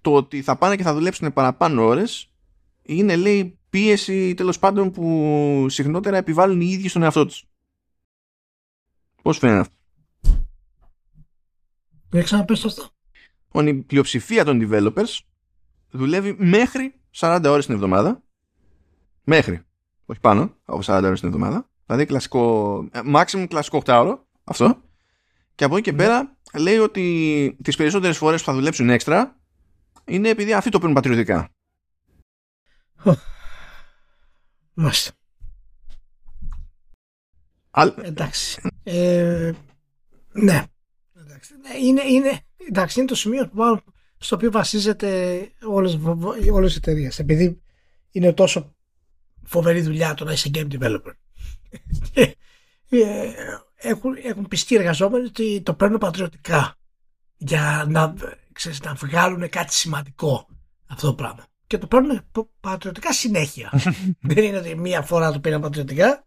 το ότι θα πάνε και θα δουλέψουν παραπάνω ώρες είναι, λέει, πίεση, τέλος πάντων, που συχνότερα επιβάλλουν οι ίδιοι στον εαυτό τους. Πώς φαίνεται αυτό? Για ξαναπες αυτό. Η πλειοψηφία των developers δουλεύει μέχρι σαράντα ώρες την εβδομάδα. Μέχρι. Όχι πάνω από σαράντα ώρες την εβδομάδα. Δηλαδή κλασικό, maximum κλασικό οκτάωρο. Αυτό. Και από εκεί και πέρα λέει ότι τις περισσότερες φορές που θα δουλέψουν έξτρα είναι επειδή αυτοί το παίρνουν πατριωτικά. Μάλιστα. Εντάξει. Ε, ναι. Είναι, είναι, εντάξει, είναι το σημείο που, στο οποίο βασίζεται όλες, όλες οι εταιρείες, επειδή είναι τόσο φοβερή δουλειά το να είσαι game developer. έχουν, έχουν πιστεί οι εργαζόμενοι ότι το παίρνουν πατριωτικά για να, ξέρεις, να βγάλουν κάτι σημαντικό αυτό το πράγμα, και το παίρνουν πατριωτικά συνέχεια. Δεν είναι ότι μία φορά το πήραν πατριωτικά.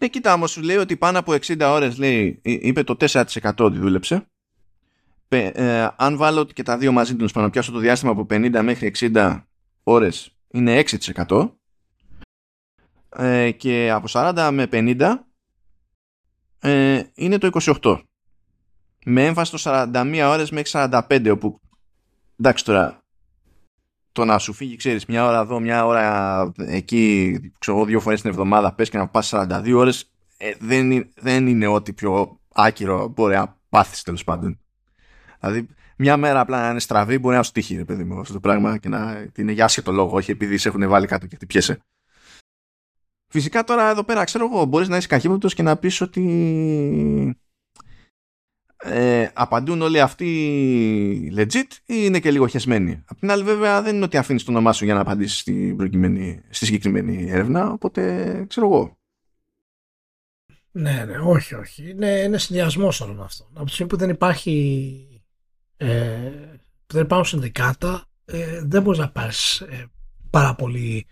Ναι, κοίτα, όμως σου λέει ότι πάνω από εξήντα ώρες, λέει, είπε το τέσσερα τοις εκατό ότι δούλεψε. Ε, ε, αν βάλω και τα δύο μαζί τους, πάνω να πιάσω το διάστημα από πενήντα μέχρι εξήντα ώρες, είναι έξι τοις εκατό. Ε, και από σαράντα με πενήντα ε, είναι το είκοσι οκτώ τοις εκατό. Με έμφαση το σαράντα μία ώρες μέχρι σαράντα πέντε, όπου εντάξει τώρα, το να σου φύγει, ξέρεις, μια ώρα εδώ, μια ώρα εκεί, ξέρω, δύο φορές την εβδομάδα πες και να πας σαράντα δύο ώρες, ε, δεν, δεν είναι ό,τι πιο άκυρο μπορεί να πάθεις, τέλος πάντων. Δηλαδή μια μέρα απλά να είναι στραβή μπορεί να σου τύχει, ρε παιδί μου, αυτό το πράγμα, και να είναι για άσχετο λόγο, όχι επειδή σε έχουν βάλει κάτω και χτυπιέσαι. Φυσικά τώρα εδώ πέρα, ξέρω εγώ, μπορείς να είσαι καχύποπτος και να πεις ότι Ε, απαντούν όλοι αυτοί legit ή είναι και λίγο χεσμένοι. Απ' την άλλη, βέβαια, δεν είναι ότι αφήνεις το όνομά σου για να απαντήσεις στη, στη συγκεκριμένη έρευνα, οπότε ξέρω εγώ. Ναι, ναι, όχι, όχι. Είναι, είναι συνδυασμός όλων αυτών. Από τη στιγμή που δεν υπάρχει, ε, που δεν υπάρχουν συνδικάτα, ε, δεν μπορείς να πάρεις ε, πάρα πολύ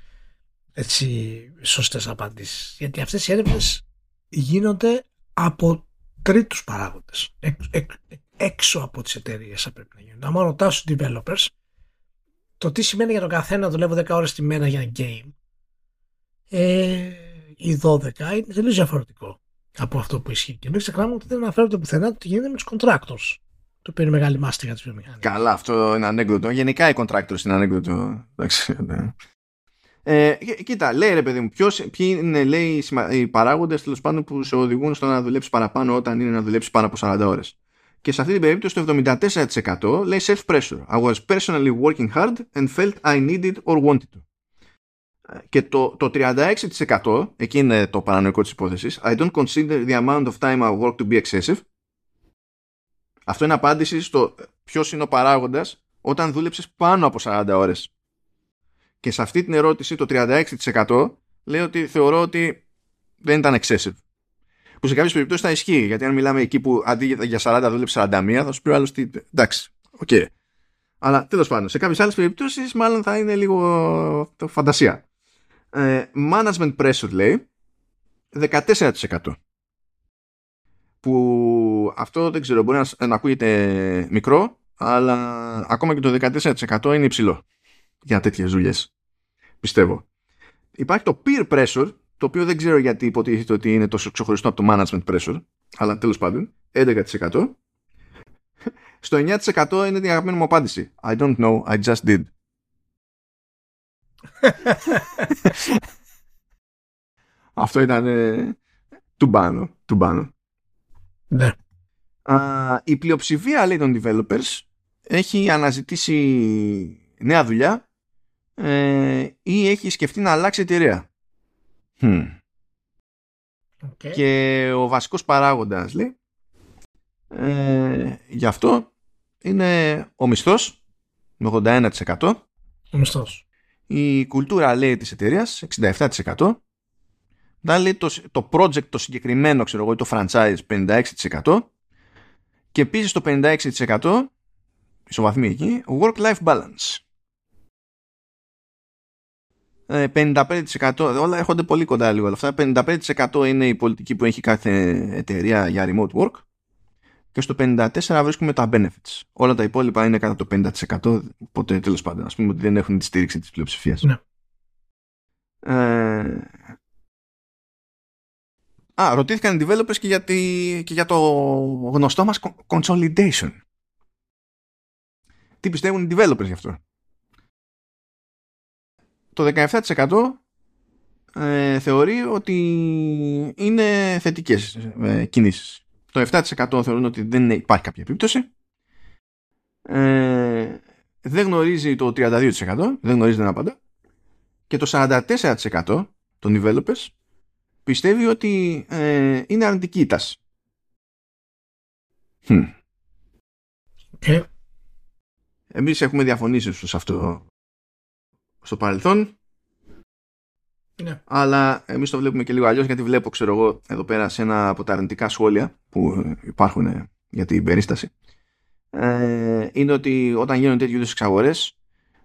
σωστές απαντήσεις. Γιατί αυτές οι έρευνες γίνονται από τρίτους παράγοντες, εκ, εκ, έξω από τις εταιρείες θα πρέπει να γίνονται. Αν ρωτάς τους developers το τι σημαίνει για τον καθένα δουλεύω δέκα ώρες τη μέρα για ένα game ε, ή δώδεκα, είναι τελείως διαφορετικό από αυτό που ισχύει. Και μην ξεχνάμε ότι δεν αναφέρονται πουθενά ότι γίνεται με τους contractors, το οποίο είναι μεγάλη μάστιγα της βιομηχανίας. Καλά, αυτό είναι ανέκδοτο. Γενικά οι contractors είναι ανέκδοτο. Εντάξει, ναι. Ε, κοίτα, λέει, ρε παιδί μου, ποιος, ποιοι είναι, λέει, οι παράγοντες, τέλος πάντων, που σε οδηγούν στο να δουλέψεις παραπάνω όταν είναι να δουλέψεις πάνω από σαράντα ώρες. Και σε αυτή την περίπτωση το εβδομήντα τέσσερα τοις εκατό λέει self-pressure. I was personally working hard and felt I needed or wanted to. Και το, το τριάντα έξι τοις εκατό, εκεί είναι το παρανοϊκό της υπόθεσης, I don't consider the amount of time I work to be excessive. Αυτό είναι απάντηση στο ποιος είναι ο παράγοντας όταν δούλεψες πάνω από σαράντα ώρες. Και σε αυτή την ερώτηση το τριάντα έξι τοις εκατό λέει ότι θεωρώ ότι δεν ήταν excessive. Που σε κάποιες περιπτώσεις θα ισχύει, γιατί αν μιλάμε εκεί που αντί για σαράντα δούλεψε σαράντα μία, θα σου πει ο άλλος ότι εντάξει, οκ. Okay. Αλλά τέλος πάντων, σε κάποιες άλλες περιπτώσεις μάλλον θα είναι λίγο το φαντασία. Ε, management pressure λέει δεκατέσσερα τοις εκατό. Που αυτό δεν ξέρω, μπορεί να, να ακούγεται μικρό, αλλά ακόμα και το δεκατέσσερα τοις εκατό είναι υψηλό για τέτοιες δουλειές, πιστεύω. Υπάρχει το peer pressure, το οποίο δεν ξέρω γιατί υποτίθεται ότι είναι τόσο ξεχωριστό από το management pressure, αλλά τέλος πάντων, έντεκα τοις εκατό. Στο εννέα τοις εκατό είναι την αγαπημένη μου απάντηση. I don't know, I just did. Αυτό ήταν ε, του μπάνου. Του μπάνου. Ναι. Α, η πλειοψηφία, λέει, των developers έχει αναζητήσει νέα δουλειά ε, ή έχει σκεφτεί να αλλάξει εταιρεία. Hm. Okay. Και ο βασικός παράγοντας, λέει, ε, γι' αυτό είναι ο μισθός με ογδόντα ένα τοις εκατό. Ο μισθός. Η κουλτούρα, λέει, της εταιρείας εξήντα επτά τοις εκατό. Μετά λέει το, το project το συγκεκριμένο, ξέρω εγώ, το franchise πενήντα έξι τοις εκατό. Και επίσης το πενήντα έξι τοις εκατό ισοβαθμί εκεί, work-life balance. πενήντα πέντε τοις εκατό, όλα έρχονται πολύ κοντά λίγο όλα αυτά. πενήντα πέντε τοις εκατό είναι η πολιτική που έχει κάθε εταιρεία για remote work. Και στο πενήντα τέσσερα βρίσκουμε τα benefits. Όλα τα υπόλοιπα είναι κατά το πενήντα τοις εκατό. Οπότε τέλος πάντων, ας πούμε ότι δεν έχουν τη στήριξη της πλειοψηφίας. Ναι. Ε... Α, ρωτήθηκαν οι developers και για, τη... και για το γνωστό μας consolidation. Τι πιστεύουν οι developers γι' αυτό. Το δεκαεπτά τοις εκατό ε, θεωρεί ότι είναι θετικές ε, κινήσεις. Το επτά τοις εκατό θεωρούν ότι δεν υπάρχει κάποια επίπτωση. Ε, δεν γνωρίζει το τριάντα δύο τοις εκατό, δεν γνωρίζει να απαντά. Και το σαράντα τέσσερα τοις εκατό των developers πιστεύει ότι ε, είναι αρνητική η τάση. Hm. Okay. Εμείς έχουμε διαφωνήσει σε αυτό στο παρελθόν. Ναι. Αλλά εμείς το βλέπουμε και λίγο αλλιώς, γιατί βλέπω, ξέρω εγώ, εδώ πέρα σε ένα από τα αρνητικά σχόλια που υπάρχουν για την περίσταση ε, είναι ότι όταν γίνονται τέτοιου είδους εξαγορές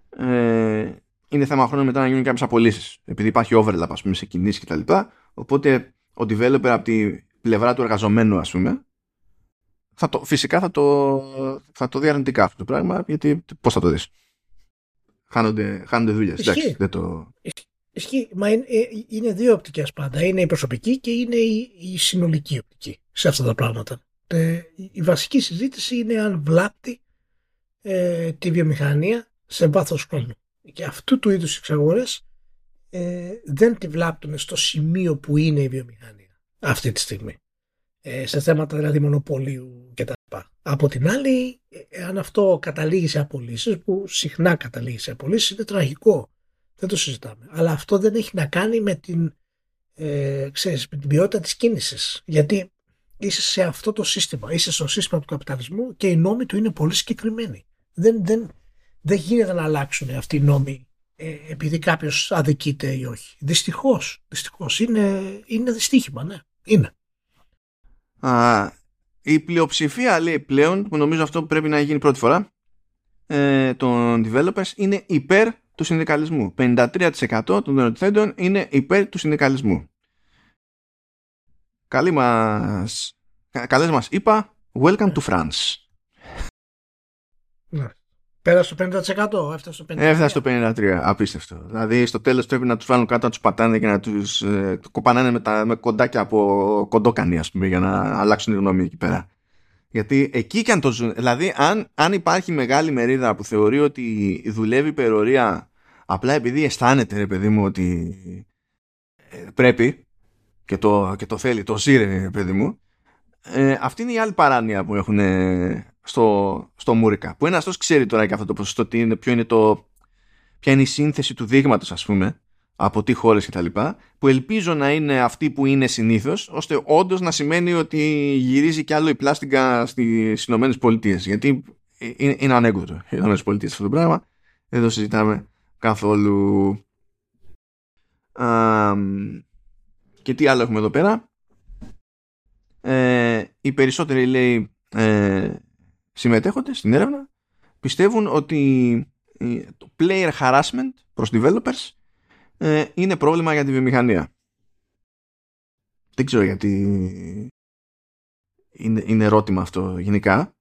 ε, είναι θέμα χρόνου μετά να γίνουν κάποιες απολύσεις, επειδή υπάρχει overlap, ας πούμε, σε κινήσεις και τα λοιπά. Οπότε ο developer από την πλευρά του εργαζομένου, ας πούμε, θα το, φυσικά θα το, θα το δει αρνητικά αυτό το πράγμα, γιατί πώς θα το δεις. Χάνονται, χάνονται δουλειές. Ισχύει. Το... Ισχύει. Μα είναι, είναι δύο οπτικές πάντα. Είναι η προσωπική και είναι η, η συνολική οπτική σε αυτά τα πράγματα. Ε, η βασική συζήτηση είναι αν βλάπτει ε, τη βιομηχανία σε βάθος χρόνου. Και αυτού του είδους εξαγορές ε, δεν τη βλάπτουν στο σημείο που είναι η βιομηχανία αυτή τη στιγμή. Ε, σε θέματα δηλαδή μονοπωλίου κτλ. Από την άλλη, αν αυτό καταλήγει σε απολύσεις, που συχνά καταλήγει σε απολύσεις, είναι τραγικό. Δεν το συζητάμε. Αλλά αυτό δεν έχει να κάνει με την, ε, ξέρεις, με την ποιότητα της κίνησης. Γιατί είσαι σε αυτό το σύστημα, είσαι στο σύστημα του καπιταλισμού και οι νόμοι του είναι πολύ συγκεκριμένοι. Δεν, δεν, δεν γίνεται να αλλάξουν αυτοί οι νόμοι ε, επειδή κάποιος αδικείται ή όχι. Δυστυχώς. Δυστυχώς. Είναι, είναι δυστύχημα, ναι. Είναι. Α, η πλειοψηφία, λέει, πλέον, που νομίζω αυτό που πρέπει να γίνει πρώτη φορά ε, των developers, είναι υπέρ του συνδικαλισμού. πενήντα τρία τοις εκατό των ερωτηθέντων είναι υπέρ του συνδικαλισμού. Καλή μας, κα, καλές μας είπα, welcome to France. Ναι. Πέρασε το πενήντα τοις εκατό, έφτασε το πενήντα τρία τοις εκατό. Έφτασε το πενήντα τρία τοις εκατό, απίστευτο. Δηλαδή στο τέλος πρέπει να τους βάλουν κάτω, να τους πατάνε και να τους ε, κοπανάνε με, τα, με κοντάκια από κοντόκανη, ας πούμε, για να αλλάξουν τη γνώμη εκεί πέρα. Γιατί εκεί και αν το ζουν. Δηλαδή, αν, αν υπάρχει μεγάλη μερίδα που θεωρεί ότι δουλεύει υπερορία απλά επειδή αισθάνεται, ρε παιδί μου, ότι πρέπει και το, και το θέλει, το ζει, ρε παιδί μου, ε, αυτή είναι η άλλη παράνοια που έχουν στο, στο Μούρικα. Που ένας τόσο ξέρει τώρα και αυτό το ποσοστό, τι είναι, ποιο είναι το, ποια είναι η σύνθεση του δείγματος, ας πούμε, από τι χώρες κτλ. Που ελπίζω να είναι αυτή που είναι συνήθως, ώστε όντως να σημαίνει ότι γυρίζει κι άλλο η πλάστικα στις Ηνωμένες Πολιτείες. Γιατί είναι, είναι ανέκδοτο οι Ηνωμένες Πολιτείες αυτό το πράγμα. Δεν το συζητάμε καθόλου. Α, και τι άλλο έχουμε εδώ πέρα. Ε, οι περισσότεροι, λέει, ε, συμμετέχοντες στην έρευνα πιστεύουν ότι το player harassment προς developers είναι πρόβλημα για τη βιομηχανία. Δεν ξέρω γιατί είναι, είναι ερώτημα αυτό γενικά,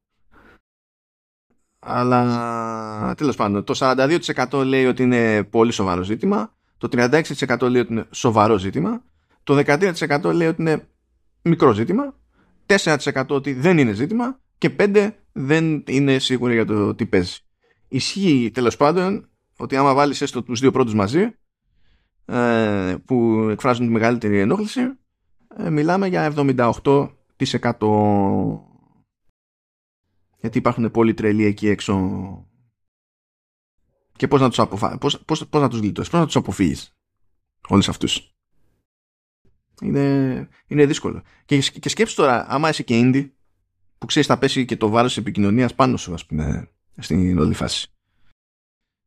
αλλά τέλος πάντων, το σαράντα δύο τοις εκατό λέει ότι είναι πολύ σοβαρό ζήτημα, το τριάντα έξι τοις εκατό λέει ότι είναι σοβαρό ζήτημα, το δεκατρία τοις εκατό λέει ότι είναι μικρό ζήτημα, τέσσερα τοις εκατό ότι δεν είναι ζήτημα και πέντε τοις εκατό δεν είναι σίγουροι για το τι παίζει. Ισχύει τέλος πάντων ότι άμα βάλεις έστω τους δύο πρώτους μαζί, ε, που εκφράζουν τη μεγαλύτερη ενόχληση, ε, μιλάμε για εβδομήντα οκτώ τοις εκατό. Γιατί υπάρχουν πολλοί τρελοί εκεί έξω και πώς να τους, αποφα... πώς, πώς, πώς να τους γλιτώσεις, πώς να τους αποφύγεις όλους αυτούς. Είναι, είναι δύσκολο. Και, και σκέψου τώρα, άμα είσαι και indie, που ξέρεις θα πέσει και το βάρος της επικοινωνίας πάνω σου, ας πούμε, στην όλη φάση.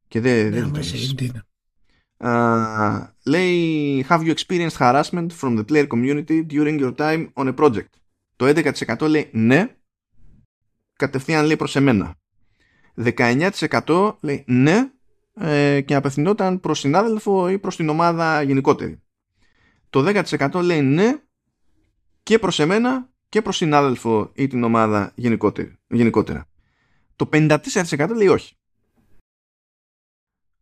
Και δεν δε, δε είναι. Uh, λέει, have you experienced harassment from the player community during your time on a project? Το έντεκα τοις εκατό λέει ναι, κατευθείαν λέει προς εμένα. δεκαεννιά τοις εκατό λέει ναι, ε, και απευθυνόταν προς συνάδελφο ή προς την ομάδα γενικότερη. Το δέκα τοις εκατό λέει ναι και προς εμένα και προς συνάδελφο ή την ομάδα γενικότερη, γενικότερα. Το πενήντα τέσσερα τοις εκατό λέει όχι.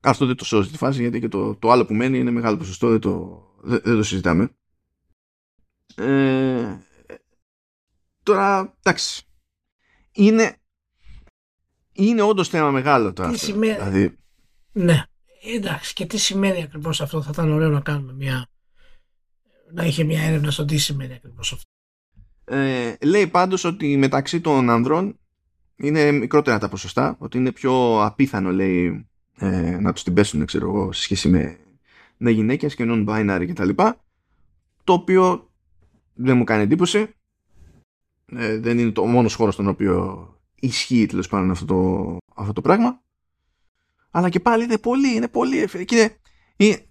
Αυτό δεν το σώζει τη φάση, γιατί και το, το άλλο που μένει είναι μεγάλο ποσοστό, δεν το, δεν, δεν το συζητάμε. Ε, τώρα, εντάξει, είναι, είναι όντως θέμα μεγάλο το τι αυτό. Σημαίνει... Δηλαδή... Ναι, εντάξει, και τι σημαίνει ακριβώς αυτό, θα ήταν ωραίο να κάνουμε μια... να είχε μια έρευνα στο τι σημαίνει ακριβώς αυτό. Ε, λέει πάντως ότι μεταξύ των ανδρών είναι μικρότερα τα ποσοστά, ότι είναι πιο απίθανο, λέει, Ε, να τους την πέσουν, ξέρω εγώ, σε σχέση με, με γυναίκες και non-binary και τα λοιπά, το οποίο δεν μου κάνει εντύπωση, ε, δεν είναι το μόνος χώρος στον οποίο ισχύει τέλος πάντων αυτό το, αυτό το πράγμα, αλλά και πάλι είναι πολύ, είναι πολύ είναι, είναι,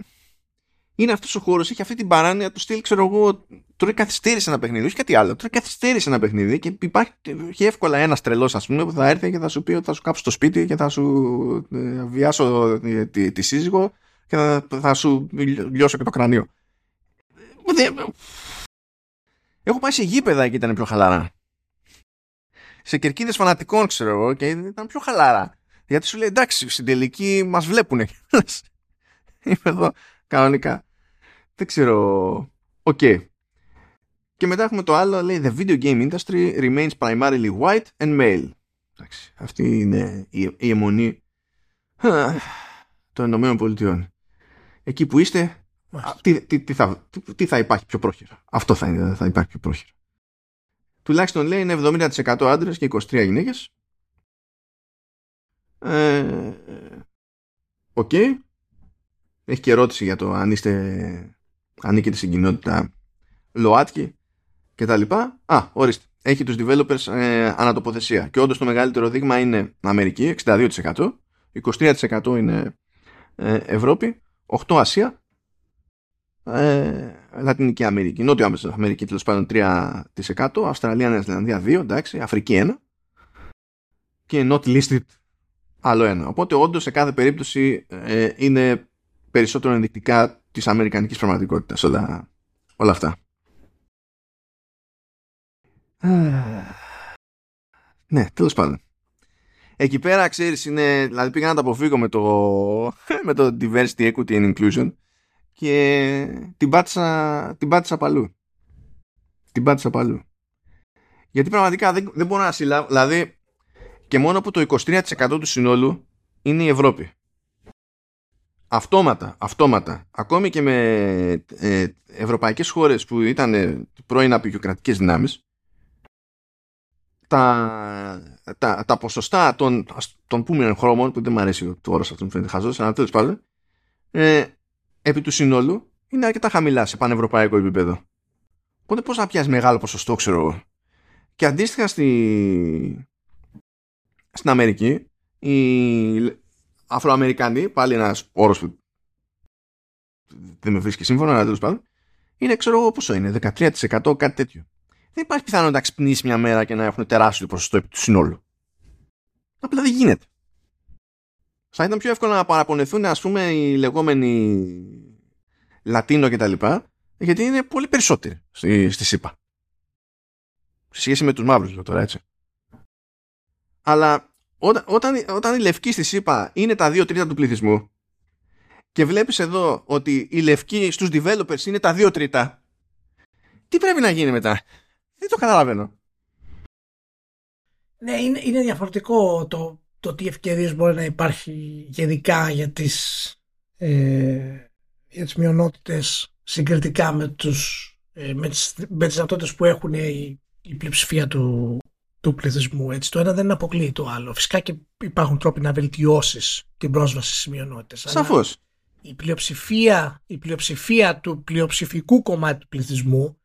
είναι αυτός ο χώρος, έχει αυτή την παράνοια του στυλ, ξέρω εγώ, τώρα καθυστέρησε ένα παιχνίδι, όχι κάτι άλλο, τώρα καθυστέρησε ένα παιχνίδι και υπάρχει εύκολα ένας τρελός, ας πούμε, που θα έρθει και θα σου πει ότι θα σου κάψω το σπίτι και θα σου βιάσω τη, τη σύζυγο και θα, θα σου λιώσω και το κρανίο. Έχω πάει σε γήπεδα και ήταν πιο χαλαρά. Σε κερκίδες φανατικών, ξέρω εγώ, και ήταν πιο χαλαρά. Γιατί σου λέει εντάξει, στην τελική μας βλέπουνε. Είμαι εδώ κανονικά. Δεν ξέρω. Οκ. Okay. Και μετά έχουμε το άλλο, λέει The video game industry remains primarily white and male. Εντάξει, αυτή είναι η, η αιμονή των Ηνωμένων Πολιτειών. Εκεί που είστε, α, τι, τι, τι, θα, τι, τι θα υπάρχει πιο πρόχειρα. Αυτό θα, είναι, θα υπάρχει πιο πρόχειρα. Τουλάχιστον λέει είναι εβδομήντα τοις εκατό άντρες και είκοσι τρία γυναίκες. Ε, Οκ. Okay. Έχει και ερώτηση για το αν είστε, ανήκετε στην κοινότητα ΛΟΑΤΚΙ και τα λοιπά. Α, ορίστε. Έχει τους developers ε, ανατοποθεσία. Και όντως το μεγαλύτερο δείγμα είναι Αμερική, εξήντα δύο τοις εκατό. είκοσι τρία τοις εκατό είναι ε, Ευρώπη. οκτώ τοις εκατό Ασία. Ε, Λατινική Αμερική. Νότιο Αμερική τέλος πάντων τρία τοις εκατό. Αυστραλία, Νέα Ζηλανδία δύο τοις εκατό. Εντάξει. Αφρική ένα τοις εκατό. Και not listed άλλο ένα τοις εκατό. Οπότε όντως σε κάθε περίπτωση ε, είναι περισσότερο ενδεικτικά της αμερικανικής πραγματικότητας όλα, όλα αυτά. Ναι, τέλος πάντων. Εκεί πέρα, ξέρεις, είναι, δηλαδή πήγα να τα αποφύγω με το, με το diversity, equity and inclusion και την πάτησα, την πάτησα παλού. Την πάτησα παλού. Γιατί πραγματικά δεν, δεν μπορώ να συλλάβω, δηλαδή και μόνο που το είκοσι τρία τοις εκατό του συνόλου είναι η Ευρώπη. Αυτόματα, αυτόματα, ακόμη και με ε, ευρωπαϊκές χώρες που ήταν ε, πρώην απεικιοκρατικές δυνάμεις, Τα, τα, τα ποσοστά των, των πούμενων χρώμων, που δεν μου αρέσει το όρος αυτό, μου φαίνεται χαζός, αλλά τέλος πάντων, ε, επί του συνόλου είναι αρκετά χαμηλά σε πανευρωπαϊκό επίπεδο. Οπότε πώς να πιάσει μεγάλο ποσοστό, ξέρω εγώ. Και αντίστοιχα στη, στην Αμερική, οι Αφροαμερικανοί, πάλι ένας όρος που δεν με βρίσκει σύμφωνο, αλλά τέλος πάντων, είναι, ξέρω εγώ πόσο είναι, δεκατρία τοις εκατό, κάτι τέτοιο. Δεν υπάρχει πιθανότητα να ξυπνήσει μια μέρα και να έχουν τεράστιο ποσοστό επί του συνόλου. Απλά δεν γίνεται. Θα ήταν πιο εύκολο να παραπονεθούν, ας πούμε, οι λεγόμενοι Λατίνο και τα λοιπά, γιατί είναι πολύ περισσότεροι στη, στη ΣΥΠΑ. Σε σχέση με τους μαύρους, λέω τώρα, έτσι. Αλλά όταν, όταν, όταν οι λευκοί στη ΣΥΠΑ είναι τα δύο τρίτα του πληθυσμού και βλέπεις εδώ ότι οι λευκοί στους developers είναι τα δύο τρίτα, τι πρέπει να γίνει μετά? Δεν το καταλαβαίνω. Ναι, είναι, είναι διαφορετικό το, το τι ευκαιρίες μπορεί να υπάρχει γενικά για τις, ε, για τις μειονότητες συγκριτικά με, τους, με, τις, με τις δυνατότητες που έχουν η, η πλειοψηφία του, του πληθυσμού. Έτσι, το ένα δεν αποκλείει το άλλο. Φυσικά και υπάρχουν τρόποι να βελτιώσεις την πρόσβαση στις μειονότητες. Σαφώς. Η πλειοψηφία, η πλειοψηφία του πλειοψηφικού κομμάτι του πληθυσμού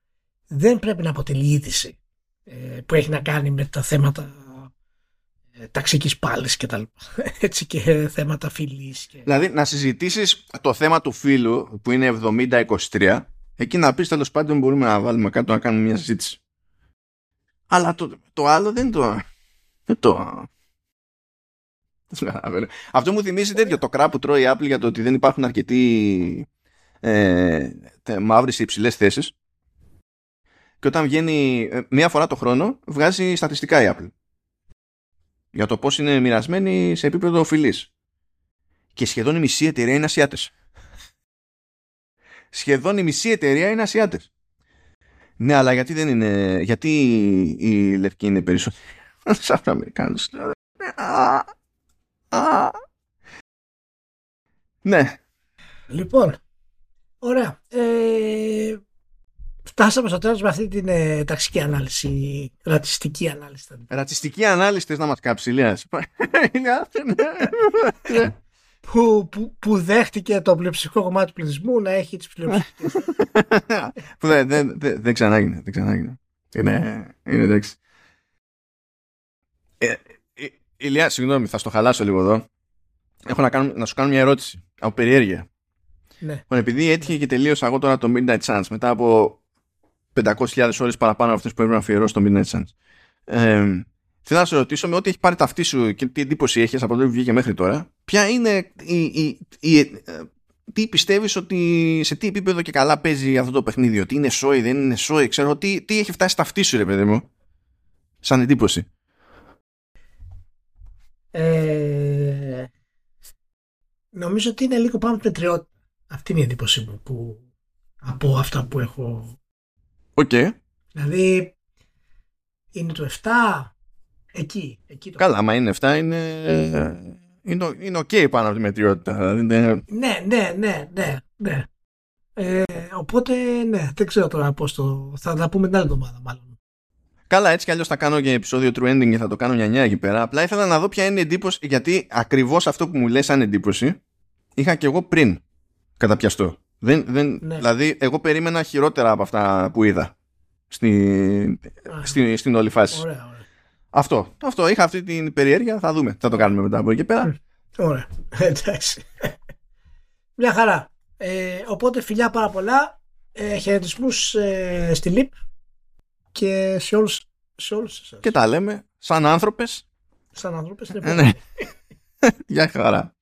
δεν πρέπει να αποτελεί είδηση ε, που έχει να κάνει με τα θέματα ε, ταξικής πάλης και τα λοιπά. Έτσι, και ε, θέματα φυλής. Και... Δηλαδή να συζητήσεις το θέμα του φύλου που είναι εβδομήντα είκοσι τρία, εκεί να πεις τέλος πάντων μπορούμε να βάλουμε κάτω να κάνουμε μια συζήτηση. Αλλά το, το άλλο δεν το... Δεν το... Αυτό μου θυμίζει τέτοιο το κρά που τρώει η Apple για το ότι δεν υπάρχουν αρκετοί ε, μαύροι σε υψηλές θέσεις. Και όταν βγαίνει μία φορά το χρόνο, βγάζει στατιστικά η Apple για το πώς είναι μοιρασμένοι σε επίπεδο φυλής. Και σχεδόν η μισή εταιρεία είναι Ασιάτες. Σχεδόν η μισή εταιρεία είναι Ασιάτες. Ναι, αλλά γιατί δεν είναι. Γιατί η λευκή είναι περισσότερη. Σαν του Αμερικάνου. Ναι. Λοιπόν, ωραία. Ε, φτάσαμε στο τέλος με αυτή την ε, ταξική ανάλυση, ρατσιστική ανάλυση. Ρατσιστική ανάλυση θες να μας κάψει, Ηλία. που, που, που δέχτηκε το πλειοψηφικό κομμάτι του πληθυσμού να έχει τις πλειοψηφικές. Που δεν δε, δε, δε ξανάγινε, δεν ξανάγινε. Είναι, είναι εντάξει. Ε, Ηλία, συγγνώμη, θα στο χαλάσω λίγο εδώ. Έχω να, κάνω, να σου κάνω μια ερώτηση από περιέργεια. Ναι. Επειδή έτυχε και τελείωσα εγώ τώρα το Midnight Suns μετά από πεντακόσιες χιλιάδες ώρες παραπάνω από αυτές που έπρεπε να αφιερώσω στο Midnight Suns, ε, θέλω να σε ρωτήσω με ό,τι έχει πάρει ταυτή σου και τι εντύπωση έχεις από τότε που βγήκε μέχρι τώρα, ποια είναι η, η, η, η, τι πιστεύεις ότι σε τι επίπεδο και καλά παίζει αυτό το παιχνίδι, ότι είναι σόι, δεν είναι σόι, ξέρω τι, τι έχει φτάσει ταυτή σου, ρε παιδί μου, σαν εντύπωση. Ε, νομίζω ότι είναι λίγο πάνω πετριότητα. Αυτή είναι η εντύπωση μου που, από αυτά που έχω. Οκ. Okay. Δηλαδή είναι το εφτά εκεί. εκεί το Καλά, μα είναι εφτά είναι, ε, είναι, είναι ok πάνω από τη μετριότητα. Είναι... Ναι, ναι, ναι, ναι. ναι. Ε, οπότε ναι, δεν ξέρω τώρα πώς το... Θα τα πούμε την άλλη εβδομάδα μάλλον. Καλά, έτσι κι αλλιώς θα κάνω και επεισόδιο True Ending και θα το κάνω νιανιά εκεί πέρα. Απλά ήθελα να δω ποια είναι η εντύπωση, γιατί ακριβώς αυτό που μου λες σαν εντύπωση είχα και εγώ πριν καταπιαστώ. Δεν, δεν, ναι. Δηλαδή, εγώ περίμενα χειρότερα από αυτά που είδα στην, στην, στην όλη φάση. Ωραία, ωραία. Αυτό, αυτό. Είχα αυτή την περιέργεια. Θα δούμε. Θα το κάνουμε μετά από εκεί πέρα. Ωραία. Εντάξει. Μια χαρά. Ε, οπότε, φιλιά πάρα πολλά. Ε, χαιρετισμούς ε, στη ΛΥΠ και σε όλους, σε όλους εσάς. Και τα λέμε σαν άνθρωπες. Σαν άνθρωπες. Ναι. Γεια χαρά.